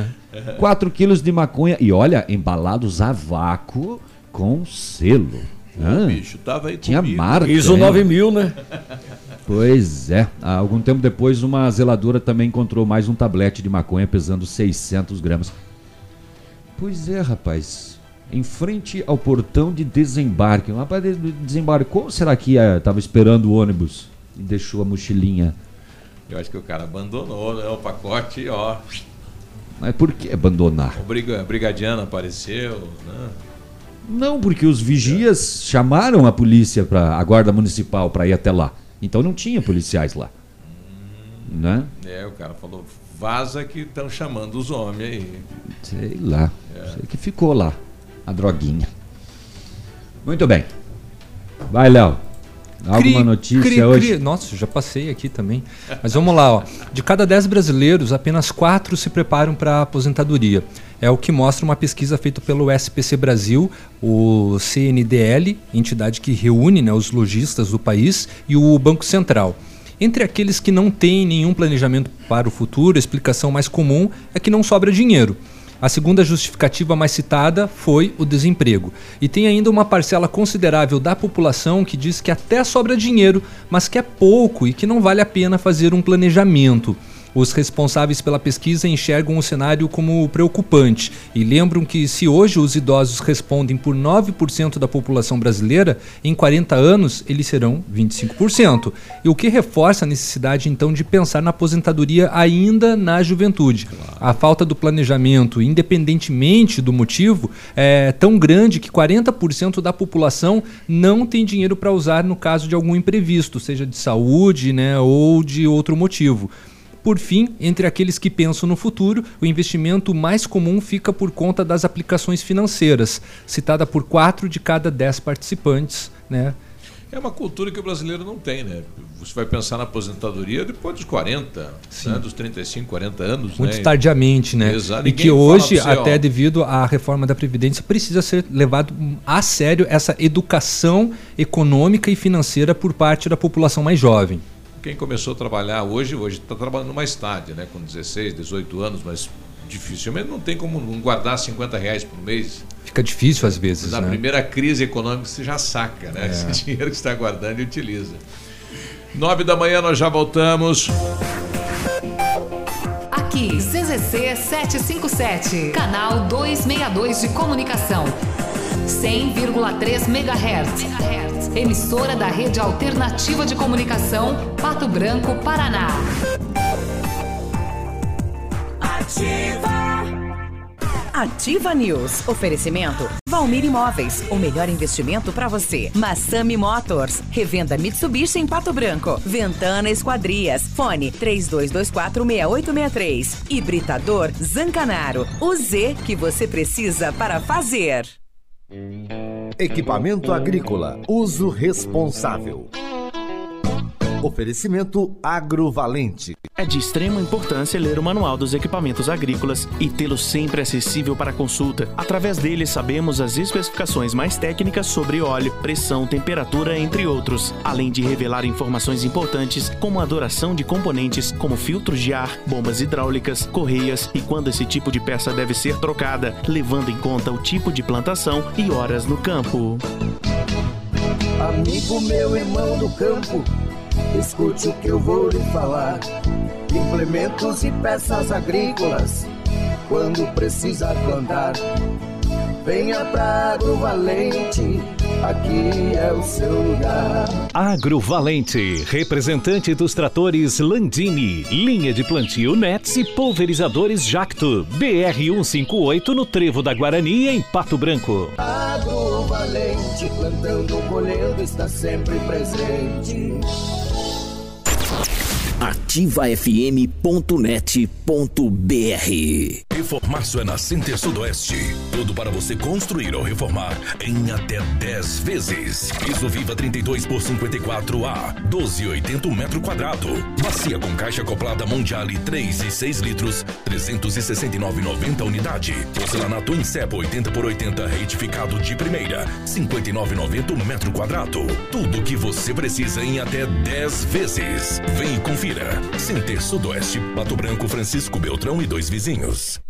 4 quilos de maconha. E olha, embalados a vácuo com selo. O bicho tava aí tinha comigo. Marca. ISO 9000, né? Pois é. Há algum tempo depois, uma zeladora também encontrou mais um tablete de maconha pesando 600 gramas. Pois é, rapaz. Em frente ao portão de desembarque. O rapaz desembarcou ou será que estava esperando o ônibus e deixou a mochilinha? Eu acho que o cara abandonou, né? O pacote, ó. Mas por que abandonar? A brigadiana apareceu, né? Não, porque os vigias chamaram a polícia, a guarda municipal, para ir até lá. Então não tinha policiais lá. Né? É, o cara falou, vaza que estão chamando os homens aí. Sei lá, sei que ficou lá. A droguinha. Muito bem. Vai, Léo. Alguma notícia hoje? Nossa, já passei aqui também. Mas vamos lá, ó. De cada 10 brasileiros, apenas 4 se preparam para a aposentadoria. É o que mostra uma pesquisa feita pelo SPC Brasil, o CNDL, entidade que reúne, né, os lojistas do país, e o Banco Central. Entre aqueles que não têm nenhum planejamento para o futuro, a explicação mais comum é que não sobra dinheiro. A segunda justificativa mais citada foi o desemprego. E tem ainda uma parcela considerável da população que diz que até sobra dinheiro, mas que é pouco e que não vale a pena fazer um planejamento. Os responsáveis pela pesquisa enxergam o cenário como preocupante e lembram que se hoje os idosos respondem por 9% da população brasileira, em 40 anos eles serão 25%. E o que reforça a necessidade então de pensar na aposentadoria ainda na juventude. A falta do planejamento, independentemente do motivo, é tão grande que 40% da população não tem dinheiro para usar no caso de algum imprevisto, seja de saúde, né, ou de outro motivo. Por fim, entre aqueles que pensam no futuro, o investimento mais comum fica por conta das aplicações financeiras, citada por 4 de cada 10 participantes, né? É uma cultura que o brasileiro não tem, né? Você vai pensar na aposentadoria depois dos 40, né? Dos 35, 40 anos. Muito, né? Tardiamente, né? Exato. E que hoje, você, até devido à reforma da Previdência, precisa ser levado a sério essa educação econômica e financeira por parte da população mais jovem. Quem começou a trabalhar hoje está trabalhando mais tarde, né? Com 16, 18 anos, mas dificilmente não tem como não guardar R$50 por mês. Fica difícil às vezes, né? Na primeira crise econômica você já saca, né? Esse dinheiro que você está guardando e utiliza. 9 da manhã nós já voltamos. Aqui, CZC 757, canal 262 de comunicação. 100,3 MHz. Emissora da Rede Alternativa de Comunicação, Pato Branco, Paraná. Ativa News. Oferecimento Valmir Imóveis, o melhor investimento para você. Massami Motors, revenda Mitsubishi em Pato Branco. Ventana Esquadrias, fone 32246863. E Britador Zancanaro, o Z que você precisa para fazer. Equipamento agrícola, uso responsável. Oferecimento Agrovalente. É de extrema importância ler o Manual dos Equipamentos Agrícolas e tê-lo sempre acessível para consulta. Através dele sabemos as especificações mais técnicas sobre óleo, pressão, temperatura, entre outros, além de revelar informações importantes como a duração de componentes, como filtros de ar, bombas hidráulicas, correias e quando esse tipo de peça deve ser trocada, levando em conta o tipo de plantação e horas no campo. Amigo meu, irmão do campo, escute o que eu vou lhe falar. Implementos e peças agrícolas, quando precisa plantar, venha pra Agrovalente, aqui é o seu lugar. Agrovalente, representante dos tratores Landini, linha de plantio Nets e pulverizadores Jacto, BR-158 no Trevo da Guarani, em Pato Branco. Agrovalente, plantando, colhendo, está sempre presente. AtivaFM.net.br Reformar só é na Center Sudoeste. Tudo para você construir ou reformar em até 10 vezes. Piso Viva 32/54A, 12,80 metro quadrado. Bacia com caixa acoplada Mondiale 3 e 6 litros, 369,90 unidade. Porcelanato em sebo 80x80 retificado de primeira, 59,90 metro quadrado. Tudo o que você precisa em até 10 vezes. Vem e confira. Center Sudoeste, Pato Branco, Francisco Beltrão e 2 vizinhos.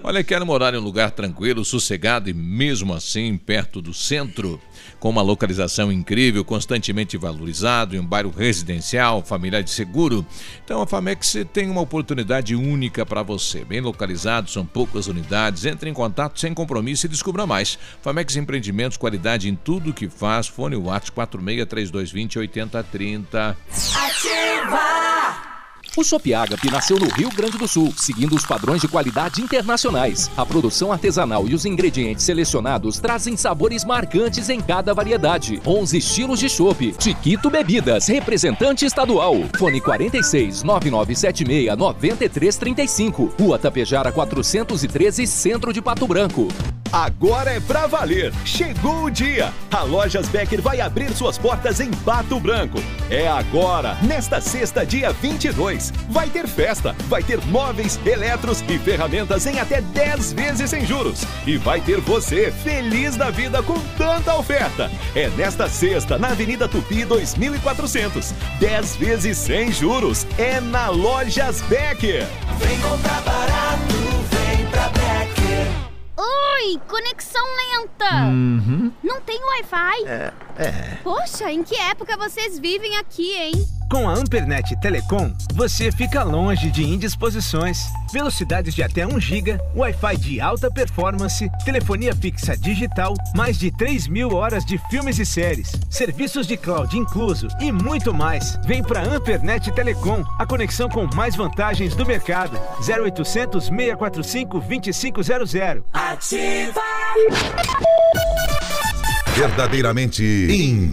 Olha, quero morar em um lugar tranquilo, sossegado e mesmo assim perto do centro, com uma localização incrível, constantemente valorizado, em um bairro residencial, familiar e seguro. Então a Famex tem uma oportunidade única para você. Bem localizado, são poucas unidades, entre em contato sem compromisso e descubra mais. Famex Empreendimentos, qualidade em tudo que faz. Fone WhatsApp 4632208030. Ativa! O Sopiagap nasceu no Rio Grande do Sul, seguindo os padrões de qualidade internacionais. A produção artesanal e os ingredientes selecionados trazem sabores marcantes em cada variedade. 11 estilos de chopp. Chiquito Bebidas, representante estadual. Fone 46-9976-9335. Rua Tapejara 413, Centro de Pato Branco. Agora é pra valer! Chegou o dia! A Lojas Becker vai abrir suas portas em Pato Branco. É agora, nesta sexta, dia 22. Vai ter festa, vai ter móveis, eletros e ferramentas em até 10 vezes sem juros. E vai ter você feliz da vida com tanta oferta. É nesta sexta, na Avenida Tupi 2400. 10 vezes sem juros. É na Lojas Becker. Vem comprar barato, vem pra Becker. Oi, conexão lenta. Não tem Wi-Fi? Poxa, em que época vocês vivem aqui, hein? Com a Ampernet Telecom, você fica longe de indisposições. Velocidades de até 1 GB, Wi-Fi de alta performance, telefonia fixa digital, mais de 3.000 horas de filmes e séries, serviços de cloud incluso e muito mais. Vem pra Ampernet Telecom, a conexão com mais vantagens do mercado. 0800 645 2500. Ativa! Verdadeiramente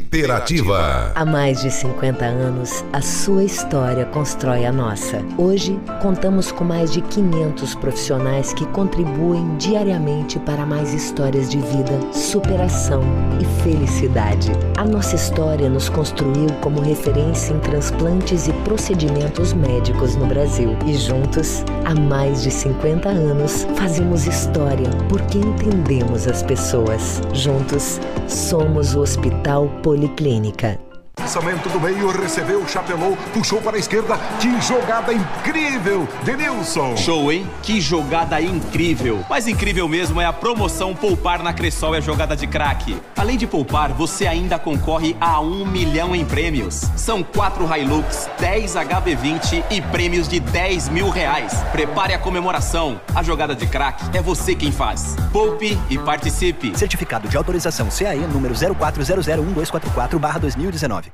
interativa. Há mais de 50 anos, a sua história constrói a nossa. Hoje, contamos com mais de 500 profissionais que contribuem diariamente para mais histórias de vida, superação e felicidade. A nossa história nos construiu como referência em transplantes e procedimentos médicos no Brasil. E juntos, há mais de 50 anos, fazemos história porque entendemos as pessoas. Juntos, somos o Hospital Policlínica. Lançamento do meio, recebeu, chapelou, puxou para a esquerda. Que jogada incrível, Denilson! Show, hein? Que jogada incrível! Mas incrível mesmo é a promoção Poupar na Cressol é jogada de craque. Além de poupar, você ainda concorre a 1 milhão em prêmios. São 4 Hilux, 10 HB20 e prêmios de 10 mil reais. Prepare a comemoração. A jogada de craque é você quem faz. Poupe e participe. Certificado de autorização CAE número 04001244/2019.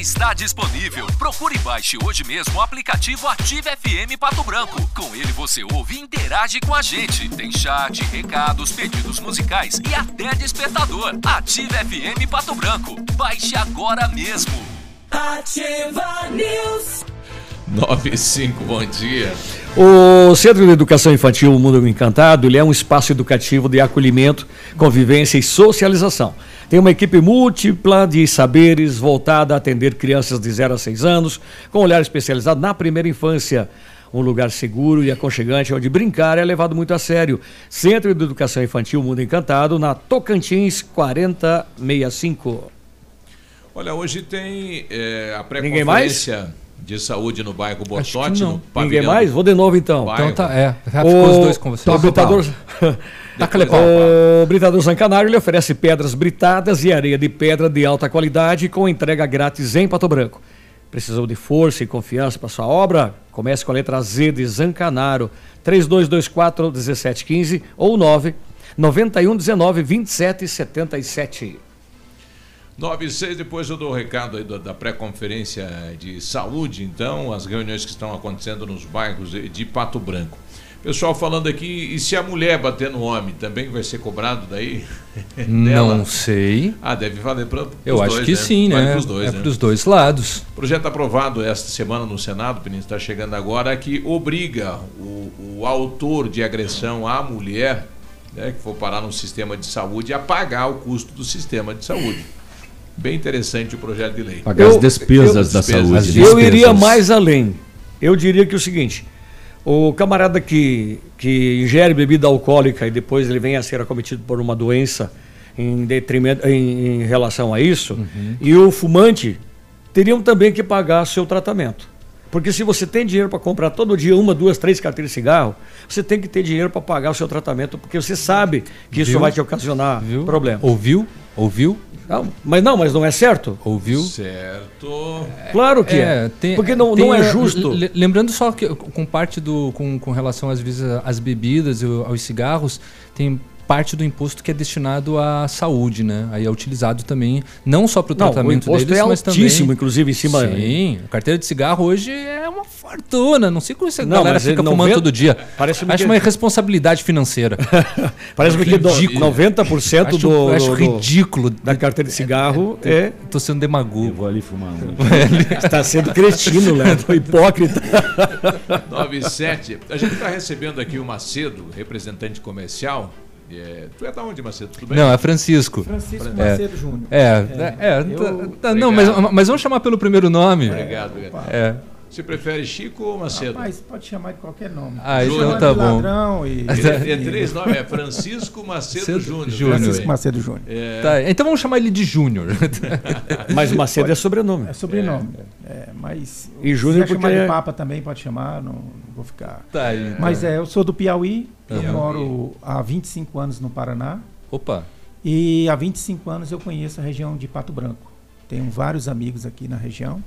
Já está disponível. Procure e baixe hoje mesmo o aplicativo Ativa FM Pato Branco. Com ele você ouve e interage com a gente. Tem chat, recados, pedidos musicais e até despertador. Ativa FM Pato Branco. Baixe agora mesmo. Ativa News. 95, bom dia. O Centro de Educação Infantil Mundo Encantado, ele é um espaço educativo de acolhimento, convivência e socialização. Tem uma equipe múltipla de saberes voltada a atender crianças de 0 a 6 anos, com olhar especializado na primeira infância. Um lugar seguro e aconchegante onde brincar é levado muito a sério. Centro de Educação Infantil Mundo Encantado, na Tocantins 4065. Olha, hoje tem a pré-conferência de saúde no bairro Botote, no pavilhão. Ninguém mais? Vou de novo então. Bairro. Então tá, já ficou os dois com você. O Britador Zancanaro, ele oferece pedras britadas e areia de pedra de alta qualidade com entrega grátis em Pato Branco. Precisou de força e confiança para sua obra? Comece com a letra Z de Zancanaro, 3224-1715 ou 99119-2777. 9 e 6, depois eu dou o recado aí da pré-conferência de saúde, então, as reuniões que estão acontecendo nos bairros de Pato Branco. Pessoal falando aqui, e se a mulher bater no homem, também vai ser cobrado daí? Não sei. Ah, deve valer para os dois, eu acho que né? Sim, vale né? Pros dois, é né? Para os dois lados. Projeto aprovado esta semana no Senado, Peninha, está chegando agora, que obriga o autor de agressão à mulher, né, que for parar no sistema de saúde, a pagar o custo do sistema de saúde. Bem interessante o projeto de lei. Pagar as despesas da saúde. Eu iria mais além. Eu diria que é o seguinte... O camarada que ingere bebida alcoólica e depois ele vem a ser acometido por uma doença em detrimento em relação a isso, e o fumante teriam também que pagar seu tratamento. Porque se você tem dinheiro para comprar todo dia uma, duas, três carteiras de cigarro, você tem que ter dinheiro para pagar o seu tratamento, porque você sabe que isso vai te ocasionar problemas. Ouviu? Mas não é certo? Ouviu? Certo. Claro que é. Porque não é justo. Lembrando só que com relação às vezes às bebidas e aos cigarros, tem parte do imposto que é destinado à saúde, né? Aí é utilizado também, não só para o tratamento deles, mas também... O imposto é altíssimo, inclusive, em cima... Sim, a carteira de cigarro hoje é uma fortuna, não sei como essa galera fica fumando todo dia. Acho uma irresponsabilidade financeira. Parece-me que 90% do... Acho ridículo. Da carteira de cigarro é... Estou sendo demagogo. Eu vou ali fumar. Está sendo cretino, né? Estou hipócrita. 97. A gente está recebendo aqui o Macedo, representante comercial. Tu é da onde, Macedo? Tudo bem? Não, é Francisco. Francisco Macedo Júnior. Mas vamos chamar pelo primeiro nome. Obrigado. Você prefere Chico ou Macedo? Rapaz, pode chamar de qualquer nome. Então tá bom. Três nomes, é Francisco Macedo Júnior. Francisco Macedo Júnior. Tá, então vamos chamar ele de Júnior. Mas Macedo pode, é sobrenome. É sobrenome. Mas e Júnior porque chamar de Papa também pode chamar, não vou ficar. Tá, então. Mas eu sou do Piauí. Eu moro há 25 anos no Paraná. Opa! E há 25 anos eu conheço a região de Pato Branco. Tenho vários amigos aqui na região.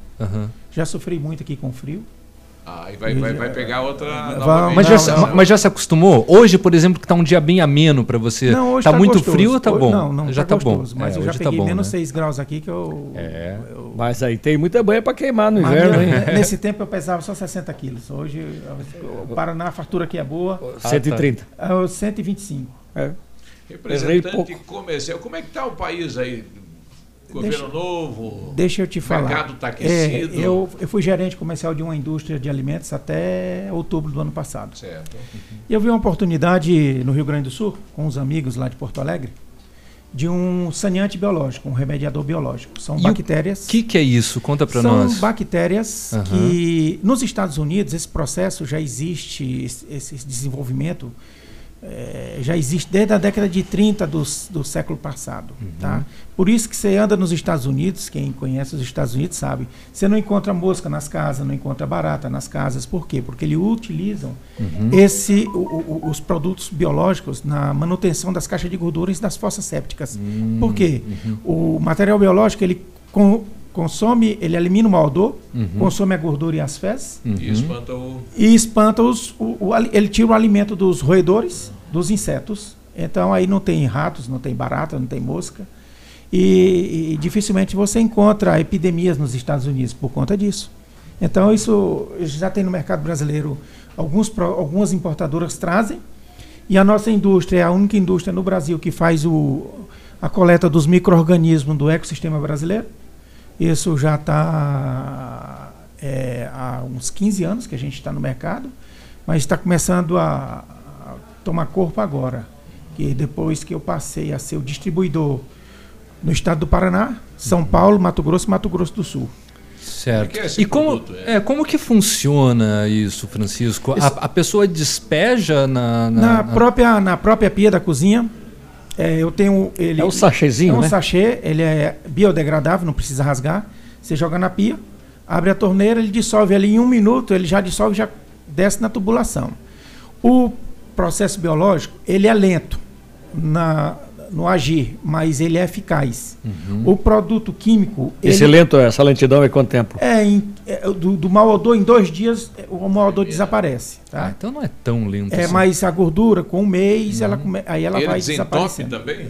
Já sofri muito aqui com frio. Vai pegar outra... Mas já se acostumou? Hoje, por exemplo, que está um dia bem ameno para você. Não, hoje está muito gostoso. Frio ou está bom? Não, já está bom. Mas eu já peguei menos 6 graus aqui que eu... Mas aí tem muita banha para queimar no inverno. Nesse tempo eu pesava só 60 quilos. Hoje o Paraná, a fartura aqui é boa. 130. 125. Representante comercial. Como é que está o país aí? Governo novo, deixa eu te falar. O mercado está aquecido. Eu fui gerente comercial de uma indústria de alimentos até outubro do ano passado. Certo. E eu vi uma oportunidade no Rio Grande do Sul, com uns amigos lá de Porto Alegre, de um saneante biológico, um remediador biológico. São bactérias. O que é isso? Conta para nós. São bactérias que, nos Estados Unidos, esse processo já existe, esse desenvolvimento já existe desde a década de 30 do século passado. Tá? Por isso que você anda nos Estados Unidos, quem conhece os Estados Unidos sabe, você não encontra mosca nas casas, não encontra barata nas casas. Por quê? Porque eles utilizam os produtos biológicos na manutenção das caixas de gorduras e das fossas sépticas. Por quê? O material biológico, ele consome, ele elimina o mau odor, consome a gordura e as fezes. E espanta o... ele tira o alimento dos roedores, dos insetos. Então aí não tem ratos, não tem barata, não tem mosca. E dificilmente você encontra epidemias nos Estados Unidos por conta disso. Então isso já tem no mercado brasileiro. Algumas importadoras trazem. E a nossa indústria é a única indústria no Brasil que faz a coleta dos micro-organismos do ecossistema brasileiro. Isso já está há uns 15 anos que a gente está no mercado, mas está começando a tomar corpo agora. Que depois que eu passei a ser o distribuidor no estado do Paraná, São Paulo, Mato Grosso e Mato Grosso do Sul. Certo. E como que funciona isso, Francisco? A pessoa despeja na própria pia da cozinha? É um sachêzinho, né? É um sachê, ele é biodegradável, não precisa rasgar. Você joga na pia, abre a torneira, ele dissolve ali em 1 minuto, ele já dissolve, já desce na tubulação. O processo biológico, ele é lento no agir, mas ele é eficaz. O produto químico... Essa lentidão é quanto tempo? Do mau odor, em 2 dias, o mau odor desaparece. Tá? Então não é tão lento assim. Mas a gordura, com 1 mês, ela vai desaparecendo. Também?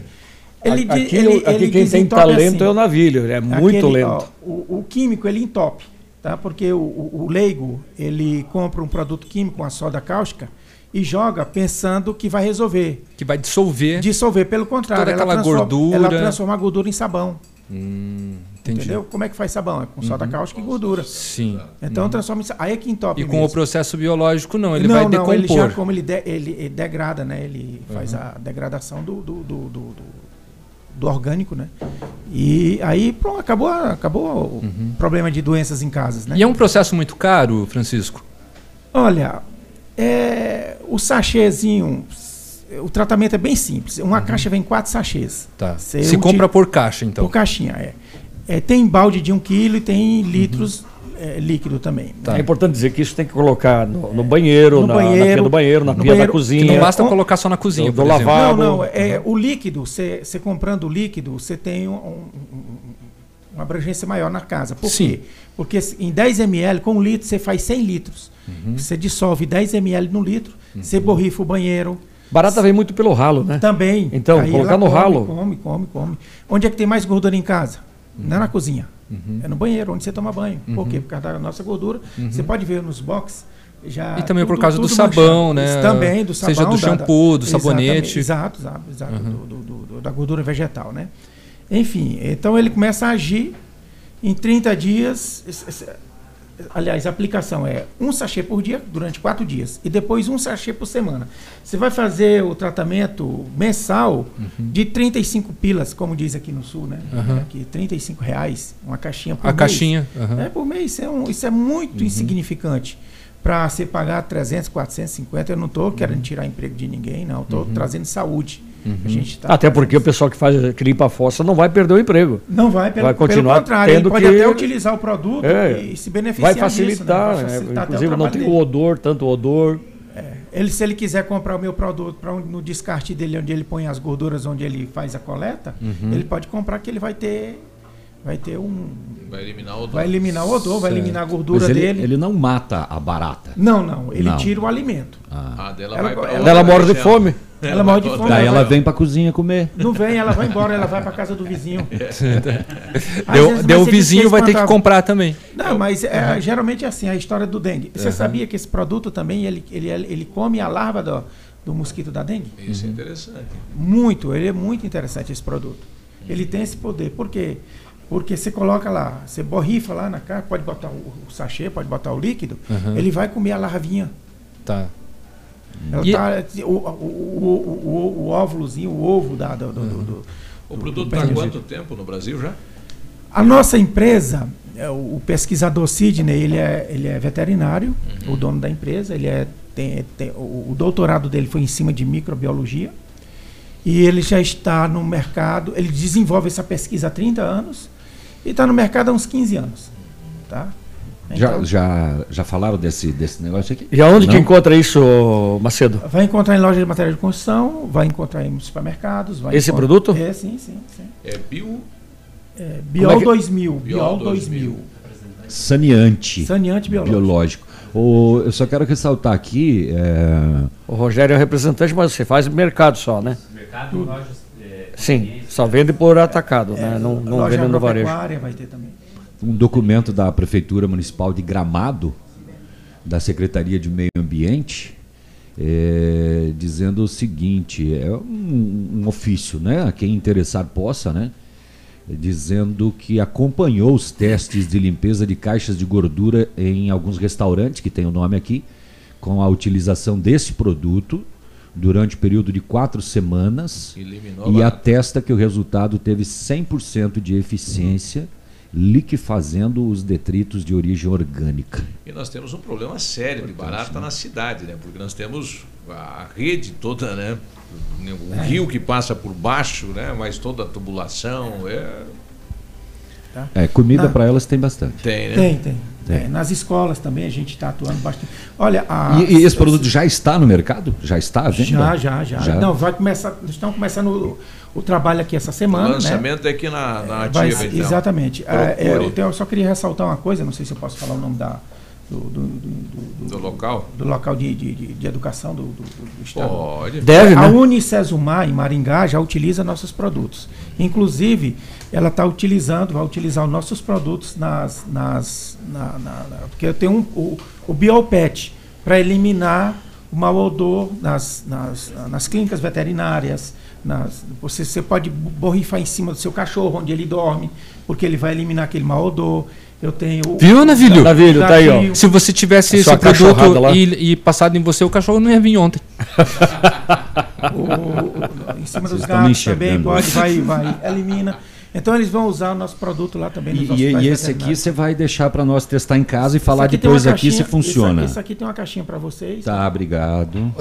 Aqui quem tem talento é o navio, é muito lento. O químico, ele entope. tá? Porque o leigo, ele compra um produto químico, uma soda cáustica, e joga pensando que vai resolver. Que vai dissolver. Dissolver, pelo contrário. Toda aquela gordura. Ela transforma a gordura em sabão. Entendi. Entendeu? Como é que faz sabão? É com soda cáustica e gordura. Sim. Então transforma em sabão. Aí é que entope. E com mesmo. O processo biológico não, ele não, vai decompor. Ele já, como ele degrada, né? Ele faz a degradação do orgânico, né? E aí pronto, acabou o problema de doenças em casas, né? E é um processo muito caro, Francisco? Olha, o sachêzinho, o tratamento é bem simples. Uma caixa vem 4 sachês. Tá. Se compra por caixa, então? Por caixinha, tem balde de 1 kg e tem litros líquido também. Tá. É importante dizer que isso tem que colocar no banheiro, na pia do banheiro, na pia da cozinha. Não basta colocar só na cozinha, do lavabo. Não. O líquido, você comprando o líquido, você tem uma abrangência maior na casa. Por quê? Porque em 10 ml, com 1 litro, você faz 100 litros. Você dissolve 10 ml no litro, você borrifa o banheiro. Barata vem muito pelo ralo, né? Também. Então, aí colocar no ralo. Come. Onde é que tem mais gordura em casa? Não é na cozinha. É no banheiro, onde você toma banho. Por quê? Por causa da nossa gordura. Você pode ver nos boxes. Já e também tudo, por causa do sabão, né? Também, do sabão. Seja do shampoo, do sabonete. Exato. Da gordura vegetal, né? Enfim, então ele começa a agir em 30 dias... Aliás, a aplicação é 1 sachê por dia durante 4 dias e depois 1 sachê por semana. Você vai fazer o tratamento mensal de 35 pilas, como diz aqui no Sul, né? Aqui, R$35 uma caixinha por mês. A caixinha. Por mês. Isso é muito insignificante para você pagar 300, 450. Eu não estou querendo tirar emprego de ninguém, não. Estou trazendo saúde. A gente tá até porque o pessoal que faz que limpa a fossa não vai perder o emprego. Não vai, vai continuar pelo contrário, tendo ele pode até utilizar o produto e se beneficiar vai facilitar, disso, né? Vai facilitar inclusive não tem o odor, tanto odor. Se ele quiser comprar o meu produto para no descarte dele, onde ele põe as gorduras, onde ele faz a coleta, ele pode comprar que ele vai ter um... Vai eliminar o odor. Vai eliminar o odor, vai eliminar a gordura dele. Ele não mata a barata. Não. Ele tira o alimento. Ela morre de fome. Ela morre de fome. Daí ela vem pra cozinha comer. Não vem, ela vai embora, ela vai pra casa do vizinho. O vizinho vai ter que comprar também. Não, mas geralmente é assim, a história do dengue. Você sabia que esse produto também, ele come a larva do mosquito da dengue? Isso é interessante. Ele é muito interessante esse produto. Ele tem esse poder, por quê? Porque você coloca lá, você borrifa lá na cara, pode botar o sachê, pode botar o líquido, ele vai comer a larvinha. Tá. O óvulozinho, o ovo do O produto está há quanto tempo no Brasil já? A nossa empresa, o pesquisador Sidney, ele é veterinário, o dono da empresa, o doutorado dele foi em cima de microbiologia. E ele já está no mercado, ele desenvolve essa pesquisa há 30 anos e está no mercado há uns 15 anos. Tá? Então, já falaram desse negócio aqui? E aonde que encontra isso, Macedo? Vai encontrar em loja de material de construção, vai encontrar em supermercados. Produto? Sim. É Biol 2000. Biol 2000. Saneante biológico. Eu só quero ressaltar aqui... O Rogério é o representante, mas você faz mercado só, né? Mercado e lojas... Sim, só vende por atacado, né? Não vende no varejo. Vai ter também. Um documento da Prefeitura Municipal de Gramado, da Secretaria de Meio Ambiente, dizendo o seguinte, é um ofício, né? A quem interessar possa, né? Dizendo que acompanhou os testes de limpeza de caixas de gordura em alguns restaurantes, que tem o nome aqui, com a utilização desse produto durante o período de 4 semanas e atesta que o resultado teve 100% de eficiência, liquefazendo os detritos de origem orgânica. E nós temos um problema sério de barata na cidade, né? Porque nós temos a rede toda, né? O rio que passa por baixo, né? Mas toda a tubulação comida para elas tem bastante. Tem, né? Tem. Nas escolas também a gente está atuando bastante. Olha, e esse produto já está no mercado? Já está à venda? Já. Não, vai começar. Estão começando o trabalho aqui essa semana. O lançamento aqui na Ativa. Exatamente. Eu só queria ressaltar uma coisa. Não sei se eu posso falar o nome da do local? Do local de educação do Estado. Pode. Deve, né? A Unicesumar, em Maringá, já utiliza nossos produtos. Inclusive, ela está utilizando, vai utilizar os nossos produtos porque eu tenho o Biopet, para eliminar o mau odor nas clínicas veterinárias. Você pode borrifar em cima do seu cachorro, onde ele dorme, porque ele vai eliminar aquele mau odor. Eu tenho... Viu, Navilho? Navilho, tá aí, ó. Se você tivesse esse produto lá e passado em você, o cachorro não ia vir ontem. Em cima dos gatos também, vai, elimina. Então eles vão usar o nosso produto lá também. E esse aqui você vai deixar para nós testar em casa e falar depois aqui se funciona. Isso aqui tem uma caixinha para vocês. Tá, obrigado.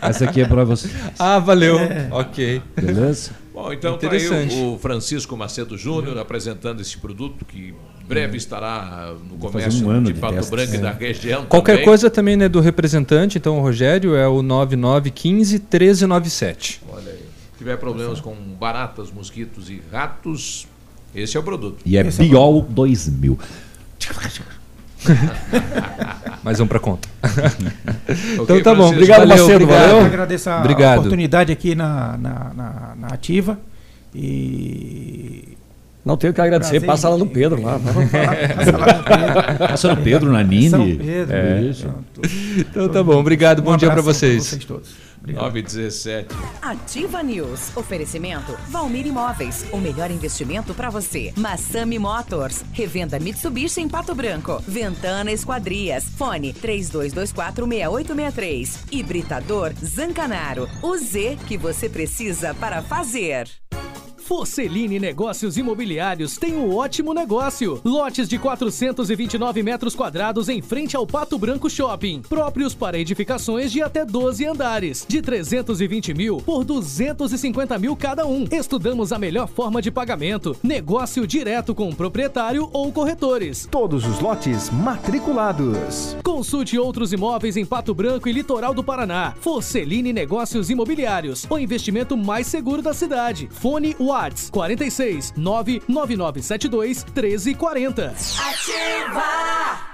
Essa aqui é para vocês. Ah, valeu. É. Ok. Beleza? Bom, então tá aí o Francisco Macedo Júnior apresentando esse produto que breve estará no comércio de Pato Branco e da região. Qualquer coisa também, né, do representante, então o Rogério é o 9915-1397. Olha aí. Se tiver problemas com baratas, mosquitos e ratos, esse é o produto. E é Biol 2000. Mais um para conta. Okay, então tá bom. Obrigado, Macedo. Valeu. Agradeço a oportunidade aqui na Ativa. E... Não tenho que agradecer. Passa lá no Pedro. Lá. Passa no Pedro, na Nini. São Pedro. É. Então tá bom. Obrigado. Bom dia para vocês. 9h17. Ativa News. Oferecimento Valmir Imóveis. O melhor investimento para você. Massami Motors. Revenda Mitsubishi em Pato Branco. Ventana Esquadrias. Fone 3224-6863. E Britador Zancanaro. O Z que você precisa para fazer. Forceline Negócios Imobiliários tem um ótimo negócio. Lotes de 429 metros quadrados em frente ao Pato Branco Shopping. Próprios para edificações de até 12 andares. De 320 mil por 250 mil cada um. Estudamos a melhor forma de pagamento. Negócio direto com o proprietário ou corretores. Todos os lotes matriculados. Consulte outros imóveis em Pato Branco e Litoral do Paraná. Forceline Negócios Imobiliários. O investimento mais seguro da cidade. Fone WhatsApp. 46 99972 1340. Ativa!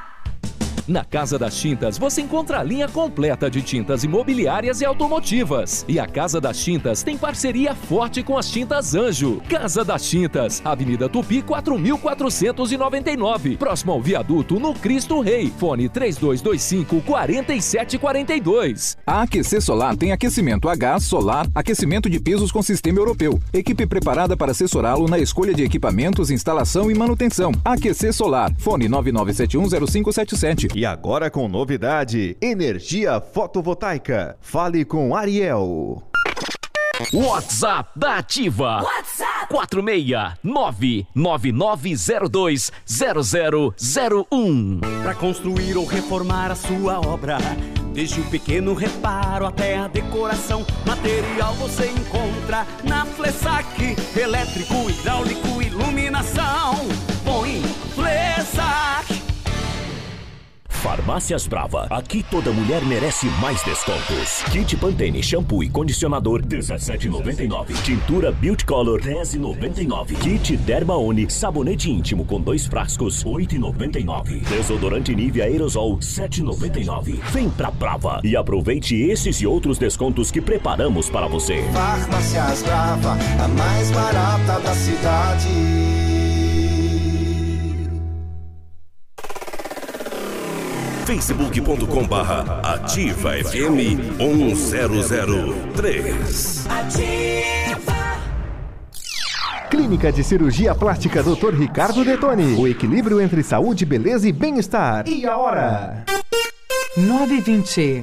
Na Casa das Tintas você encontra a linha completa de tintas imobiliárias e automotivas. E a Casa das Tintas tem parceria forte com as Tintas Anjo. Casa das Tintas, Avenida Tupi 4499, próximo ao viaduto no Cristo Rei. Fone 3225-4742. A AQC Solar tem aquecimento a gás, solar, aquecimento de pisos com sistema europeu. Equipe preparada para assessorá-lo na escolha de equipamentos, instalação e manutenção. AQC Solar, fone 99710577. E agora com novidade, energia fotovoltaica. Fale com Ariel. WhatsApp da Ativa. WhatsApp 46999020001. Para construir ou reformar a sua obra, desde o pequeno reparo até a decoração, material você encontra na Flessac. Elétrico, hidráulico, iluminação. Põe Flessac. Farmácias Brava. Aqui toda mulher merece mais descontos. Kit Pantene, shampoo e condicionador R$17,99. Tintura Beauty Color R$10,99. Kit Dermaone, sabonete íntimo com 2 frascos R$8,99. Desodorante Nivea Aerosol R$7,99. Vem pra Brava e aproveite esses e outros descontos que preparamos para você. Farmácias Brava, a mais barata da cidade. facebook.com/AtivaFM1003. Ativa. Clínica de Cirurgia Plástica Dr. Ricardo Detoni. O equilíbrio entre saúde, beleza e bem-estar. E a hora? 9h20.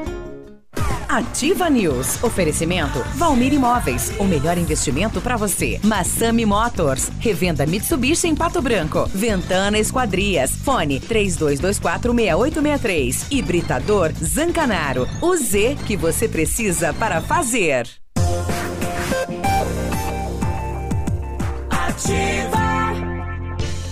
Ativa News. Oferecimento Valmir Imóveis, o melhor investimento para você. Massami Motors, revenda Mitsubishi em Pato Branco. Ventana Esquadrias, fone 32246863 e Britador Zancanaro, o Z que você precisa para fazer. Ativa.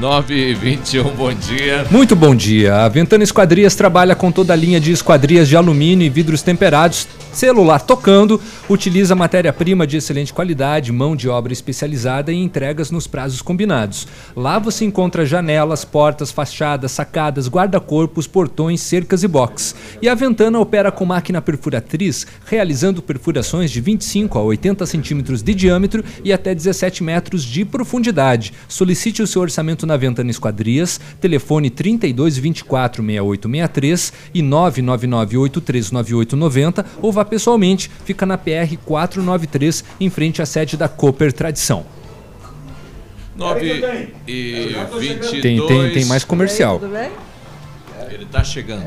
9h21, bom dia. Muito bom dia. A Ventana Esquadrias trabalha com toda a linha de esquadrias de alumínio e vidros temperados, celular tocando, utiliza matéria-prima de excelente qualidade, mão de obra especializada e entregas nos prazos combinados. Lá você encontra janelas, portas, fachadas, sacadas, guarda-corpos, portões, cercas e box. E a Ventana opera com máquina perfuratriz, realizando perfurações de 25 a 80 centímetros de diâmetro e até 17 metros de profundidade. Solicite o seu orçamento na Ventana Esquadrias, telefone 3224-6863 e 999839890, ou vá pessoalmente, fica na PR 493, em frente à sede da Cooper Tradição. 9h22. Tem mais comercial. Ele tá chegando.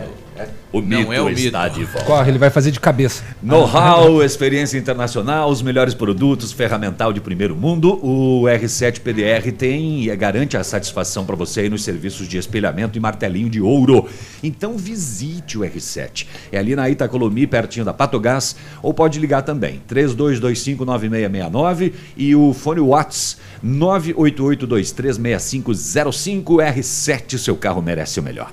O mito está de volta. Corre, ele vai fazer de cabeça. Know-how, experiência internacional, os melhores produtos, ferramental de primeiro mundo. O R7 PDR tem e garante a satisfação para você aí nos serviços de espelhamento e martelinho de ouro. Então visite o R7. É ali na Itacolomi, pertinho da Patogás, ou pode ligar também, 32259669 e o fone Whats 988236505. R7, seu carro merece o melhor.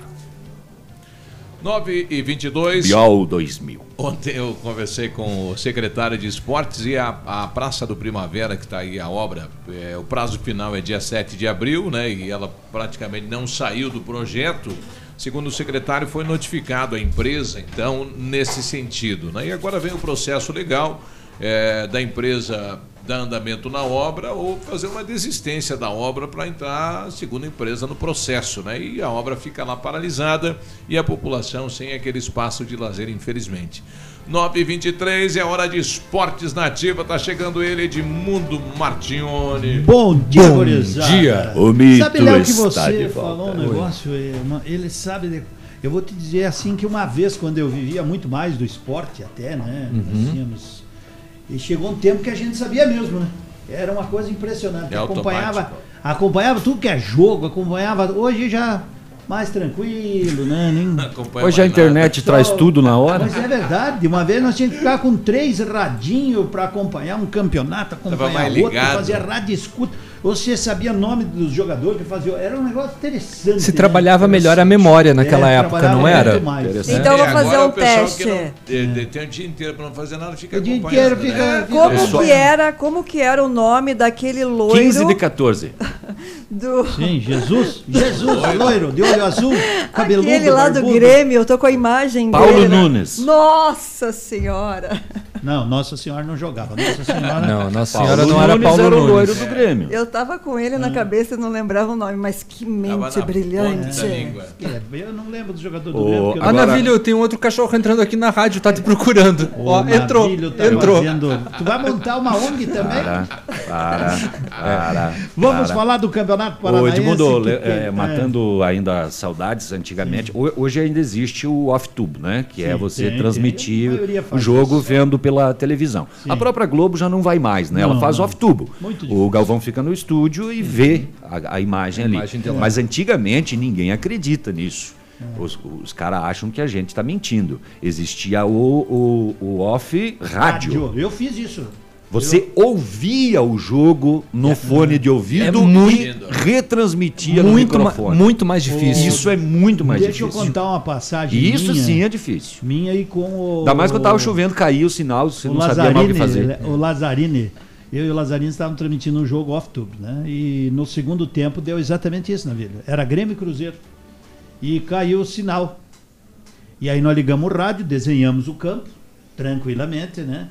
9h22. Biol 2000. Ontem eu conversei com o secretário de Esportes e a Praça do Primavera, que está aí a obra, o prazo final é dia 7 de abril, né? E ela praticamente não saiu do projeto. Segundo o secretário, foi notificado a empresa, então, nesse sentido, né? E agora vem o processo legal da empresa dar andamento na obra ou fazer uma desistência da obra para entrar, segundo a empresa, no processo, né? E a obra fica lá paralisada e a população sem aquele espaço de lazer, infelizmente. 9h23 é hora de Esportes na Ativa. Tá chegando ele, Edmundo Martignoni. Bom dia, gurizada. Bom dia. O mito sabe, Léo, que você falou um negócio, ele sabe... Eu vou te dizer assim que uma vez, quando eu vivia muito mais do esporte até, né? Nós tínhamos... E chegou um tempo que a gente sabia mesmo, né? Era uma coisa impressionante. É acompanhava tudo que é jogo, acompanhava. Hoje já mais tranquilo, né? Hoje a internet traz tudo na hora. Mas é verdade, uma vez nós tínhamos que ficar com 3 radinhos para acompanhar um campeonato, acompanhar outro, fazer rádio escuta. Você sabia o nome dos jogadores que faziam. Era um negócio interessante. Se trabalhava melhor a memória naquela época, não era? Então vou fazer um teste. Tem o dia inteiro para não fazer nada, fica acompanhando. Como que era o nome daquele loiro? 15 de 14. Sim, Jesus, loiro, de olho azul, cabeludo. Aquele lá do Grêmio, eu tô com a imagem dele. Paulo Nunes. Nossa Senhora. Não, Nossa Senhora não jogava. Nossa Senhora não era Paulo Nunes. Loiro do Grêmio. Eu tava com ele na cabeça e não lembrava o nome, mas que mente brilhante. Eu não lembro do jogador do Grêmio. Navilho, tem um outro cachorro entrando aqui na rádio, tá te procurando. Entrou. Tu vai montar uma ONG também? Para. Vamos falar do Campeonato Paranaense. Edmundo, matando ainda as saudades antigamente, hoje ainda existe o off-tube, né? Que é você transmitir o jogo vendo pela televisão. Sim. A própria Globo já não vai mais, né? Ela faz off-tubo. O Galvão fica no estúdio e vê a imagem ali. Mas antigamente ninguém acredita nisso. Os caras acham que a gente está mentindo. Existia o off-rádio. Eu fiz isso. Você ouvia o jogo no fone de ouvido e retransmitia no microfone. Muito mais difícil. Isso é muito mais difícil. Deixa eu contar uma passagem minha. Isso sim é difícil. Minha e com o... Ainda mais quando estava chovendo, caía o sinal, você não sabia mais o que fazer. O Lazzarini, eu e o Lazzarini estávamos transmitindo um jogo off-tube, né? E no segundo tempo deu exatamente isso na vida. Era Grêmio e Cruzeiro. E caiu o sinal. E aí nós ligamos o rádio, desenhamos o campo, tranquilamente, né?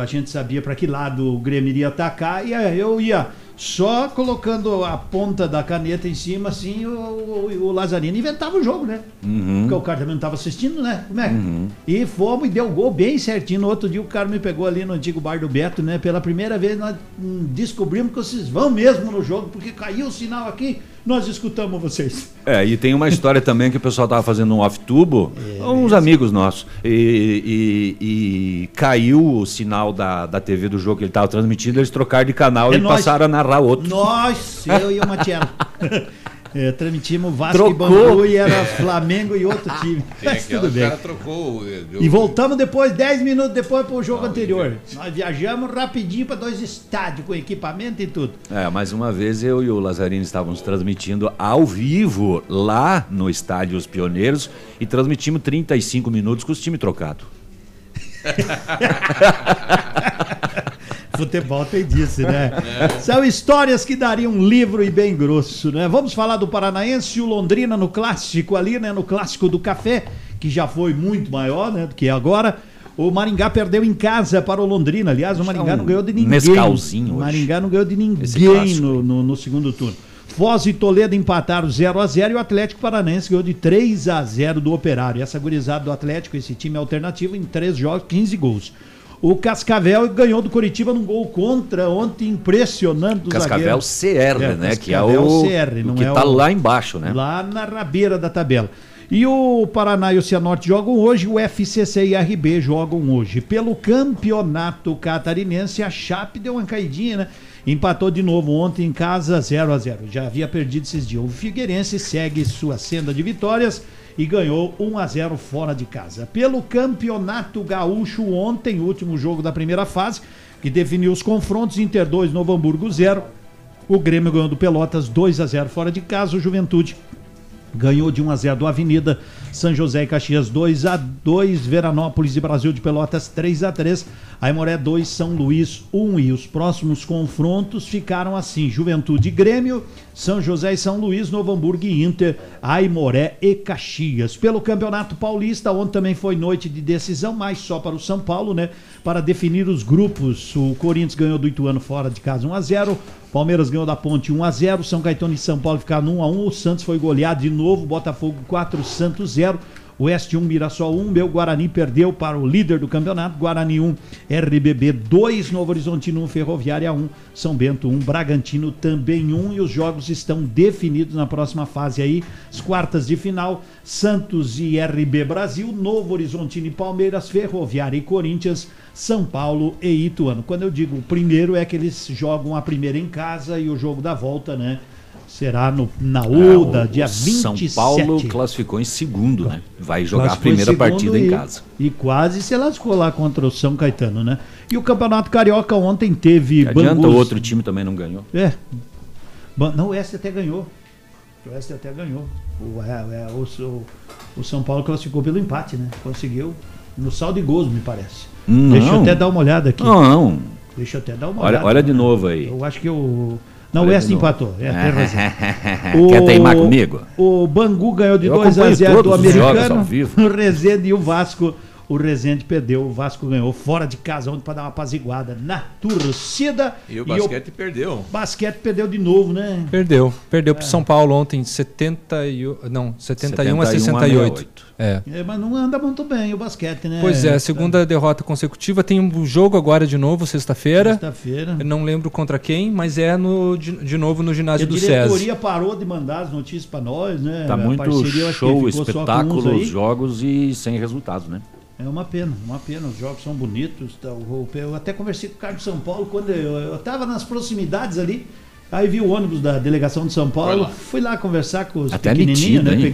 A gente sabia para que lado o Grêmio iria atacar e aí eu ia Só colocando a ponta da caneta em cima, assim, o Lazarino inventava o jogo, né? Uhum. Porque o cara também não estava assistindo, né? Como é? Uhum. E fomos e deu o gol bem certinho. No outro dia o cara me pegou ali no antigo bar do Beto, né? Pela primeira vez nós descobrimos que vocês vão mesmo no jogo, porque caiu o sinal aqui, nós escutamos vocês. É, e tem uma história também que o pessoal estava fazendo um off-tubo, uns amigos nossos, e caiu o sinal da TV do jogo que ele estava transmitindo, eles trocaram de canal e passaram a narrar. Outro. Nós, eu e o Matiello. Transmitimos Vasco trocou. E Bangu e era Flamengo e outro time. Mas tudo bem. Trocou, e voltamos depois, 10 minutos depois pro jogo anterior. Nós viajamos rapidinho para 2 estádios com equipamento e tudo. É, mais uma vez eu e o Lazarino estávamos transmitindo ao vivo lá no estádio Os Pioneiros e transmitimos 35 minutos com os times trocados. Futebol tem disso, né? São histórias que dariam um livro e bem grosso, né? Vamos falar do Paranaense e o Londrina no clássico ali, né? No clássico do café, que já foi muito maior, né? Do que agora. O Maringá perdeu em casa para o Londrina. Aliás, o Maringá não ganhou de ninguém. Mescalzinho hoje. O Maringá não ganhou de ninguém no segundo turno. Foz e Toledo empataram 0-0 e o Atlético Paranaense ganhou de 3-0 do Operário. Essa gurizada do Atlético, esse time alternativo, em 3 jogos, 15 gols. O Cascavel ganhou do Coritiba num gol contra ontem, impressionante o Cascavel zagueiro. CR, né? Cascavel, que é o que está lá embaixo, né? Lá na rabeira da tabela. E o Paraná e o Cianorte jogam hoje, o FCC e RB jogam hoje. Pelo campeonato catarinense, a Chape deu uma caidinha, né? Empatou de novo ontem em casa, 0-0. Já havia perdido esses dias. O Figueirense segue sua senda de vitórias e ganhou 1-0 fora de casa. Pelo Campeonato Gaúcho ontem, último jogo da primeira fase, que definiu os confrontos, Inter 2, Novo Hamburgo 0, o Grêmio ganhou do Pelotas 2-0 fora de casa, o Juventude ganhou de 1-0 do Avenida, São José e Caxias 2-2, Veranópolis e Brasil de Pelotas 3-3, Aimoré 2, São Luís 1. E os próximos confrontos ficaram assim: Juventude e Grêmio, São José e São Luís, Novo Hamburgo e Inter, Aimoré e Caxias. Pelo Campeonato Paulista, ontem também foi noite de decisão, mas só para o São Paulo, né? Para definir os grupos, o Corinthians ganhou do Ituano fora de casa 1-0, Palmeiras ganhou da Ponte 1-0, São Caetano e São Paulo ficaram 1-1, o Santos foi goleado de novo, Botafogo 4, Santos 0, Oeste 1, Mirassol 1, meu Guarani perdeu para o líder do campeonato, Guarani 1, RBB 2, Novo Horizontino 1, Ferroviária 1, São Bento 1, Bragantino também 1, e os jogos estão definidos na próxima fase aí, as quartas de final, Santos e RB Brasil, Novo Horizontino e Palmeiras, Ferroviária e Corinthians, São Paulo e Ituano. Quando eu digo o primeiro é que eles jogam a primeira em casa e o jogo da volta, né? Será na Uda, dia 27. São Paulo classificou em segundo, né? Vai jogar a primeira partida em casa. E quase se lascou lá contra o São Caetano, né? E o Campeonato Carioca ontem teve Bangu. Adianta, o outro time também não ganhou. É. Não, o Oeste até ganhou. O Oeste até ganhou. O São Paulo classificou pelo empate, né? Conseguiu no saldo de gols, me parece. Não. Deixa eu até dar uma olhada aqui. Não. Deixa eu até dar uma olhada. Olha de novo aí. Eu acho que o... Não, o Oeste empatou. Tem razão. Quer teimar comigo? O Bangu ganhou de 2-0 do Americano. O Resende e o Vasco. O Resende perdeu, o Vasco ganhou fora de casa ontem para dar uma apaziguada na torcida. E o basquete perdeu. O basquete perdeu de novo, né? Perdeu pro São Paulo ontem, 71 a 68. Mas não anda muito bem o basquete, né? Pois é, segunda derrota consecutiva. Tem um jogo agora de novo, sexta-feira. Eu não lembro contra quem, mas é de novo no ginásio do SESI. A diretoria parou de mandar as notícias para nós, né? Tá muito show, espetáculo, jogos e sem resultados, né? É uma pena, os jogos são bonitos. Tá, eu até conversei com o Carlos de São Paulo quando eu estava nas proximidades ali, aí vi o ônibus da delegação de São Paulo, fui lá conversar com os pequenininhos, né?